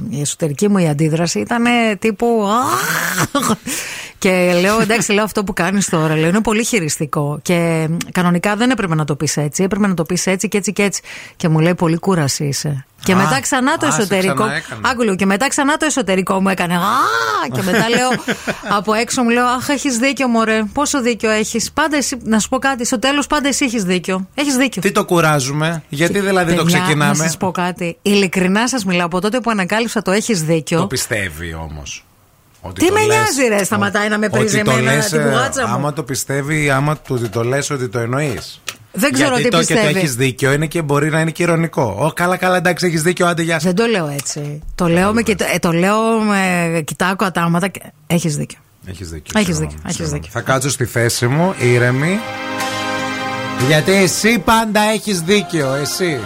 η εσωτερική μου η αντίδραση ήταν τύπου. Και λέω, εντάξει, λέω αυτό που κάνεις τώρα. Λέω, είναι πολύ χειριστικό. Και κανονικά δεν έπρεπε να το πεις έτσι. Έπρεπε να το πεις έτσι και έτσι και έτσι. Και μου λέει, πολύ κούραση είσαι. Και α, μετά ξανά το α, εσωτερικό. Άγγλου, και μετά ξανά το εσωτερικό μου έκανε. Α, και μετά λέω από έξω μου λέω: Αχ, έχεις δίκιο, μωρέ. Πόσο δίκιο έχεις. Πάντα εσύ, να σου πω κάτι. Στο τέλος, πάντα εσύ έχεις δίκιο. Έχεις δίκιο. Τι το κουράζουμε, γιατί και, δηλαδή παιδιά, το ξεκινάμε. Να σας πω κάτι. Ειλικρινά σας μιλάω από τότε που ανακάλυψα το έχεις δίκιο. Το πιστεύει όμως. Ότι τι με νοιάζει, ρε, σταματάει να με πρίζει εμένα την κουβάτσα μου. Άμα το πιστεύει, άμα του το λες ότι το εννοείς. Δεν ξέρω γιατί τι πιστεύει. Γιατί το και το έχεις δίκιο είναι και μπορεί να είναι και ειρωνικό. Ω, καλά, καλά, εντάξει, έχεις δίκιο, άντε γεια σας. Δεν το λέω έτσι. Το λέω με, κοιτά, ε, το λέω με κοιτάκω ατάματα. Έχεις δίκιο. Έχεις δίκιο. Έχεις δίκιο. Έχεις δίκιο. Θα κάτσω στη θέση μου, ήρεμη. Γιατί εσύ πάντα έχεις δίκιο, εσύ.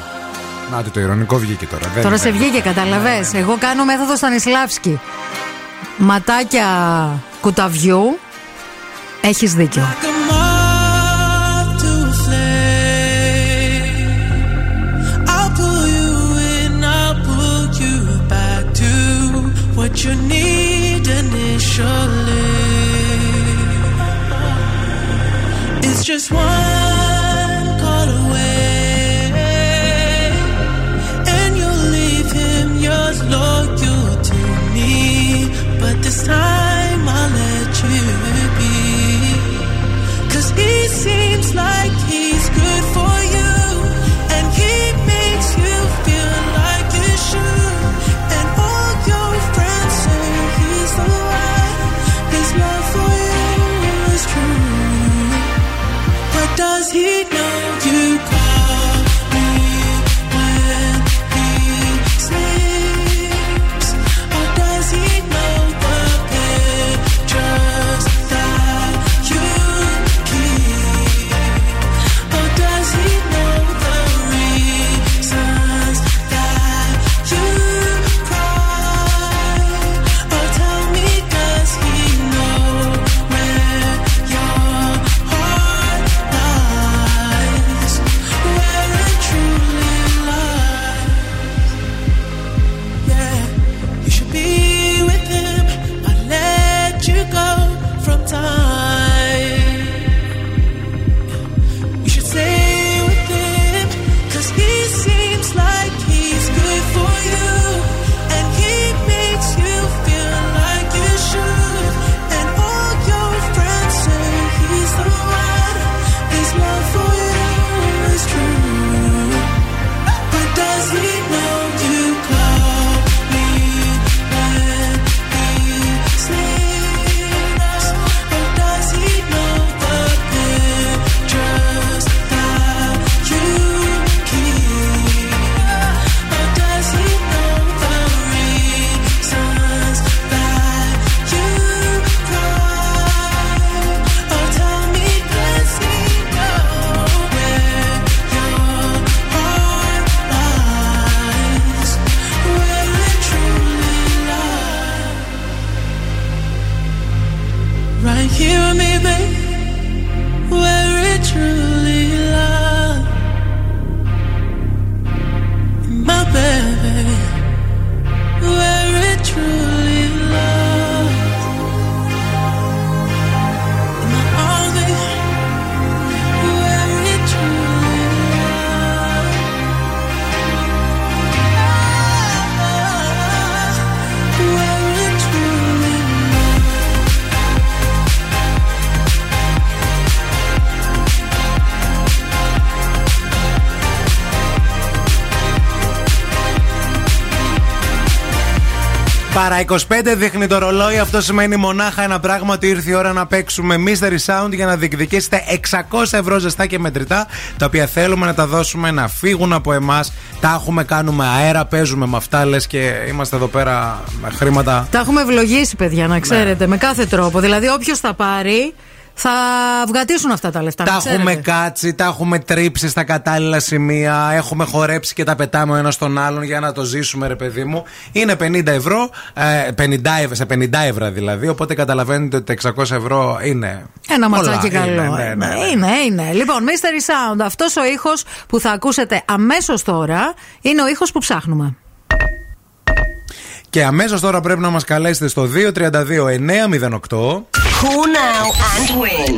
Να το, το ειρωνικό βγήκε τώρα. Δεν τώρα σε βγήκε, καταλαβες. Εγώ κάνω μέθοδο Στανισλάβσκι. Ματάκια κουταβιού. Έχεις δίκιο. You need initially. It's just one call away, and you'll leave him yours loyal to me. But this time I'll let you be, 'cause he seems like he's good for you, and he makes you feel like you should. Does Παρά είκοσι πέντε δείχνει το ρολόι. Αυτό σημαίνει μονάχα ένα πράγμα, ότι ήρθε η ώρα να παίξουμε Mystery Sound για να διεκδικήσετε εξακόσια ευρώ ζεστά και μετρητά, τα οποία θέλουμε να τα δώσουμε να φύγουν από εμάς. Τα έχουμε, κάνουμε αέρα, παίζουμε με αυτά, λες και είμαστε εδώ πέρα με χρήματα. Τα έχουμε ευλογήσει, παιδιά, να ξέρετε, ναι. Με κάθε τρόπο. Δηλαδή, όποιος θα πάρει, θα βγατήσουν αυτά τα λεφτά. Τα έχουμε κάτσει, τα έχουμε τρίψει στα κατάλληλα σημεία. Έχουμε χορέψει και τα πετάμε ο ένας στον άλλον για να το ζήσουμε, ρε παιδί μου. Είναι πενήντα ευρώ, πενήντα, σε πενήντα ευρώ δηλαδή. Οπότε καταλαβαίνετε ότι τα εξακόσια ευρώ είναι ένα ματσάκι καλό. Είναι, ναι, ναι, ναι. είναι, είναι. Λοιπόν, Mystery Sound. Αυτός ο ήχος που θα ακούσετε αμέσως τώρα είναι ο ήχος που ψάχνουμε. Και αμέσως τώρα πρέπει να μας καλέσετε στο δύο τρία δύο εννιά μηδέν οκτώ. Call now and win. Call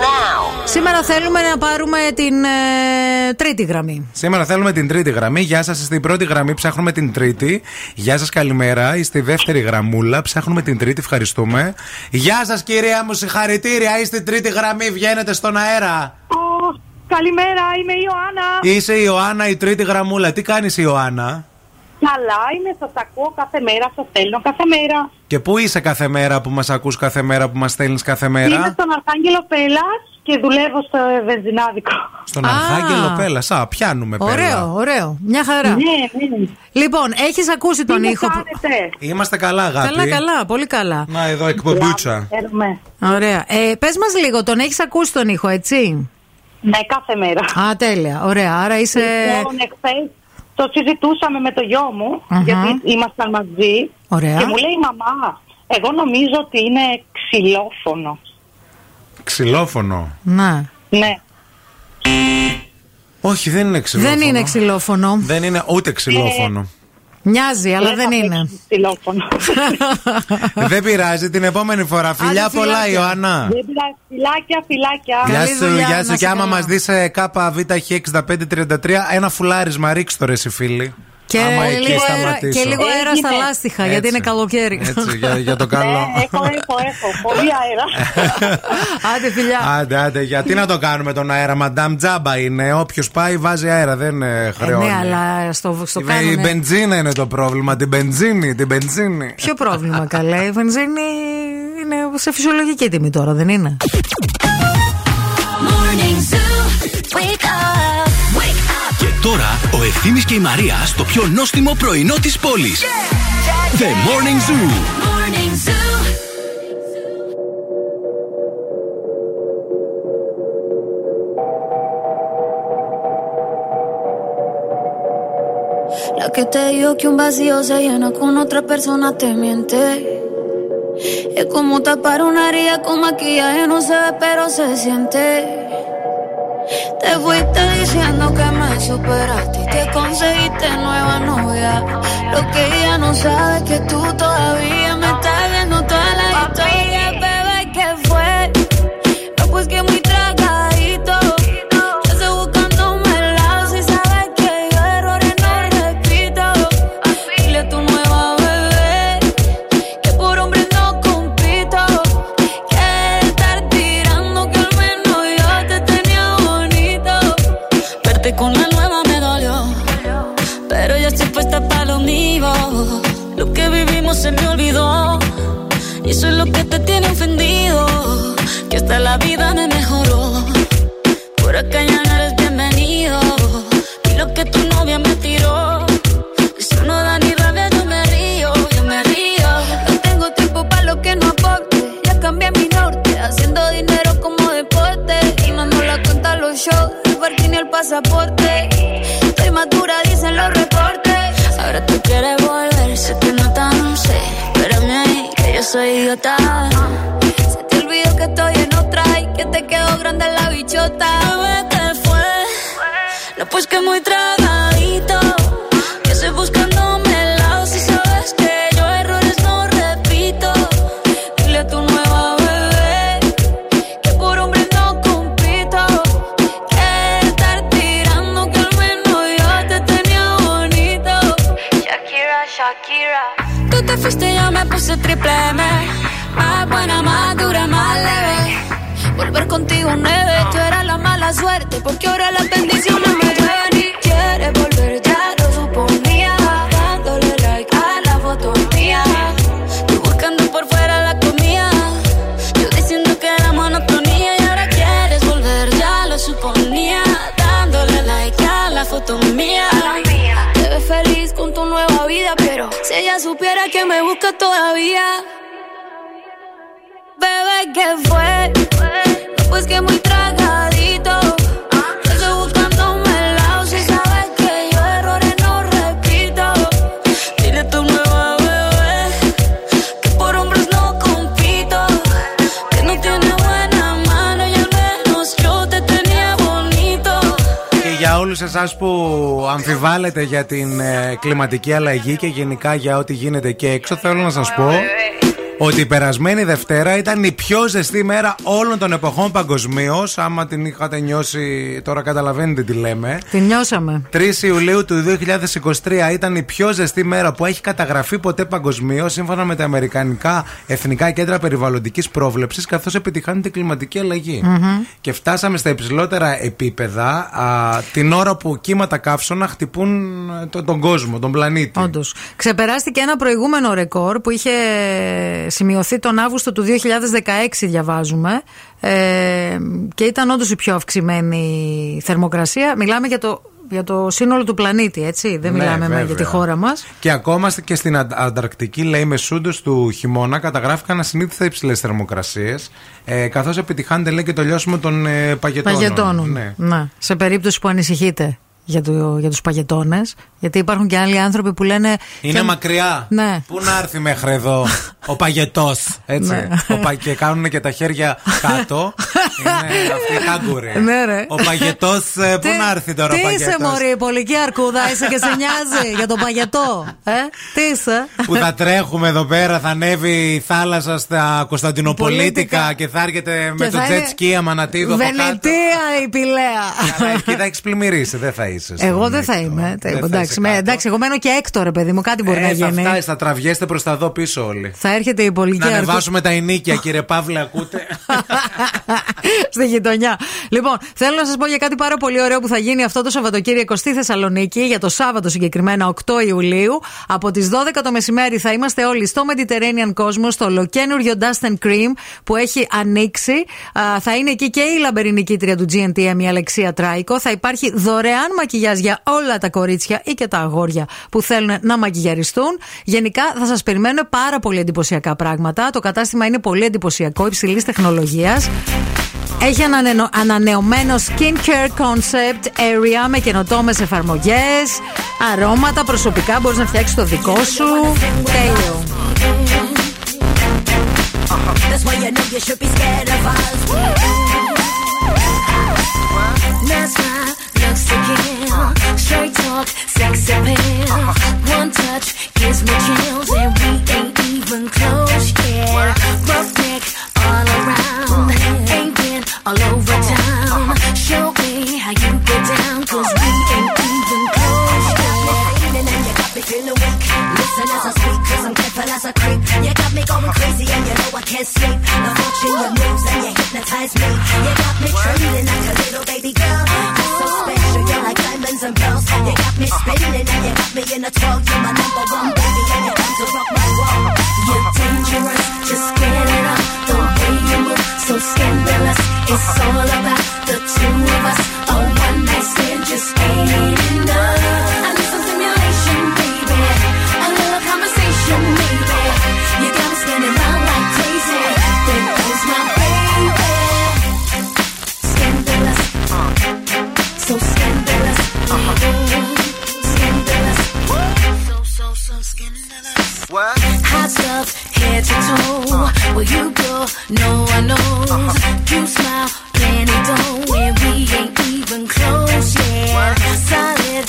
now. Σήμερα θέλουμε να πάρουμε την ε, τρίτη γραμμή. Σήμερα θέλουμε την τρίτη γραμμή. Γεια σας, στην πρώτη γραμμή ψάχνουμε την τρίτη. Γεια σας, καλημέρα. Στη δεύτερη γραμμούλα ψάχνουμε την τρίτη. Ευχαριστούμε. Γεια σας, κυρία μου, συγχαρητήρια. Είστε τρίτη γραμμή. Βγαίνετε στον αέρα. Oh, καλημέρα, είμαι η Ιωάννα. Είσαι η Ιωάννα, η τρίτη γραμμούλα. Τι κάνεις, Ιωάννα? Καλά είμαι, σας ακούω κάθε μέρα, σας στέλνω κάθε μέρα. Και πού είσαι κάθε μέρα που μας ακούς κάθε μέρα, που μας στέλνεις κάθε μέρα? Είμαι στον Αρχάγγελο Πέλλας και δουλεύω στο βενζινάδικο. Στον Αρχάγγελο Πέλλας, α, πιάνουμε Πέλλα. Ωραίο, ωραίο, μια χαρά. Ναι, ναι. Λοιπόν, έχεις ακούσει τον ήχο? Είμαστε καλά, αγάπη. Καλά, καλά, πολύ καλά. Να, εδώ εκπομπούτσα. Ωραία, ε, πες μας λίγο, τον έχεις ακούσει τον ήχο, έτσι? Ναι, κάθε μέρα. Α, τέλεια, ωραία, άρα είσαι... Το συζητούσαμε με το γιο μου, uh-huh. γιατί ήμασταν μαζί. Ωραία. Και μου λέει, μαμά, εγώ νομίζω ότι είναι ξυλόφωνο. Ξυλόφωνο? Ναι. Ναι. Όχι, δεν είναι ξυλόφωνο. Δεν είναι ξυλόφωνο. Δεν είναι ούτε ξυλόφωνο. Ε... Μοιάζει, αλλά δεν, δεν είναι. Δεν πειράζει, την επόμενη φορά. Φιλιά πολλά, Ιωάννα. Δεν πειράζει, φιλάκια, φιλάκια. Γεια σου, γεια σου. Και άμα μας δεις κάπα βι χ έξι πέντε τρία τρία, ένα φουλάρισμα ρίξ' το ρε συ φίλοι. Και λίγο, αέρα, και λίγο αέρα στα λάστιχα, έτσι, γιατί είναι καλοκαίρι. Έτσι, για, για το καλό. Έχω, έχω, έχω. Πολύ αέρα. Άντε, φιλιά. Άντε, άντε, γιατί να το κάνουμε τον αέρα, μαντάμ, τζάμπα είναι. Όποιος πάει, βάζει αέρα, δεν χρεώνει. Ε, ναι, αλλά στο, στο κάνουνε. Η μπενζίνα είναι το πρόβλημα. Την μπενζίνη, την μπενζίνη. Ποιο πρόβλημα, καλέ? Η μπενζίνη είναι σε φυσιολογική τιμή τώρα, δεν είναι? Τώρα ο Ευθύμης και η Μαρία στο πιο νόστιμο πρωινό της πόλης. Yeah, yeah, yeah. The Morning Zoo. Morning Zoo. La que te digo que un vacío se llena con otra persona te miente. Es como tapar una herida con maquillaje, no se ve pero se siente. Te fuiste diciendo que me superaste y que conseguiste nueva novia. Lo que ella no sabe es que tú todavía me estás viendo toda la historia. Bebé, ¿qué fue? No, pues que muy tragadito. Yo estoy buscando un helado. Si sabes que yo errores no repito. Dile a tu nueva bebé que por hombre no compito. Que estar tirando que al menos yo te tenía bonito. Verte con la nueva me dolió, pero ya estoy puesta pa' lo mío. Lo que vivimos se me olvidó y eso es lo que te tiene ofendido. Que hasta la vida me mejoró. Por acá ya no eres bienvenido. Y lo que tu novia me tiró, eso no da ni rabia, yo me río, yo me río. No tengo tiempo pa' lo que no aporte. Ya cambié mi norte, haciendo dinero como deporte. Y no la cuenta los shows, ni ni el pasaporte. Estoy madura, dicen los reportes. Ahora tú quieres volver, sé que no tan sé. Espérame ahí, que yo soy idiota. Se te olvidó que estoy en otra y que te quedó grande la bichota. Bebé, ¿qué fue? No, pues que muy tragadito. Que estoy buscándome el lado. Si sabes que yo errores no repito. Dile a tu nueva bebé que por hombre no compito. Que estar tirando que al menos yo te tenía bonito. Shakira, Shakira. Tú te fuiste y yo me puse triple M. Más buena, más dura, más leve. Volver contigo nueve. Tú eras la mala suerte porque ahora las bendiciones me llueven. Y quieres volver, ya lo suponía. Dándole like a la foto mía. anatomía. Te ves feliz con tu nueva vida, pero si ella supiera que me busca todavía. Bebé, ¿qué fue? No, pues que muy tragadito. Estoy buscando un helado, si sabes que yo errores no repito. Dile a tu nueva bebé que por hombres no compito, que no tiene buena mano y al menos yo te tenía bonito. Και για όλους εσάς που αμφιβάλλετε για την ε, κλιματική αλλαγή και γενικά για ό,τι γίνεται και έξω, θέλω να σας πω ότι η περασμένη Δευτέρα ήταν η πιο ζεστή μέρα όλων των εποχών παγκοσμίως. Άμα την είχατε νιώσει, τώρα καταλαβαίνετε τι λέμε. Την νιώσαμε. τρεις Ιουλίου του δύο χιλιάδες είκοσι τρία ήταν η πιο ζεστή μέρα που έχει καταγραφεί ποτέ παγκοσμίως, σύμφωνα με τα αμερικανικά Εθνικά Κέντρα Περιβαλλοντικής Πρόβλεψης, καθώς επιτυχάνει την κλιματική αλλαγή. Mm-hmm. Και φτάσαμε στα υψηλότερα επίπεδα α, την ώρα που κύματα καύσωνα χτυπούν τον, τον κόσμο, τον πλανήτη. Όντως. Ξεπεράστηκε ένα προηγούμενο ρεκόρ που είχε σημειωθεί τον Αύγουστο του δύο χιλιάδες δεκαέξι, διαβάζουμε, ε, και ήταν όντως η πιο αυξημένη θερμοκρασία. Μιλάμε για το, για το σύνολο του πλανήτη, έτσι, δεν ναι, μιλάμε βέβαια για τη χώρα μας. Και ακόμα και στην Ανταρκτική, λέει, μεσούντος του χειμώνα καταγράφηκαν ασυνήθιστα υψηλές θερμοκρασίες, ε, καθώς επιτυχάνεται, λέει, και το λιώσιμο των ε, παγετώνων. Παγετώνων. Ναι. Να, σε περίπτωση που ανησυχείτε για, το, για τους παγετώνες, γιατί υπάρχουν και άλλοι άνθρωποι που λένε είναι και μακριά, ναι, πού να έρθει μέχρι εδώ ο παγετός, έτσι, ναι, ο πα... και κάνουν και τα χέρια κάτω. Είναι αυτοί οι κάγκουροι, ναι, ρε. Ο παγετός, πού να έρθει τώρα ο παγετός. Τι είσαι μωρή, πολική αρκούδα είσαι και σε νοιάζει για τον παγετό, ε? Τι είσαι που θα τρέχουμε εδώ πέρα, θα ανέβει η θάλασσα στα Κωνσταντινοπολίτικα και θα έρχεται με το jet ski Αμανατίδου από κάτω. Βενετία η Πηλαία. Εκεί θα έχεις πλημμυρίσει, δεν θα είσαι. Εγώ δεν θα είμαι. Ε, εντάξει, εγώ μένω και έκτο, ρε παιδί μου, κάτι μπορεί ε, να γίνει. Θα, θα τραβιέστε προς τα εδώ πίσω όλοι. Θα έρχεται η πολιτική. Να ανεβάσουμε αρκού... τα ενίκια, κύριε Παύλα, ακούτε. Στη γειτονιά. Λοιπόν, θέλω να σας πω για κάτι πάρα πολύ ωραίο που θα γίνει αυτό το Σαββατοκύριακο στη Θεσσαλονίκη, για το Σάββατο συγκεκριμένα, οκτώ Ιουλίου. Από τις δώδεκα το μεσημέρι θα είμαστε όλοι στο Mediterranean Cosmos, στο ολοκένουργιο Dust and Cream που έχει ανοίξει. Α, θα είναι εκεί και η λαμπερινή κήτρια του τζι εν τι εμ, η Αλεξία Τράικο. Θα υπάρχει δωρεάν μακιγιάζ για όλα τα κορίτσια ή και τα αγόρια που θέλουν να μαγιγιαριστούν. Γενικά θα σας περιμένω πάρα πολύ εντυπωσιακά πράγματα. Το κατάστημα είναι πολύ εντυπωσιακό, υψηλής τεχνολογίας. Έχει ανανεω... ανανεωμένο skincare concept area με καινοτόμες εφαρμογές, αρώματα προσωπικά, μπορείς να φτιάξεις το δικό σου. Τέλειο. Straight talk, sex appeal. Uh-huh. One touch gives me chills, and we ain't even close yet. Wow. Rough neck all around, uh-huh, ain't been all over town. Uh-huh. Show me how you get down, 'cause we ain't even close yet. Feeling and you got me feeling weak. Listen as I speak, 'cause I'm careful as a creep. You got me going crazy, and you know I can't sleep. I'm watching your moves, and you hypnotize me. You got me trembling like a little baby girl. You're so special, you're like diamonds and pearls. You got me spinning and you got me in a twirl. You're my number one baby and you're going to rock my world. You're dangerous, just get it up. The way you move, so scandalous. It's all about the two of us. A one night stand just ain't enough. I need some stimulation, baby. A little conversation, maybe. You got me spinning around like crazy. There goes my baby. Scandalous, so scandalous. Uh-huh. Scandalous. So, so, so scandalous. What? Hot stuff, head to toe. Uh-huh. Where you go, no one knows. Uh-huh. You smile, then it don't. And we ain't even close yet. What? Solid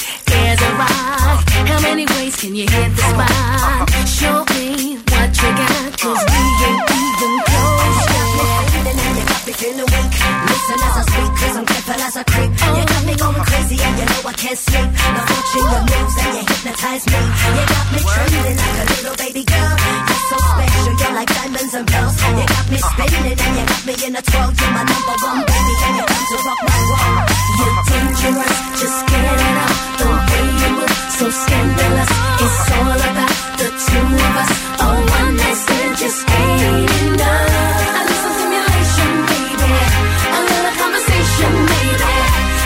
as a rock. Uh-huh. How many ways can you hit the spot? Uh-huh. Show me what you got, 'cause we ain't even close yet. Even now you got me feeling weak. Listen as I speak, 'cause I'm careful as I creep. You got me going crazy and you know I can't sleep. Now watching your moves and you hypnotize me. You got me trembling like a little baby girl. You're so special, you're like diamonds and pearls. You got me spinning and you got me in a twirl. You're my number one baby and you're going to rock my world. You're dangerous, just get it up. The way you move, so scandalous. It's all about the two of us. A one night stand just ain't enough. I need some stimulation, baby. A little conversation, maybe.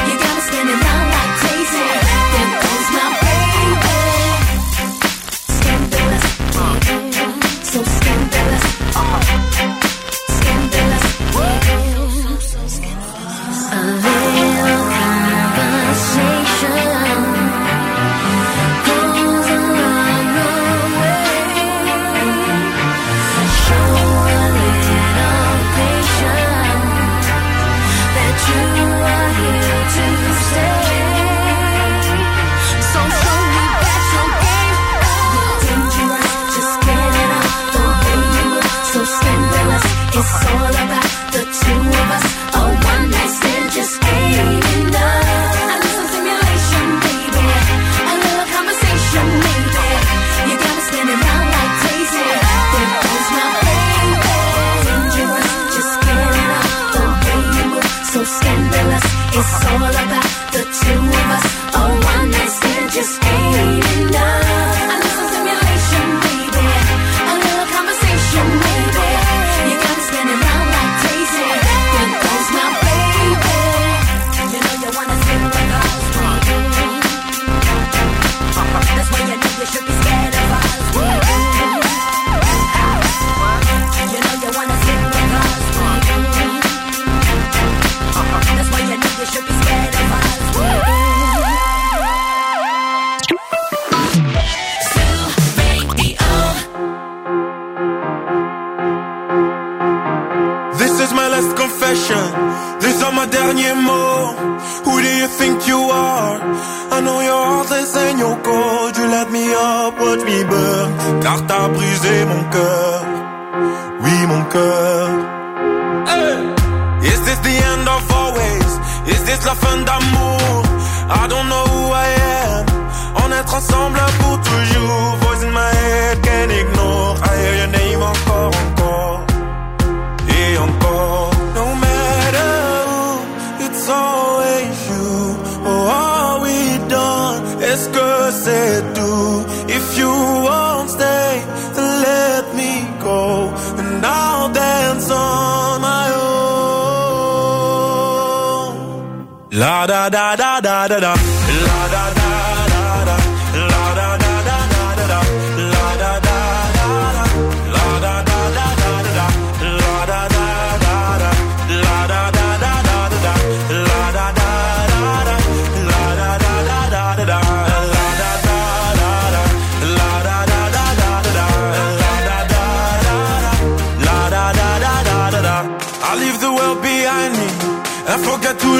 You got me spinning round like crazy. It's all about the two of us. A one night stand just ain't enough. I need some stimulation, baby. A little conversation, baby. You got me spinning round like crazy. There goes my baby. You know you wanna spin with us. That's why you know you should be scared of us. You know you wanna spin with us. That's why you know you should be scared of us. This is my last confession. These are my derniers mots. Who do you think you are? I know your heart is in your cold. You let me up, watch me burn. Car t'as brisé mon cœur. Oui, mon cœur. Hey! Is this the end of always? Is this la fin d'amour? I don't know who I am. On est ensemble pour toujours. Voice in my head, can't ignore. I hear your name encore, encore. Et encore. No matter who, it's always you. Oh, are we done? Est-ce que c'est tout? If you won't stay, then let me go. And I'll dance on my own. La da da da da da da. La da da da da. La da da da da da. La da da da da. La da da da da. La da da da da. La da da da da. La da da da da. La da da da da da. La da da da da. La da da da da da. La da da da da. La da da da da da. I leave the world behind me and forget tout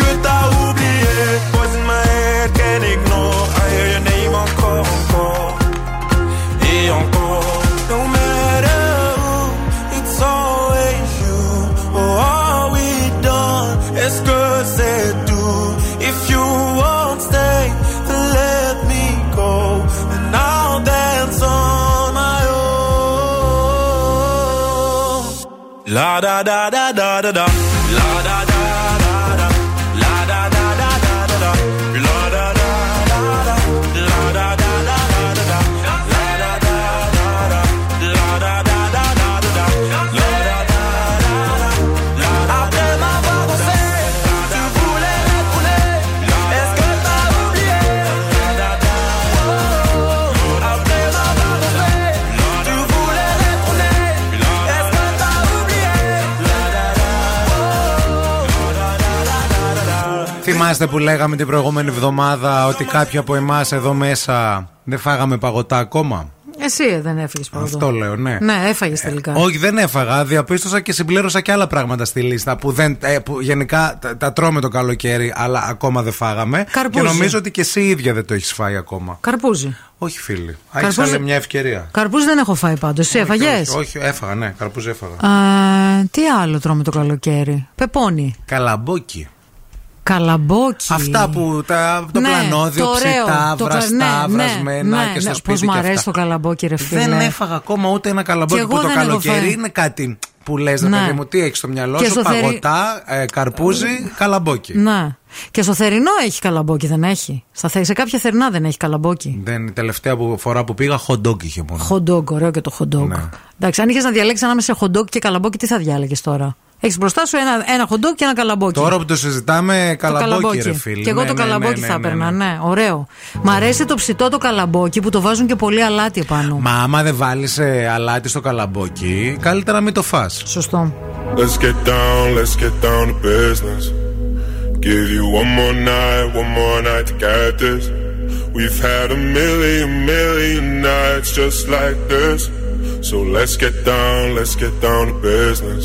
que t'as oublié. Voice in my head, can't ignore. I hear your name encore, encore. Et encore. No matter who, it's always you. Oh, are we done? Est-ce que c'est tout? If you won't stay, then let me go. And I'll dance on my own. La da da da da da da. La da da da da. La da da da da da. La da da da da. La da da da da. La da da da da. La da da da da. La da da da da. Après m'avoir dansé, tu voulais retourner. Est-ce que t'as oublié? Après m'avoir dansé, tu voulais retourner. Est-ce que t'as oublié? Θυμάστε που λέγαμε την προηγούμενη εβδομάδα ότι κάποιοι από εμάς εδώ μέσα δεν φάγαμε παγωτά ακόμα? Εσύ δεν έφυγες παγωτά. Αυτό λέω, ναι. Ναι, έφαγες τελικά. Ε, όχι, δεν έφαγα. Διαπίστωσα και συμπλήρωσα και άλλα πράγματα στη λίστα που, δεν, ε, που γενικά τα, τα τρώμε το καλοκαίρι, αλλά ακόμα δεν φάγαμε. Καρπούζι. Και νομίζω ότι και εσύ ίδια δεν το έχεις φάει ακόμα. Καρπούζι. Όχι, φίλοι. Άρχισα καρπούζι... μια ευκαιρία. Καρπούζι δεν έχω φάει πάντως. Εσύ έφαγες? Όχι, όχι, έφαγα, ναι. Καρπούζι έφαγα. Α, τι άλλο τρώμε το καλοκαίρι? Πεπόνι. Καλαμπόκι. Καλαμπόκι. Αυτά που τα, το ναι, πλανόδιο, το ψητά, ωραίο, βραστά, ναι, βρασμένα, ναι, ναι, και στο ναι, σπίτι. Πώς μου αρέσει το καλαμπόκι, ρε φίλε. Δεν έφαγα ακόμα ούτε ένα καλαμπόκι που το καλοκαίρι είναι κάτι που λες, ναι, παιδί μου, τι έχεις στο μυαλό και σου, στο παγωτά, θερι... ε, καρπούζι, καλαμπόκι. Ναι. Και στο θερινό έχει καλαμπόκι, δεν έχει? Σε κάποια θερινά δεν έχει καλαμπόκι. Δεν, η τελευταία φορά που πήγα, χοντόκι είχε μόνο. Χοντόκι, ωραίο και το χοντόκι. Ναι. Εντάξει, αν είχες να διαλέξεις ανάμεσα σε χοντόκι και καλαμπόκι, τι θα διάλεγες τώρα? Έχεις μπροστά σου ένα, ένα χοντόκι και ένα καλαμπόκι. Τώρα που το συζητάμε, καλαμπόκι, το καλαμπόκι, ρε φίλοι. Και εγώ ναι, το καλαμπόκι ναι, ναι, θα έπαιρνα, ναι, ναι, ναι, ωραίο. Μ' αρέσει το ψητό το καλαμπόκι που το βάζουν και πολύ αλάτι επάνω. Μα άμα δεν βάλεις ε, αλάτι στο καλαμπόκι, καλύτερα να μην το φας. Σωστό. Let's get down, let's get down to business. Give you one more night, one more night to get this. We've had a million, million nights just like this. So let's get down, let's get down to business.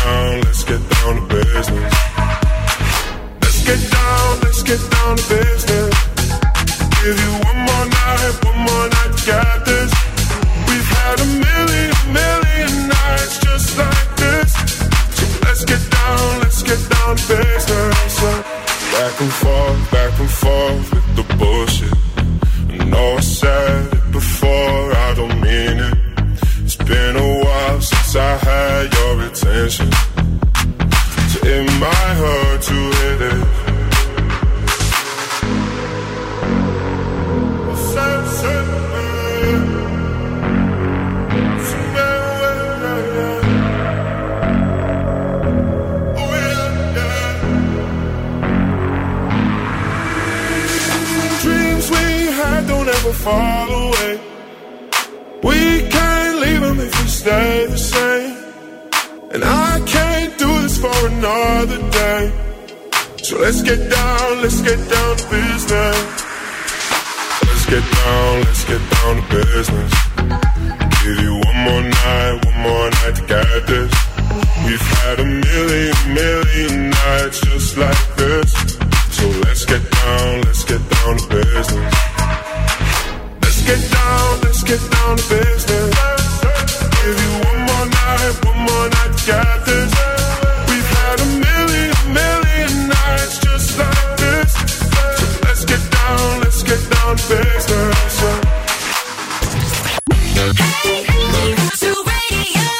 down, let's get down to business. Let's get down, let's get down to business. Give you one more night, one more night to get this. We've had a million, million nights just like this. So let's get down, let's get down to business. Back and forth, back and forth with the bullshit. I know I said it before, I don't mean it. It's been a while since I had your attention. So it might hurt to hit it. Fall away. We can't leave them if we stay the same. And I can't do this for another day. So let's get down, let's get down to business. Let's get down, let's get down to business. Give you one more night, one more night to get this. We've had a million, million nights just like this. So let's get down, let's get down to business. Let's get down, let's get down to business. Give you one more night, one more night to get this. We've had a million, million nights just like this. So let's get down, let's get down to business. Hey, hey, Zoo Radio,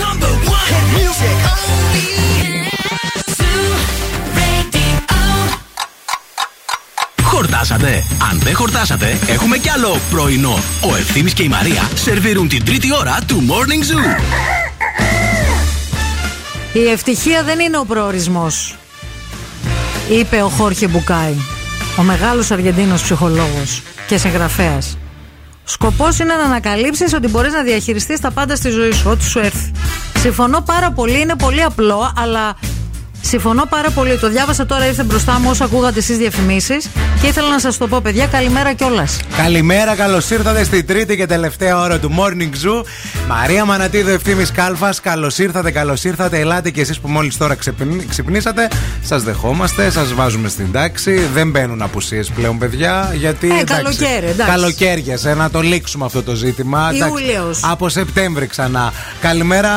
number one hit music only. Zoo Radio. Χορτάσατε; Αν δεν χορτάσατε, έχουμε κι άλλο πρωινό. Ο Ευθύμης και η Μαρία σερβίρουν την τρίτη ώρα του Morning Zoo. Η ευτυχία δεν είναι ο προορισμός, είπε ο Χόρχε Μπουκάη, ο μεγάλος Αργεντίνος ψυχολόγος και συγγραφέας. Σκοπός είναι να ανακαλύψεις ότι μπορείς να διαχειριστείς τα πάντα στη ζωή σου, ό,τι σου έρθει. Συμφωνώ πάρα πολύ, είναι πολύ απλό, αλλά... Συμφωνώ πάρα πολύ. Το διάβασα τώρα, ήρθε μπροστά μου όσο ακούγατε εσείς διαφημίσεις και ήθελα να σας το πω, παιδιά. Καλημέρα κιόλας. Καλημέρα, καλώς ήρθατε στην τρίτη και τελευταία ώρα του Morning Zoo. Μαρία Μανατίδου, Ευθύμης Κάλφας. Καλώς ήρθατε, καλώς ήρθατε. Ελάτε κι εσείς που μόλις τώρα ξυπνήσατε. Σας δεχόμαστε, σας βάζουμε στην τάξη. Δεν μπαίνουν απουσίες πλέον, παιδιά. Γιατί. Ε, καλοκαίρι, εντάξει. Καλοκαίριασε, να το λήξουμε αυτό το ζήτημα. Ιούλιος. Από Σεπτέμβρη ξανά. Καλημέρα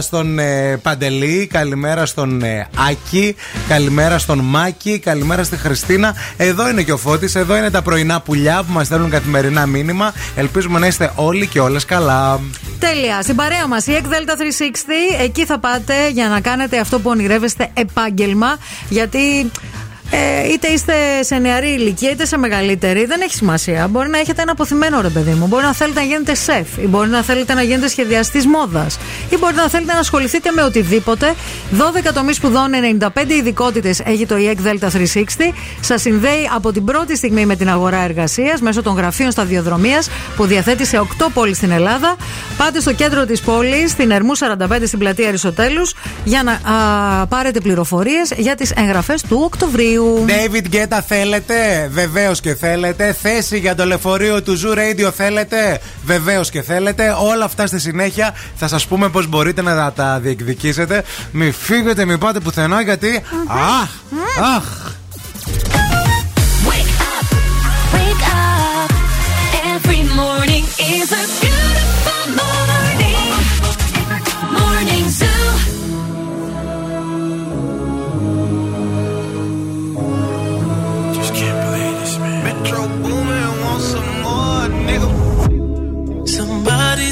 στον ε, Παντελή, καλημέρα στον ε, Άκη, καλημέρα στον Μάκη, καλημέρα στη Χριστίνα. Εδώ είναι και ο Φώτης, εδώ είναι τα πρωινά πουλιά που μας στέλνουν καθημερινά μήνυμα. Ελπίζουμε να είστε όλοι και όλες καλά. Τέλεια. Στην παρέα μας η ΕΚΔΕΛΤΑ τριακόσια εξήντα, εκεί θα πάτε για να κάνετε αυτό που ονειρεύεστε επάγγελμα. Γιατί ε, είτε είστε σε νεαρή ηλικία είτε σε μεγαλύτερη, δεν έχει σημασία. Μπορεί να έχετε ένα αποθυμένο, ρε παιδί μου. Μπορεί να θέλετε να γίνετε σεφ, ή μπορεί να θέλετε να γίνετε σχεδιαστής μόδας, ή μπορεί να θέλετε να ασχοληθείτε με οτιδήποτε. δώδεκα τομείς σπουδών, ενενήντα πέντε ειδικότητες έχει το ΕΚΔΕΛΤΑ τριακόσια εξήντα. Σας συνδέει από την πρώτη στιγμή με την αγορά εργασίας μέσω των γραφείων σταδιοδρομίας που διαθέτει σε οκτώ πόλεις στην Ελλάδα. Πάτε στο κέντρο της πόλης, στην Ερμού σαράντα πέντε, στην πλατεία Αριστοτέλους, για να α, πάρετε πληροφορίες για τις εγγραφές του Οκτωβρίου. David Guetta θέλετε, βεβαίως και θέλετε. Θέση για το λεωφορείο του Zoo Radio θέλετε, βεβαίως και θέλετε. Όλα αυτά στη συνέχεια θα σας πούμε πώς μπορείτε να τα διεκδικήσετε. Μη φύγετε, μη πάτε πουθενά, γιατί αχ, αχ. Wake up, wake up. Every morning is a beautiful morning. Morning Zoo. Somebody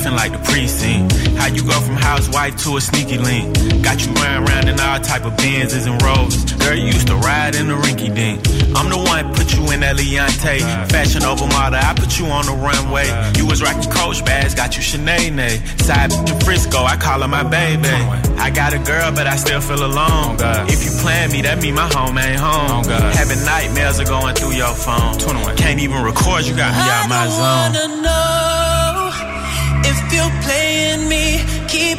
nothing like the precinct. How you go from housewife to a sneaky link? Got you running around in all type of Benzes and Rolls. Girl, you used to ride in the rinky dink. I'm the one put you in that Leontay. Fashion over model, I put you on the runway. You was rocking Coach bags, got you Sinead. Side to Frisco, I call her my baby. I got a girl, but I still feel alone. If you plan me, that mean my home ain't home. Having nightmares are going through your phone. Can't even record, you got me out my zone. I don't wanna know if you're playing me, keep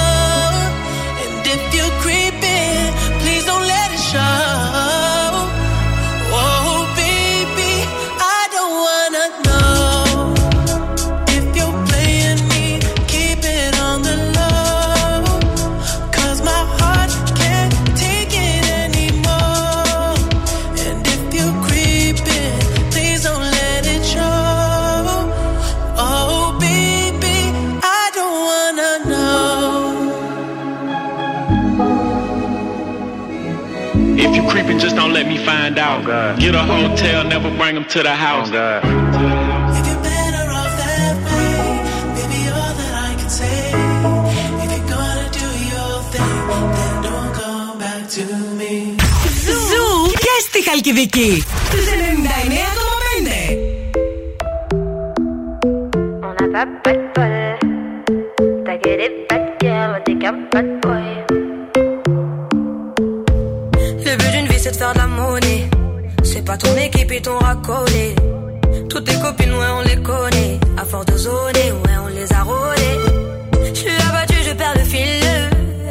And if you're creeping, please don't let it show. Just don't let me find out. Oh, get a hotel, never bring them to the house. Oh, Ζου και στη Χαλκιδική. Στους ενενήντα εννέα κόμμα πέντε. Le but d'une vie c'est de faire de la monnaie. C'est pas ton équipe ils t'ont racolé. Toutes tes copines ouais on les connaît. À force de zoner ouais on les a rôlées. Je suis abattu je perds le fil.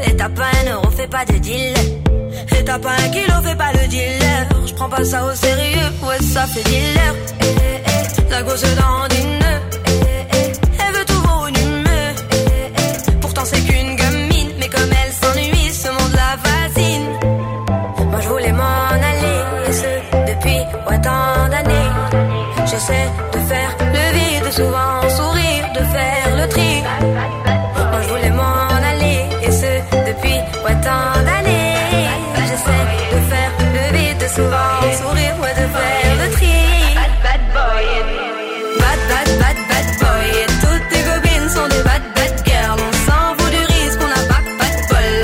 Et t'as pas un euro fais pas de deal. Et t'as pas un kilo fais pas le dealer. Je prends pas ça au sérieux ouais ça fait dealer. Eh, eh, eh. La gosse dans une eh, eh, eh. Elle veut tout voir une humeur eh, eh, eh. Pourtant c'est qu'une gamine. Mais comme elle s'ennuie ce monde la fascine. Ouais, tant d'années, j'essaie de faire le vide, souvent sourire, de faire le tri. Moi je voulais m'en aller, et ce depuis ouais, tant d'années. J'essaie de faire le vide, souvent sourire, ouais, de faire le tri. Bad bad boy, bad bad bad bad boy. Et toutes tes copines sont des bad bad girls. On s'en fout du risque, on n'a pas pas de bol.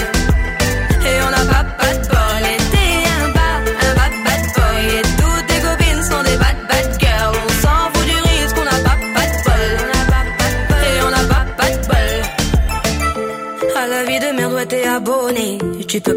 Et on n'a pas pas de bol. Et t'es un bad, un bad bad boy. Abonné. Tu peux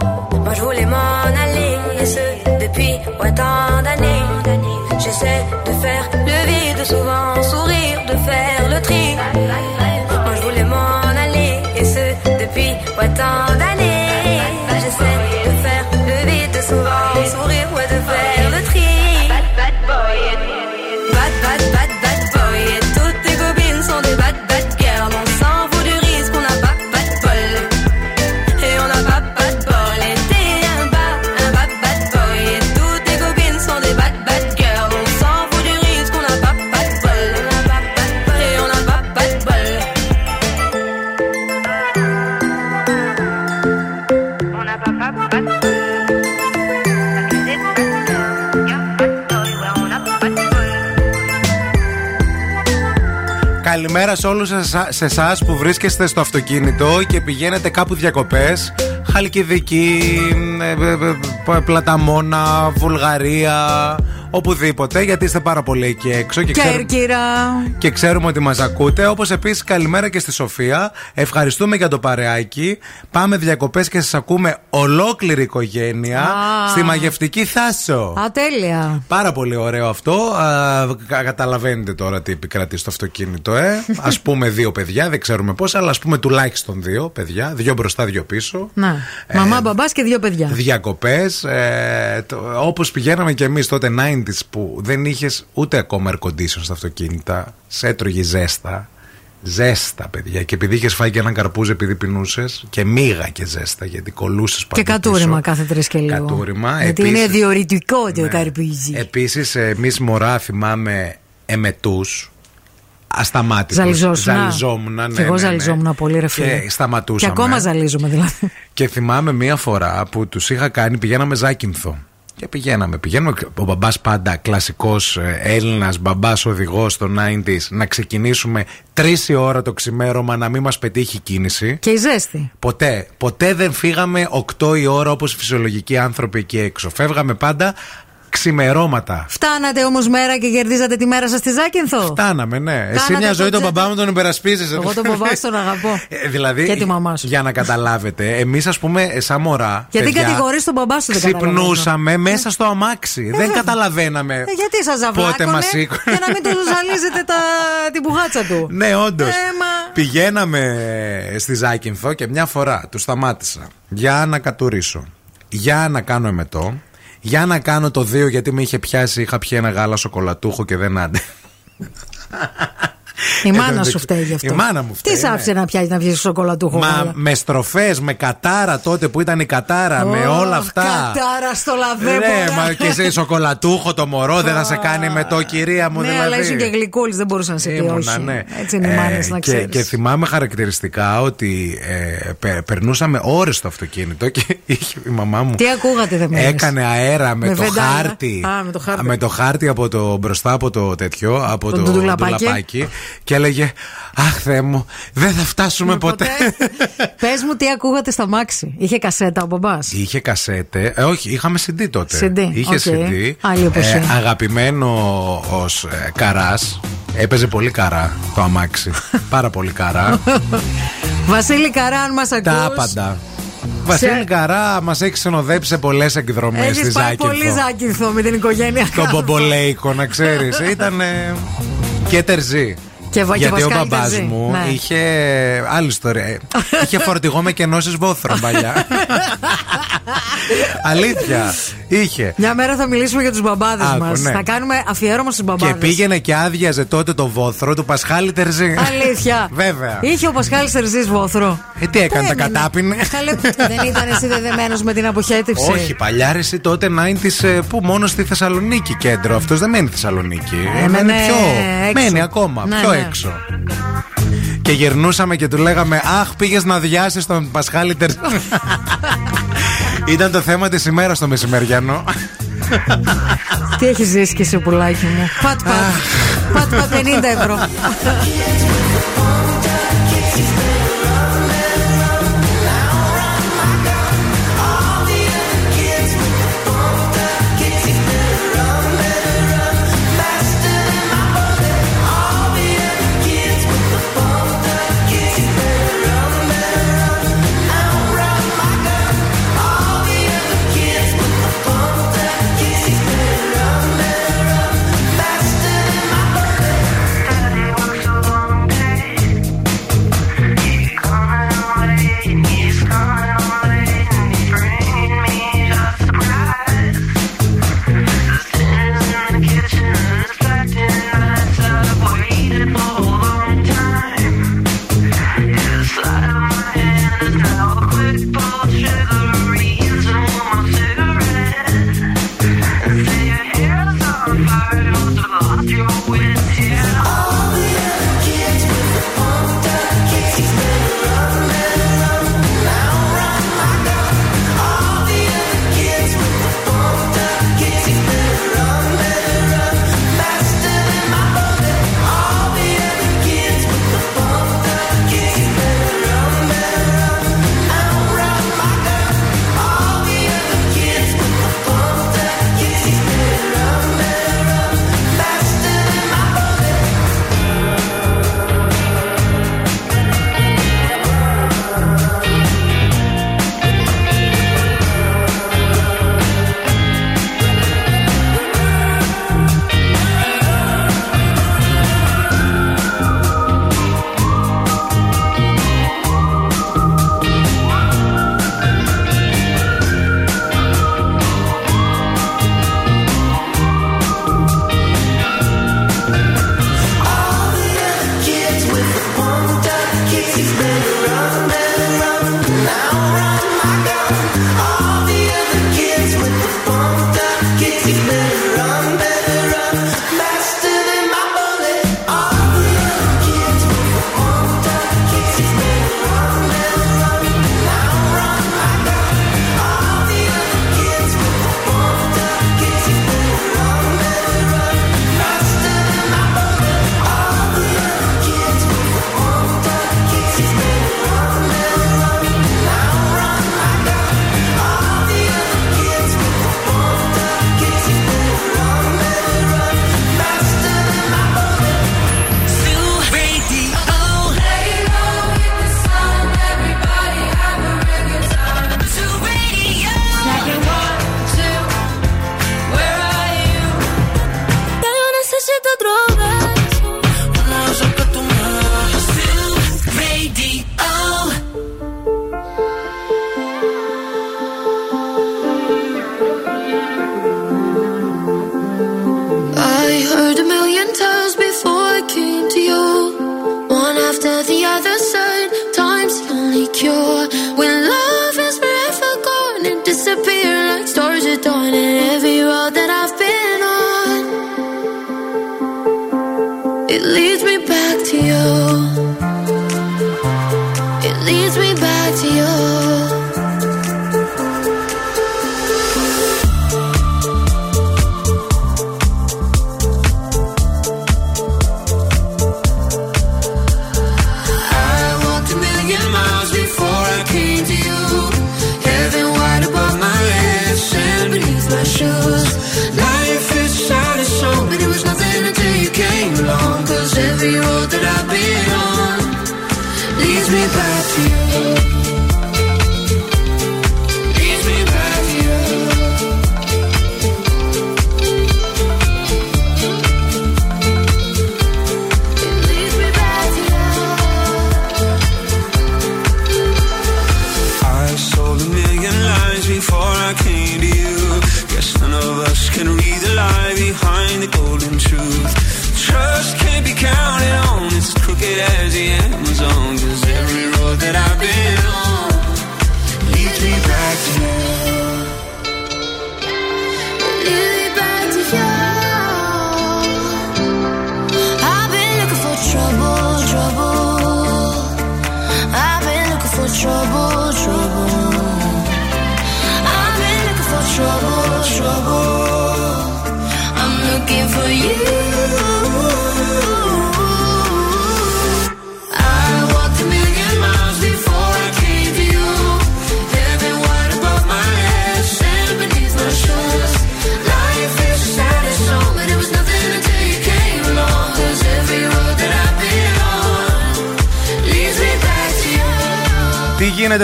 Moi je voulais m'en aller, et ce depuis ouais, tant d'années. J'essaie de faire le vide, souvent sourire, de faire le tri. Moi je voulais m'en aller, et ce depuis ouais, tant d'années. J'essaie de faire le vide, souvent sourire, ouais, de faire le tri. Bad bad boy, bad bad bad bad boy. Et toutes tes copines sont des bad bad girls. On s'en fout du risque, on n'a pas pas de bol. Et on n'a pas pas de bol. Καλημέρα σε όλους σε εσάς που βρίσκεστε στο αυτοκίνητο και πηγαίνετε κάπου διακοπές. Χαλκιδική, Πλαταμόνα, Βουλγαρία, οπουδήποτε, γιατί είστε πάρα πολύ εκεί έξω και, ξέρ... και ξέρουμε ότι μας ακούτε. Όπως επίσης καλημέρα και στη Σοφία. Ευχαριστούμε για το παρεάκι. Πάμε διακοπές και σας ακούμε ολόκληρη οικογένεια ah. στη μαγευτική Θάσο. Α, ah, τέλεια. Πάρα πολύ ωραίο αυτό. Α, καταλαβαίνετε τώρα τι επικρατεί στο αυτοκίνητο, ε. Έχουμε, ας πούμε, δύο παιδιά, δεν ξέρουμε πόσα, αλλά ας πούμε τουλάχιστον δύο παιδιά, δύο μπροστά, δύο πίσω. Να. Ε, Μαμά, μπαμπάς και δύο παιδιά. Διακοπές. Ε, όπως πηγαίναμε και εμείς τότε, ενενήντα που δεν είχες ούτε ακόμα air condition στα αυτοκίνητα, σε έτρωγε ζέστα. Ζέστα, παιδιά. Και επειδή είχε φάει και έναν καρπούζι, επειδή πεινούσε, και μίγα και ζέστα, γιατί κολούσε παντού. Και κατούριμα πίσω, κάθε τρεις και λίγο. Κατούριμα. Γιατί επίσης, είναι διορητικό το ναι. καρπούζι. Επίσης, εμείς μωρά θυμάμαι εμετούς. Ασταμάτητος. Ζαλιζόμουν. Ναι, και εγώ ναι, ναι. ζαλιζόμουν πολύ, ρε φίλε. Και σταματούσαμε. Και ακόμα ζαλίζομαι, δηλαδή. Και θυμάμαι μία φορά που τους είχα κάνει, πηγαίναμε Ζάκυνθο. Και πηγαίναμε, πηγαίνουμε. Ο μπαμπάς πάντα, κλασικός Έλληνας μπαμπάς οδηγός των ενενήντα, να ξεκινήσουμε τρεις η ώρα το ξημέρωμα να μην μας πετύχει κίνηση. Και η ζέστη. Ποτέ, ποτέ δεν φύγαμε οκτώ η ώρα όπως οι φυσιολογικοί άνθρωποι εκεί έξω. Φεύγαμε πάντα ξημερώματα. Φτάνατε όμως μέρα και κερδίζατε τη μέρα σας στη Ζάκυνθο. Φτάναμε, ναι. Φτάνατε. Εσύ μια ζωή τον μπαμπά μου τον υπερασπίζεσαι. Εγώ τον μπαμπά σου τον αγαπώ. Ε, δηλαδή, και τη μαμά σου. Για να καταλάβετε, εμείς ας πούμε, σαν μωρά. Γιατί κατηγορείς τον μπαμπά σου, δεν ξυπνούσαμε μέσα στο αμάξι. Ε, δεν βέβαια. καταλαβαίναμε. Ε, γιατί σας ζαβλάκωνε για να μην του ζαλίζετε τα... την πουχάτσα του. Ναι, όντως. Ε, μα... Πηγαίναμε στη Ζάκυνθο και μια φορά του σταμάτησα για να κατουρίσω, για να κάνω εμετό. Για να κάνω το δύο, γιατί με είχε πιάσει. Είχα πιει ένα γάλα σοκολατούχο και δεν άντε. Η μάνα σου φταίει γι' αυτό. Η μάνα μου φταίει. Τι σ' άφησε να πιάσει να πιάσει σοκολατούχο. Μα γάλα. Με στροφές, με κατάρα τότε που ήταν η κατάρα, oh, με όλα αυτά. Κατάρα στο λαβέ, ναι, μα και σε σοκολατούχο το μωρό δεν θα σε κάνει με το, κυρία μου. Ναι, δηλαδή. Αλλά ήσουν και γλυκούλης, δεν μπορούσαν να σε πιάσουν. Ναι. Έτσι είναι οι μάνες, ε, να ξέρεις. Και, και θυμάμαι χαρακτηριστικά ότι ε, πε, περνούσαμε ώρες στο αυτοκίνητο και είχε η μαμά μου. Τι ακούγατε, δεν μιλούσατε. Έκανε αέρα με, με, το χάρτη, Α, με το χάρτη. Με το χάρτη από το, μπροστά από το τέτοιο, από το ντουλαπάκι. Και έλεγε, αχ Θεέ μου, δεν θα φτάσουμε ποτέ. Πες μου τι ακούγατε στα μάξι. Είχε κασέτα ο μπαμπάς. Είχε κασέτα, ε, όχι, είχαμε σι ντι τότε. σι ντι. Είχε okay. σι ντι. Ε, αγαπημένο ως ε, καράς. Έπαιζε πολύ καρά το αμάξι. Πάρα πολύ καρά. Βασίλη Καρά, αν μας ακούς. Τα πάντα. Βασίλη σε... Καρά, μας έχει συνοδέψει σε πολλές εκδρομές στη Ζάκυνθο. Έχεις πάει πολύ Ζάκυνθο με την οικογένεια. Το μπομπολέικο, να ξέρεις. Ήτανε και τερζή. Και γιατί και ο μπαμπάς μου ναι. είχε άλλη ιστορία. Είχε φορτηγό με κενώσεις βόθρων παλιά. Αλήθεια. Είχε. Μια μέρα θα μιλήσουμε για τους μπαμπάδες Άκου, μας. Ναι. Θα κάνουμε αφιέρωμα στους μπαμπάδες. Και πήγαινε και άδειαζε τότε το βόθρο του Πασχάλη Τερζή. Αλήθεια. Βέβαια. Είχε ο Πασχάλης Τερζής βόθρο. Ε, τι έκανε, τα κατάπινε. Δεν ήταν εσύ δεδεμένος με την αποχέτευση. Όχι, παλιάρεση τότε ενενήντα που μόνο στη Θεσσαλονίκη κέντρο. Αυτό δεν μένει Θεσσαλονίκη. Ε, μένει πιο. Μένει ακόμα. Πιο έξω. Και γυρνούσαμε και του λέγαμε, αχ, πήγες να διάσεις τον Πασχάλη Τερζή. Ήταν το θέμα της ημέρας το μεσημεριανό. Τι έχεις ζήσει και εσύ, πουλάκι μου. Πατ πατ. Πατ πατ πενήντα ευρώ.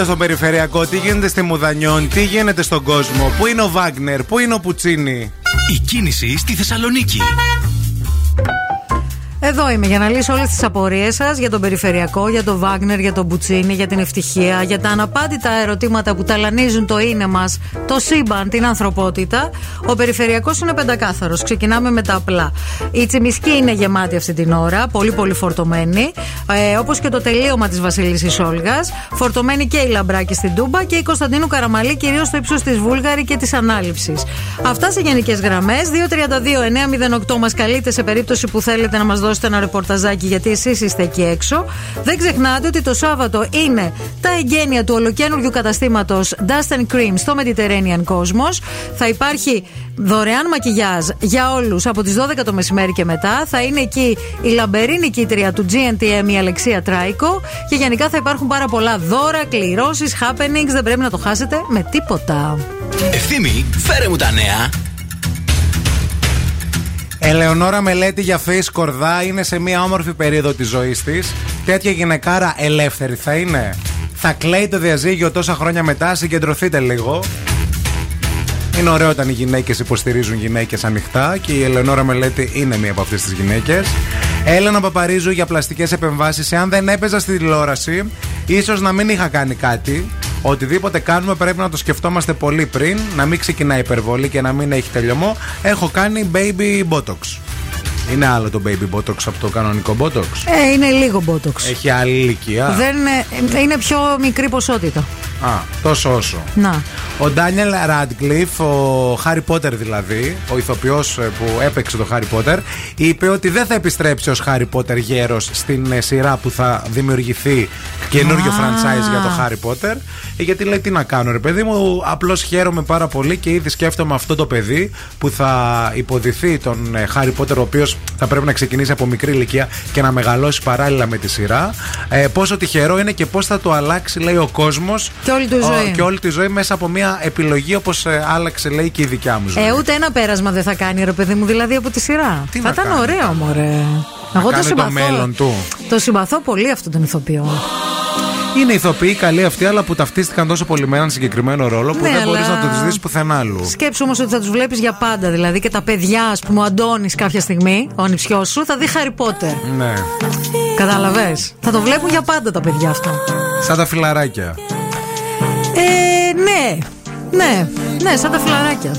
Στον περιφερειακό, τι γίνεται στη Μουδανιών, τι γίνεται στον κόσμο, πού είναι ο Βάγνερ, πού είναι ο Πουτσίνι. Η κίνηση στη Θεσσαλονίκη. Εδώ είμαι για να λύσω όλες τις απορίες σας για τον περιφερειακό, για τον Βάγνερ, για τον Πουτσίνι, για την ευτυχία, για τα αναπάντητα ερωτήματα που ταλανίζουν το είναι μας, το σύμπαν, την ανθρωπότητα. Ο περιφερειακός είναι πεντακάθαρος. Ξεκινάμε με τα απλά. Η Τσιμισκή είναι γεμάτη αυτή την ώρα, πολύ πολύ φορτωμένη. Ε, όπως και το τελείωμα της Βασίλισσης Όλγας. Φορτωμένη και η Λαμπράκη στην Τούμπα και η Κωνσταντίνου Καραμαλή, κυρίως στο ύψος της Βούλγαρη και της Ανάληψης. Αυτά σε γενικές γραμμές. δύο τρία δύο εννιά μηδέν οκτώ μας καλείτε σε περίπτωση που θέλετε να μας δώσετε ένα ρεπορταζάκι, γιατί εσείς είστε εκεί έξω. Δεν ξεχνάτε ότι το Σάββατο είναι τα εγγένεια του ολοκένουργιου καταστήματος Dust and Cream στο Mediterranean Cosmos. Θα υπάρχει δωρεάν μακιγιάζ για όλους από τις δώδεκα το μεσημέρι και μετά. Θα είναι εκεί η λαμπερή νικήτρια του τζι εν τι εμ, η Αλεξία Τράικο. Και γενικά θα υπάρχουν πάρα πολλά δώρα, κληρώσεις, happenings. Δεν πρέπει να το χάσετε με τίποτα. Ευθύμη, φέρε μου τα νέα. Ελεονόρα Μελέτη για φύση Κορδά είναι σε μια όμορφη περίοδο της ζωής της. Τέτοια γυναικάρα ελεύθερη θα είναι. Θα κλαίει το διαζύγιο τόσα χρόνια μετά, συγκεντρωθείτε λίγο. Είναι ωραίο όταν οι γυναίκες υποστηρίζουν γυναίκες ανοιχτά και η Ελεονόρα Μελέτη είναι μία από αυτές τις γυναίκες. Έλενα Παπαρίζου για πλαστικές επεμβάσεις. Εάν δεν έπαιζα στη τηλεόραση, ίσως να μην είχα κάνει κάτι. Οτιδήποτε κάνουμε πρέπει να το σκεφτόμαστε πολύ πριν, να μην ξεκινάει υπερβολή και να μην έχει τελειωμό. Έχω κάνει baby botox. Είναι άλλο το baby botox από το κανονικό botox. Ε, είναι λίγο botox. Έχει άλλη ηλικία. Δεν είναι, είναι πιο μικρή ποσότητα. Α, τόσο όσο. Να. Ο Ντάνιελ Ραντγκλιφ, ο Harry Potter δηλαδή, ο ηθοποιός που έπαιξε το Harry Potter, είπε ότι δεν θα επιστρέψει ως Harry Potter γέρος στην σειρά που θα δημιουργηθεί καινούριο ah. franchise για το Harry Potter. Γιατί λέει τι να κάνω ρε παιδί μου, απλώς χαίρομαι πάρα πολύ και ήδη σκέφτομαι αυτό το παιδί που θα υποδηθεί τον Harry Potter, ο οποίος θα πρέπει να ξεκινήσει από μικρή ηλικία και να μεγαλώσει παράλληλα με τη σειρά. Ε, πόσο τυχερό είναι και πώς θα το αλλάξει λέει ο κόσμος και όλη τη ζωή, και όλη τη ζωή μέσα από μια επιλογή, όπως ε, άλλαξε λέει και η δικιά μου ζωή. Ε, ούτε ένα πέρασμα δεν θα κάνει ρε παιδί μου δηλαδή από τη σειρά. Τι θα ήταν ωραίο μωρέ. Εγώ το συμπαθώ. Το μέλλον του. Το συμπαθώ πολύ αυτόν τον ηθοποιό. Είναι ηθοποιοί καλοί αυτοί, αλλά που ταυτίστηκαν τόσο πολύ με έναν συγκεκριμένο ρόλο που ναι, δεν αλλά... μπορείς να τους δεις πουθενά άλλου. Σκέψου όμως ότι θα τους βλέπεις για πάντα. Δηλαδή και τα παιδιά, ας πούμε, ο Αντώνης κάποια στιγμή, ο ανιψιός σου, θα δει Harry Potter. Ναι. Κατάλαβες. Θα το βλέπουν για πάντα τα παιδιά αυτά. Σαν τα φιλαράκια. Ε, ναι. Ναι. Ναι, σαν τα φιλαράκια.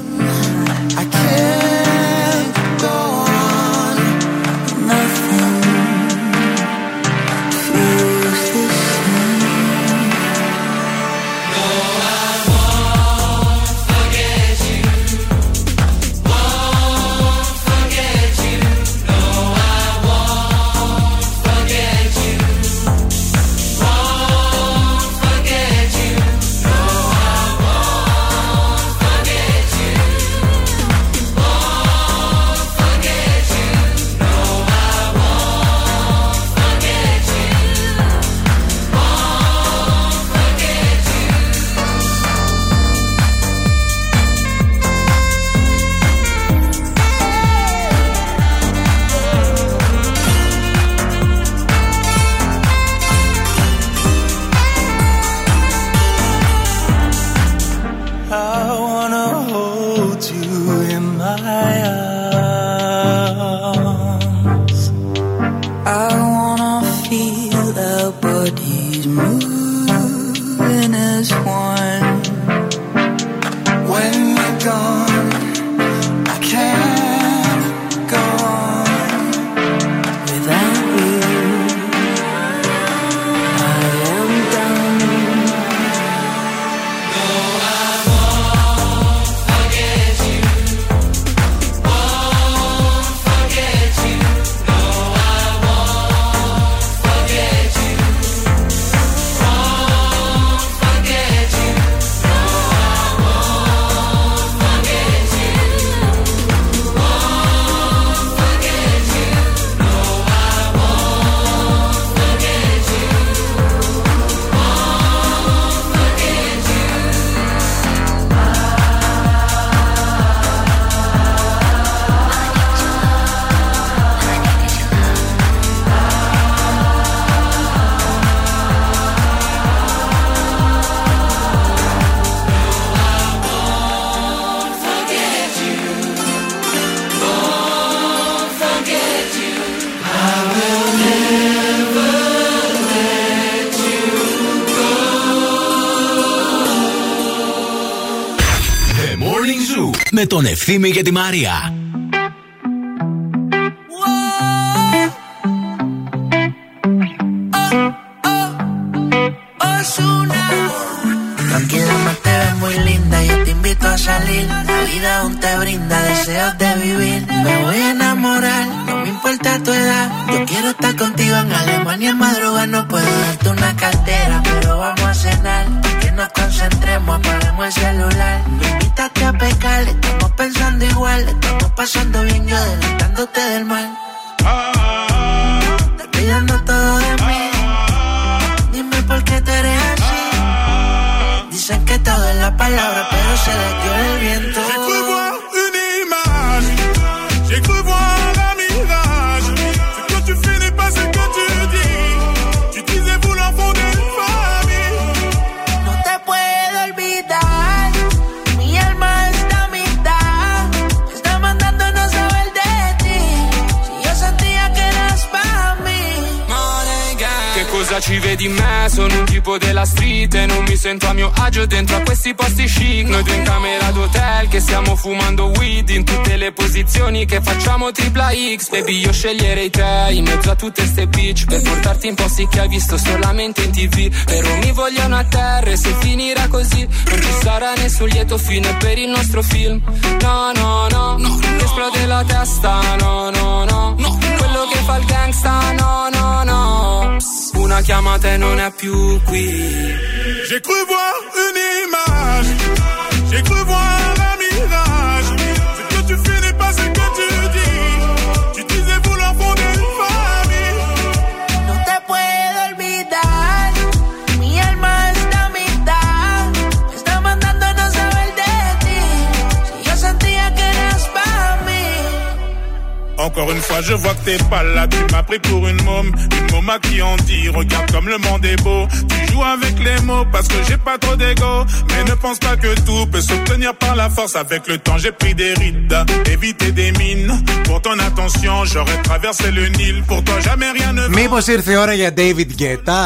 Με τον Ευθύμη και τη Μαρία. Ci vedi me sono tipo della street e non mi sento a mio agio dentro a questi posti chic. Noi due in camera d'hotel che stiamo fumando weed in tutte le posizioni che facciamo tripla X. Baby io sceglierei te in mezzo a tutte ste bitch per portarti in posti che hai visto solamente in tv. Però mi vogliono a terra e se finirà così non ci sarà nessun lieto fine per il nostro film. No no no, no esplode la testa no no no, no quello che fa il gangsta no no no. Una chiamata e non è più qui. J'ai cru voir une image, j'ai cru voir un mirage. Ce que tu fais n'est pas ce que tu dis. Tu disais vouloir fonder une famille. No te puedo olvidar, mi alma está a mitad. Me está mandando no saber de ti. Si yo sentía que eras para mí. Encore une fois je vois que t'es pas là. Tu m'as pris pour une môme. Ma qui en dit, regarde comme le monde est beau. Tu joues avec les mots parce que j'ai pas trop d'ego. Mais ne pense pas que tout peut s'obtenir par la force. Avec le temps j'ai pris des rides, évité des mines. Pour ton attention j'aurais traversé le Nil. Pour toi jamais rien ne vaut. Μήπως ήρθε η ώρα για David Guetta?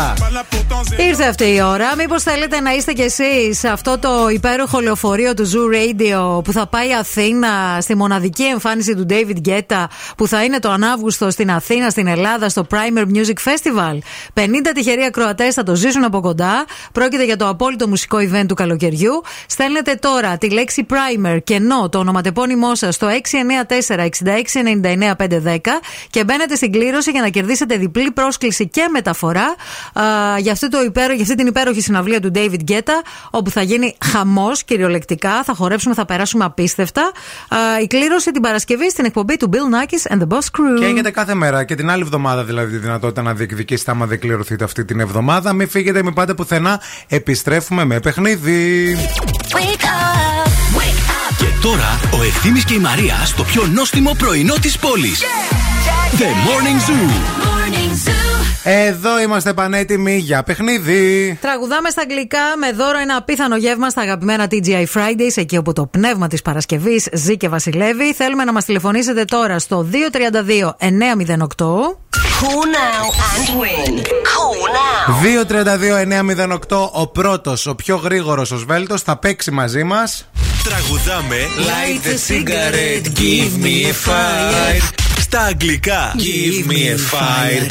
Ήρθε αυτή η ώρα. Μήπως θέλετε να είστε κι εσείς σε αυτό το υπέροχο λεωφορείο του Zoo Radio που θα πάει Αθήνα στη μοναδική εμφάνιση του David Guetta που θα είναι τον Αύγουστο στην Αθήνα, στην Ελλάδα, στο Primer Music Festival. πενήντα τυχεροί ακροατές θα το ζήσουν από κοντά. Πρόκειται για το απόλυτο μουσικό event του καλοκαιριού. Στέλνετε τώρα τη λέξη Primer και ενώ το ονοματεπώνυμό σας στο έξι εννιά τέσσερα εξήντα έξι ενενήντα εννέα πεντακόσια δέκα και μπαίνετε στην κλήρωση για να κερδίσετε διπλή πρόσκληση και μεταφορά α, για, αυτή το υπέρο, για αυτή την υπέροχη συναυλία του David Guetta, όπου θα γίνει χαμός κυριολεκτικά. Θα χορέψουμε, θα περάσουμε απίστευτα. Α, η κλήρωση την Παρασκευή στην εκπομπή του Bill Nackis and the Boss Crew. Και έγινε κάθε μέρα και την άλλη εβδομάδα δηλαδή τη δυνατότητα να διεκδικήσετε άμα δεν κληρωθείτε αυτή την εβδομάδα. Μην φύγετε, μην πάτε πουθενά. Επιστρέφουμε με παιχνίδι. Wake up, wake up. Και τώρα ο Ευθύμης και η Μαρία στο πιο νόστιμο πρωινό της πόλης. Yeah. The Morning Zoo. Morning Zoo. Εδώ είμαστε πανέτοιμοι για παιχνίδι. Τραγουδάμε στα αγγλικά με δώρο ένα απίθανο γεύμα στα αγαπημένα τι τζι άι Fridays, εκεί όπου το πνεύμα της Παρασκευής ζει και βασιλεύει. Θέλουμε να μας τηλεφωνήσετε τώρα στο δύο τρία δύο εννιά μηδέν οκτώ. Call now and win. Call now. δύο τρία δύο εννιά μηδέν οκτώ. Ο πρώτος, ο πιο γρήγορος, ο σβέλτος θα παίξει μαζί μας. Τραγουδάμε Light a cigarette, give me a fire. Στα αγγλικά Give me a fire.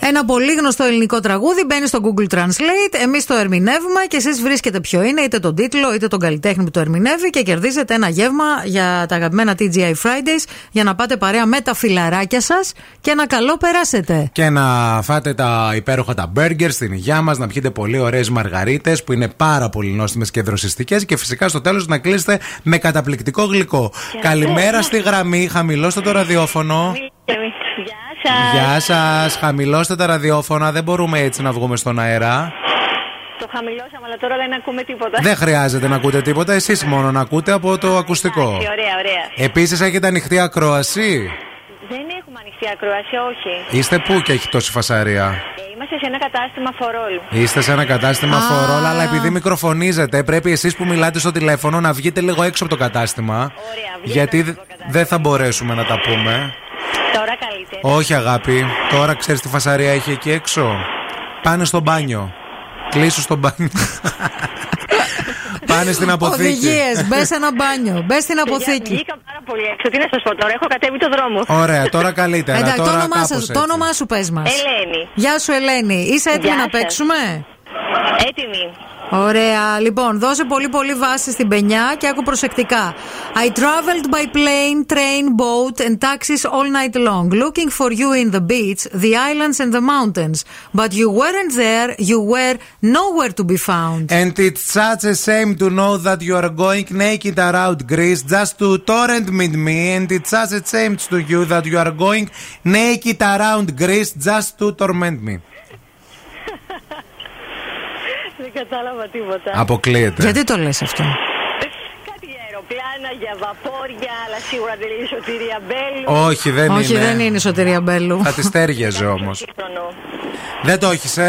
Ένα πολύ γνωστό ελληνικό τραγούδι μπαίνει στο Google Translate. Εμείς το ερμηνεύουμε και εσείς βρίσκετε ποιο είναι, είτε τον τίτλο είτε τον καλλιτέχνη που το ερμηνεύει και κερδίζετε ένα γεύμα για τα αγαπημένα τι τζι άι Fridays για να πάτε παρέα με τα φιλαράκια σας και να καλό περάσετε. Και να φάτε τα υπέροχα τα burger στην υγειά μας, να πιείτε πολύ ωραίες μαργαρίτες που είναι πάρα πολύ νόστιμες και δροσιστικές και φυσικά στο τέλος να κλείσετε με καταπληκτικό γλυκό. Καλημέρα στη γραμμή, χαμηλώστε το ραδιόφωνο. Σας. Γεια σας, χαμηλώστε τα ραδιόφωνα, δεν μπορούμε έτσι να βγούμε στον αέρα. Το χαμηλώσαμε, αλλά τώρα δεν ακούμε τίποτα. Δεν χρειάζεται να ακούτε τίποτα, εσείς μόνο να ακούτε από το ακουστικό. Άχι, ωραία, ωραία. Επίσης έχετε ανοιχτή ακρόαση. Δεν έχουμε ανοιχτή ακρόαση, όχι. Είστε πού και έχει τόση φασαρία? Είμαστε σε ένα κατάστημα φορόλ. Είστε σε ένα κατάστημα ah. φορόλ, αλλά επειδή μικροφωνίζετε, πρέπει εσείς που μιλάτε στο τηλέφωνο να βγείτε λίγο έξω από το κατάστημα. Ωραία, γιατί δεν δε θα μπορέσουμε να τα πούμε. Τώρα καλύτερα. Όχι αγάπη, τώρα ξέρεις τι φασαρία έχει εκεί έξω. Πάνε στο μπάνιο. Κλείσου στο μπάνιο. Πάνε στην αποθήκη. Οδηγίες, μπες σε ένα μπάνιο, μπες στην αποθήκη. Βγήκα πάρα πολύ έξω, τι να σας πω τώρα, έχω κατέβει το δρόμο. Ωραία, τώρα καλύτερα. Εντάξει, τώρα το, όνομά σας, το όνομά σου πες μας. Ελένη. Γεια σου Ελένη, είσαι έτοιμη να παίξουμε? Έτοιμη. Ωραία, λοιπόν, δώσε πολύ πολύ βάση στην πενιά και άκου προσεκτικά. I traveled by plane, train, boat and taxis all night long, looking for you in the beach, the islands and the mountains. But you weren't there, you were nowhere to be found. And it's such a shame to know that you are going naked around Greece just to torment with me. And it's such a shame to you that you are going naked around Greece just to torment me. Δεν κατάλαβα τίποτα. Αποκλείεται. Γιατί το λες αυτό? Κάτι για αεροπλάνα, για βαπόρια, αλλά σίγουρα δεν είναι η σωτηρία Μπέλου. Όχι, δεν Όχι, είναι. δεν είναι η σωτηρία Μπέλου. Θα τη στέργεζε όμως. Δεν το έχεις, ε.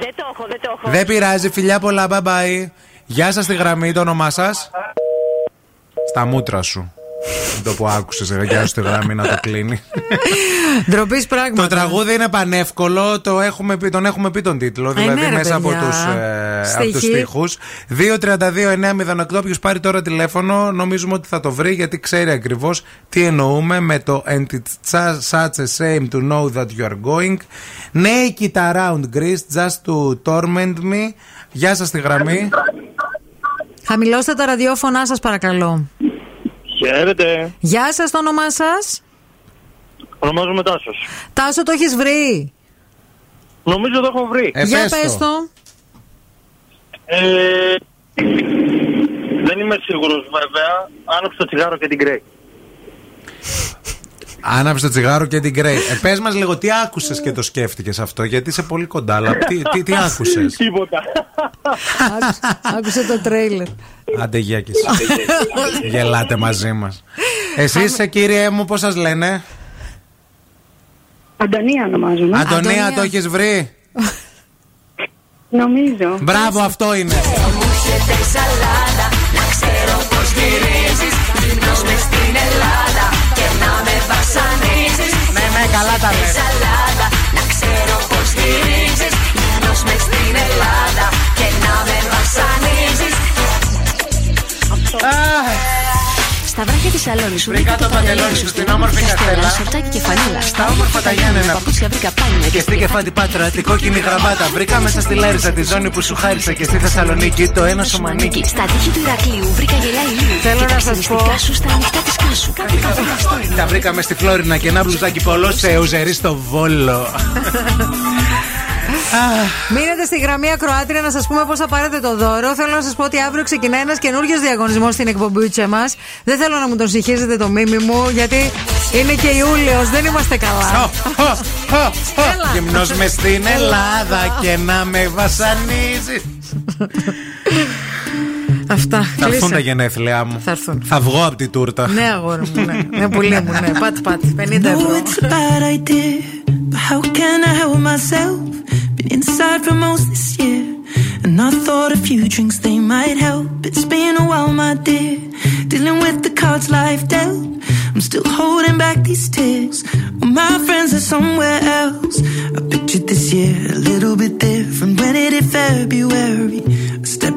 Δεν το έχω, δεν το έχω. Δεν πειράζει, φιλιά πολλά, bye bye. Γεια σας στη γραμμή, το όνομά σας. Στα μούτρα σου. Το που άκουσες, εργάζω στη γραμμή να το κλείνει. Ντροπής πράγματι. Το τραγούδι είναι πανεύκολο, το έχουμε πει, τον έχουμε πει τον τίτλο, δηλαδή ρε, μέσα παιδιά. από τους ε, στίχους. δύο τρία δύο εννιά μηδέν οκτώ, ποιος πάρει τώρα τηλέφωνο, νομίζουμε ότι θα το βρει γιατί ξέρει ακριβώς τι εννοούμε με το And it's such a shame to know that you are going. Naked it around Greece, just to torment me. Γεια σας στη γραμμή. Χαμηλώστε τα ραδιόφωνά σας παρακαλώ. Χαίρετε. Γεια σας, το όνομά σας? Ονομάζομαι Τάσος. Τάσο, το έχεις βρει? Νομίζω το έχω βρει. ε, Για πες το. ε, Δεν είμαι σίγουρος βέβαια. Άναψε το τσιγάρο και την Grey. Άναψε το τσιγάρο και την Grey. ε, Πες μας λίγο τι άκουσες και το σκέφτηκες αυτό, γιατί είσαι πολύ κοντά. Αλλά τι, τι, τι άκουσες? Τίποτα. Άκουσε το τρέιλερ. Άντε γεια και εσύ. Γελάτε μαζί μας. Εσείς κύριε μου πώς σας λένε? Αντωνία ονομάζομαι. Αντωνία, το έχεις βρει? Νομίζω. Μπράβο, αυτό είναι. Ναι, ναι, καλά τα λες. Να ξέρω πώς γυρίζεις. Γυμνός μες στην Ελλάδα και να με βασανίζεις. Στα βράχια της σαλόνης σου βρήκα το παντελόνι σου, στην όμορφη καστέλα, σορτάκι και φανέλα, στα όμορφα τα Γιάννενα, παπούτσια βρήκα πάνια και στην κεφάτη Πάτρα, την κόκκινη γραβάτα. Βρήκα μέσα στη Λάρισα τη ζώνη που σου χάρισα και στη Θεσσαλονίκη το ένα σου μανίκι. Στα τείχη του Ηρακλείου βρήκα γελά ηλίου. Θέλω να σας πω. Στα νυχτά της Κάσου κάτι καθόλου. Τα βρήκαμε στη Φλόρινα και ένα μπλουζάκι πολλό σε ουζερί στο Βόλο. Ah. Μείνετε στη γραμμή ακροάτρια να σας πούμε πώς θα πάρετε το δώρο. Θέλω να σας πω ότι αύριο ξεκινάει ένας καινούριος διαγωνισμός στην εκπομπούτσα μας. Δεν θέλω να μου τον συγχύζετε το μίμη μου, γιατί είναι και Ιούλιος, δεν είμαστε καλά. oh, oh, oh, oh. Γυμνός μες στην Ελλάδα και να με βασανίζει. Αυτά. Θα έρθουν τα γενέθλιά μου. Θα, θα βγω από τη τούρτα. Ναι, αγόρι μου, ναι. Ναι, πουλί μου, ναι. Πάτη, πάτη. πενήντα ευρώ. How can I help myself? Been inside for most this year, and I thought a few drinks they might help. It's been a while, my dear, dealing with the cards life dealt. I'm still holding back these tears. Well, my friends are somewhere else. I pictured this year a little bit different. When it hit February, a step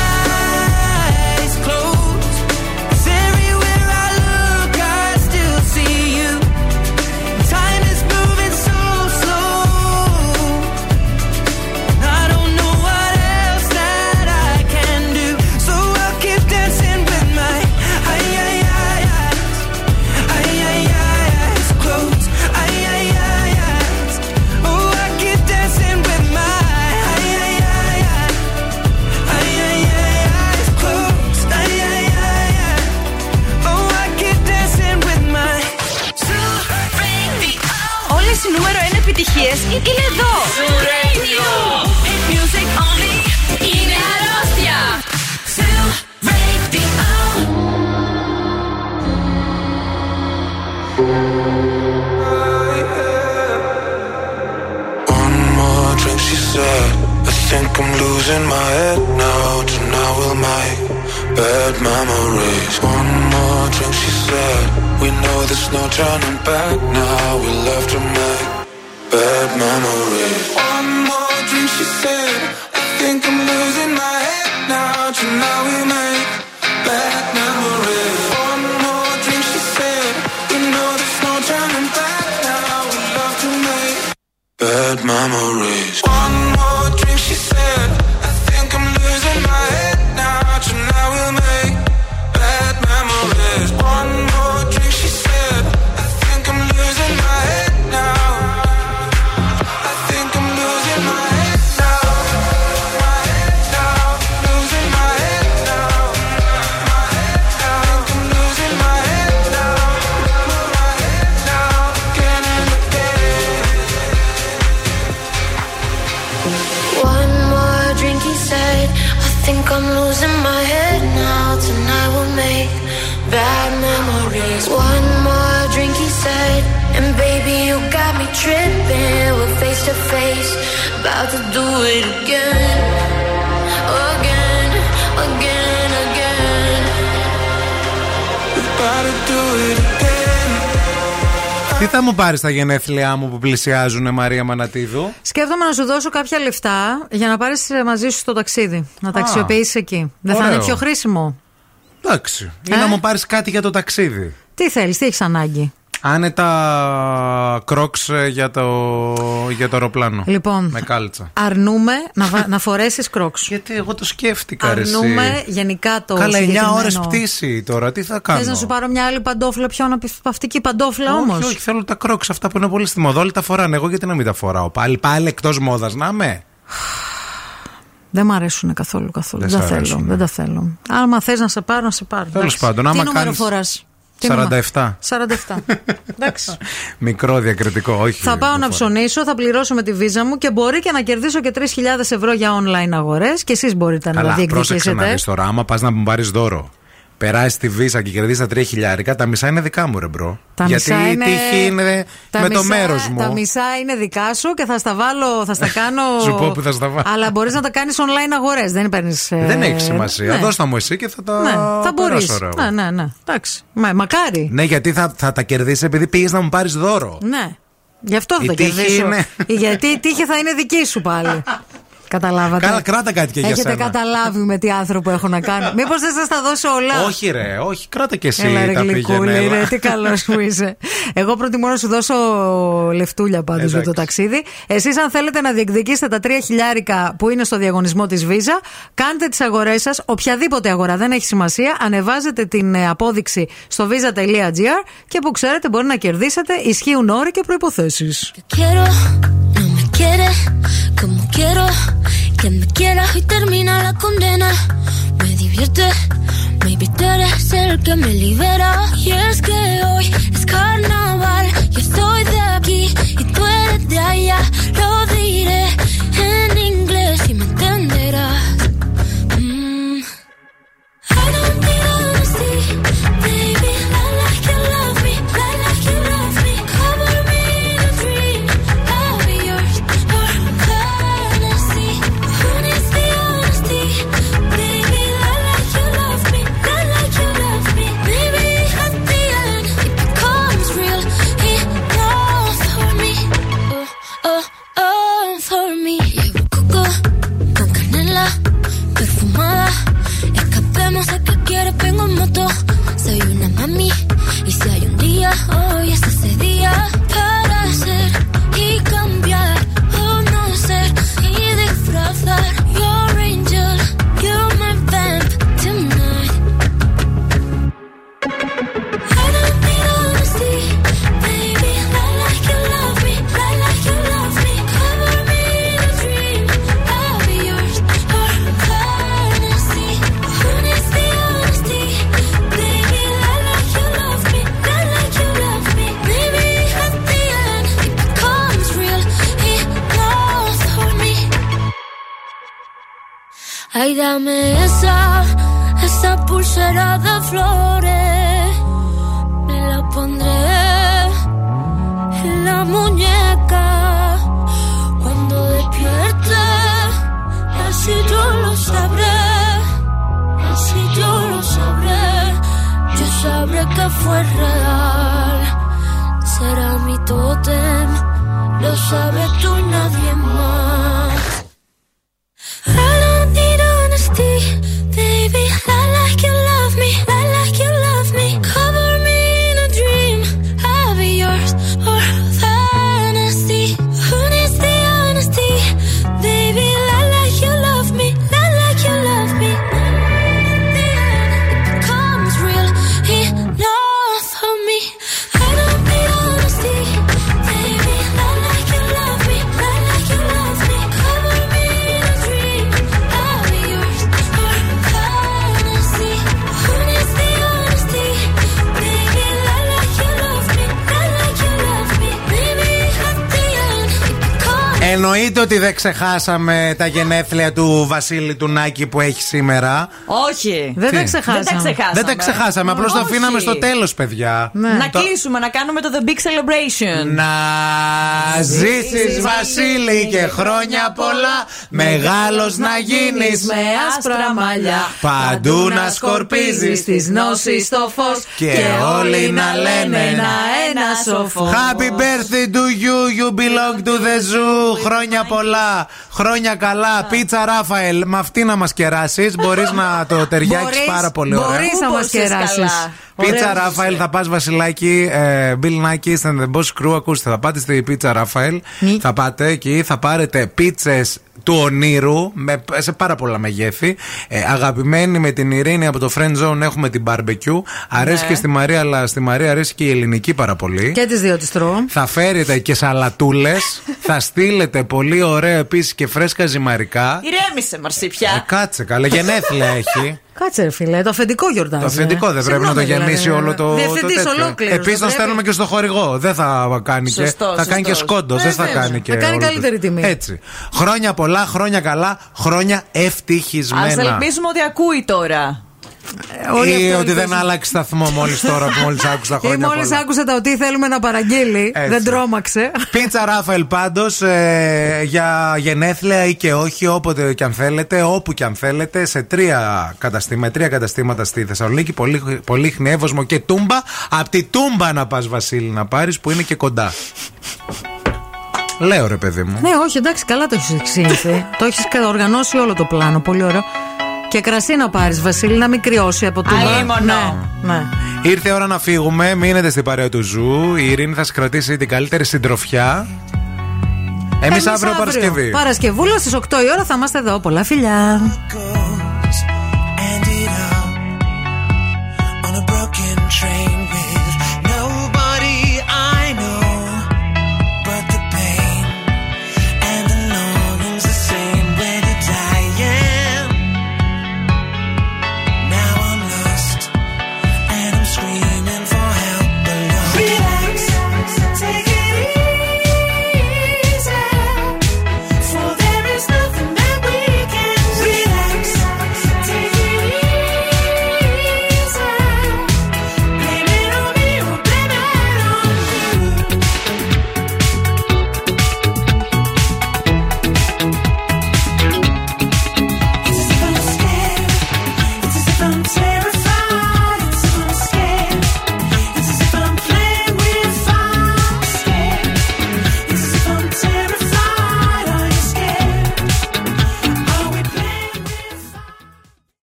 eyes closed, 'cause everywhere I look I still see you, time is moving so slow, and I don't know what else that I can do, so I'll keep dancing with my she said. I think I'm losing my head now. Tonight we'll make bad memories. One more drink, she said. We know there's no turning back now. We'll have to make bad memories. One more drink, she said. I think I'm losing my head now. Tonight we make bad memories. One more drink, she said. We know there's no turning back now. We'll have to make bad memories. Tripping, we're face to face, about to do it again, again, again, again. We're about to do it again. Τι θα μου πάρεις τα γενέθλιά μου που πλησιάζουνε, Μαρία Μανατίδου? Σκέφτομαι να σου δώσω κάποια λεφτά για να πάρεις μαζί σου το ταξίδι. Να τα αξιοποιήσεις εκεί. Δεν ωραίο. Θα είναι πιο χρήσιμο? Εντάξει. Ή ε? να μου πάρεις κάτι για το ταξίδι. Τι θέλεις, τι έχεις ανάγκη? Άνετα κρόξ για το, για το αεροπλάνο. Λοιπόν, με κάλτσα. Αρνούμε να, να φορέσεις κρόξ. Γιατί εγώ το σκέφτηκα. Αρνούμε εσύ. Γενικά το. Καλά, συγκεκριμένο. εννιά ώρες πτήση τώρα, τι θα κάνω? Θες να σου πάρω μια άλλη παντόφλα, πιο αναπαυτική παντόφλα όμως? Όχι, όχι, θέλω τα κρόξ, αυτά που είναι πολύ στη μοδόλη τα φοράνε. Εγώ γιατί να μην τα φοράω? Πάλι, πάλι εκτός μόδας να είμαι. Δεν μ' αρέσουν καθόλου, καθόλου. Δεν, δεν, θέλω, δεν τα θέλω. Άμα θες να σε πάρω, να σε πάρω. Τέλος πάντων, άμα κάνεις. σαράντα επτά. σαράντα επτά. Εντάξει. Μικρό διακριτικό, όχι. Θα πάω να ψωνίσω, θα πληρώσω με τη βίζα μου και μπορεί και να κερδίσω και τρεις χιλιάδες ευρώ για online αγορές. Και εσείς μπορείτε να διεκδικήσετε. Αλλά πρόσεξε να δεις τώρα, άμα πας να μου πάρεις δώρο, περάσεις τη βίζα και κερδίσεις τα τρία χιλιάρικα, τα μισά είναι δικά μου, ρε μπρο. Τα Γιατί η είναι... τύχη είναι τα με μισά... το μέρος μου. Τα μισά είναι δικά σου και θα στα βάλω, θα στα κάνω. Σου πω που θα στα βάλω. Αλλά μπορείς να τα κάνεις online αγορές. Δεν παίρνεις. Ε... Δεν έχει σημασία. Ναι. Δώστα μου εσύ και θα τα. Ναι, θα μπορείς. Ναι, ναι, ναι. Εντάξει. Μα, μακάρι. Ναι, γιατί θα, θα τα κερδίσεις επειδή πήγες να μου πάρεις δώρο. Ναι. Γι' αυτό θα τα κερδίσω. Είναι... Γιατί η τύχη θα είναι δική σου πάλι. Καταλάβατε. Καλά, κράτα κάτι και για σένα. Έχετε καταλάβει με τι άνθρωπο έχω να κάνω? Μήπως δεν σας τα δώσω όλα? Όχι, ρε, όχι, κράτα και εσύ. Έλα, ρε, τα γλυκούλη, ρε, τι καλός που είσαι. Εγώ προτιμώ να σου δώσω λεφτούλια πάντως για το ταξίδι. Εσείς, αν θέλετε να διεκδικήσετε τα τρία χιλιάρικα που είναι στο διαγωνισμό της Visa, κάντε τις αγορές σας, οποιαδήποτε αγορά, δεν έχει σημασία. Ανεβάζετε την απόδειξη στο visa τελεία gr και που ξέρετε μπορεί να κερδίσετε. Ισχύουν όροι και προϋποθέσεις. Como quiero que me quieras y termina la condena. Me divierte, maybe tú eres el que me libera. Y es que hoy es carnaval. Yo soy de aquí y tú eres de allá. Lo diré en inglés y me entenderás. mm. I don't need all the sea, baby. I like you, love me. I like you, love me. Cover me in a dream. I'll be yours. For me. Llevo coco con canela perfumada. Escapemos a que quieres, vengo en moto. Soy una mami y si hay un día, hoy es ese día para ser y cambiar o no ser y disfrazar. Your angel, you're my vamp tonight. I don't need all the sea, baby. I like you, love me. I like you, love me. Ay, dame esa, esa pulsera de flores. Me la pondré en la muñeca cuando despierta. que fue real. Será mi tótem, lo sabes tú y nadie más. I don't need honesty, baby. I like you love me, I like you love me. Cover me in a dream, I'll be yours or fantasy. Who needs the honesty, baby? I like you love me, I like you love me. At the end, it becomes real enough for me. I don't need honesty, baby. I like you love me, I like you love me. Cover me in a dream, I'll be yours or fantasy. Who needs the honesty, baby? I like you love me, I like you love me. Maybe at the end, it becomes. Εννοείται ότι δεν ξεχάσαμε τα γενέθλια του Βασίλη του Νάκη που έχει σήμερα. Όχι. Δεν τα ξεχάσαμε. Δεν τα ξεχάσαμε. Δεν τα ξεχάσαμε. Απλώς το αφήναμε στο τέλος, παιδιά. Ναι. Να Το- κλείσουμε, να κάνουμε το The Big Celebration. Να ζήσεις, Βασίλη, και χρόνια πολλά. Μεγάλος να γίνεις με άσπρα μαλλιά. Παντού να σκορπίζεις τις νόσεις στο φως. Και όλοι να λένε ένα ένα σοφό. Happy birthday to you, you belong to the zoo. Χρόνια πολλά, χρόνια καλά. Πίτσα Ράφαελ, με αυτή να μας κεράσεις. Μπορείς να το ταιριάξεις πάρα πολύ ωραία. Μπορείς να μας κεράσεις. Πίτσα Ράφαελ, θα πας Βασιλάκι, Bill Nike, Stand the Boss Crew. Ακούστε, θα πάτε στη Πίτσα Ράφαελ. Θα πάτε εκεί, θα πάρετε πίτσες του ονείρου με, σε πάρα πολλά μεγέθη. Ε, αγαπημένη με την Ειρήνη από το Friend Zone έχουμε την barbecue. Αρέσει ναι. και στη Μαρία, αλλά στη Μαρία αρέσει και η ελληνική πάρα πολύ. Και τις δύο τις τρώω. Θα φέρετε και σαλατούλες. Θα στείλετε πολύ ωραία επίσης και φρέσκα ζυμαρικά. Ηρέμησε, Μαρσίπια. Ε, κάτσε, καλά, γενέθλια έχει. Κάτσε, ρε φίλε, το αφεντικό γιορτάζει. Το αφεντικό δεν πρέπει να το γεμίσει όλο το. Διευθυντής ολόκληρο. Επίσης το στέλνουμε και στο χορηγό. Δεν θα κάνει και. Θα κάνει και σκόντο. Δεν θα κάνει και. Θα κάνει καλύτερη τιμή. Έτσι. Χρόνια πολλά, χρόνια καλά, χρόνια ευτυχισμένα. Ας ελπίζουμε ότι ακούει τώρα. Ή, ή ότι δεν άλλαξε σταθμό μόλις τώρα που μόλις άκουσα τα χρόνια. Ή μόλις άκουσα τα ότι θέλουμε να παραγγείλει. Έτσι. Δεν τρόμαξε. Πίτσα Ράφαελ πάντως, ε, για γενέθλια ή και όχι, όποτε και αν θέλετε, όπου και αν θέλετε, σε τρία καταστήματα, τρία καταστήματα στη Θεσσαλονίκη. Πολύ, πολύ Χνεύοσμο και Τούμπα. Απ' τη Τούμπα να πας, Βασίλη, να πάρεις που είναι και κοντά. Λέω ρε παιδί μου. Ναι, όχι, εντάξει, καλά το έχεις εξήγησει. Το έχεις οργανώσει όλο το πλάνο. Πολύ ωραίο. Και κρασί να πάρεις, Βασίλη, να μην κρυώσει από το λίμνο. Ναι, ναι. Ήρθε η ώρα να φύγουμε. Μείνετε στην παρέα του Ζου. Η Ειρήνη θα σας κρατήσει την καλύτερη συντροφιά. Εμείς, Εμείς αύριο, αύριο Παρασκευή. Παρασκευούλα στις οκτώ η ώρα θα είμαστε εδώ. Πολλά φιλιά.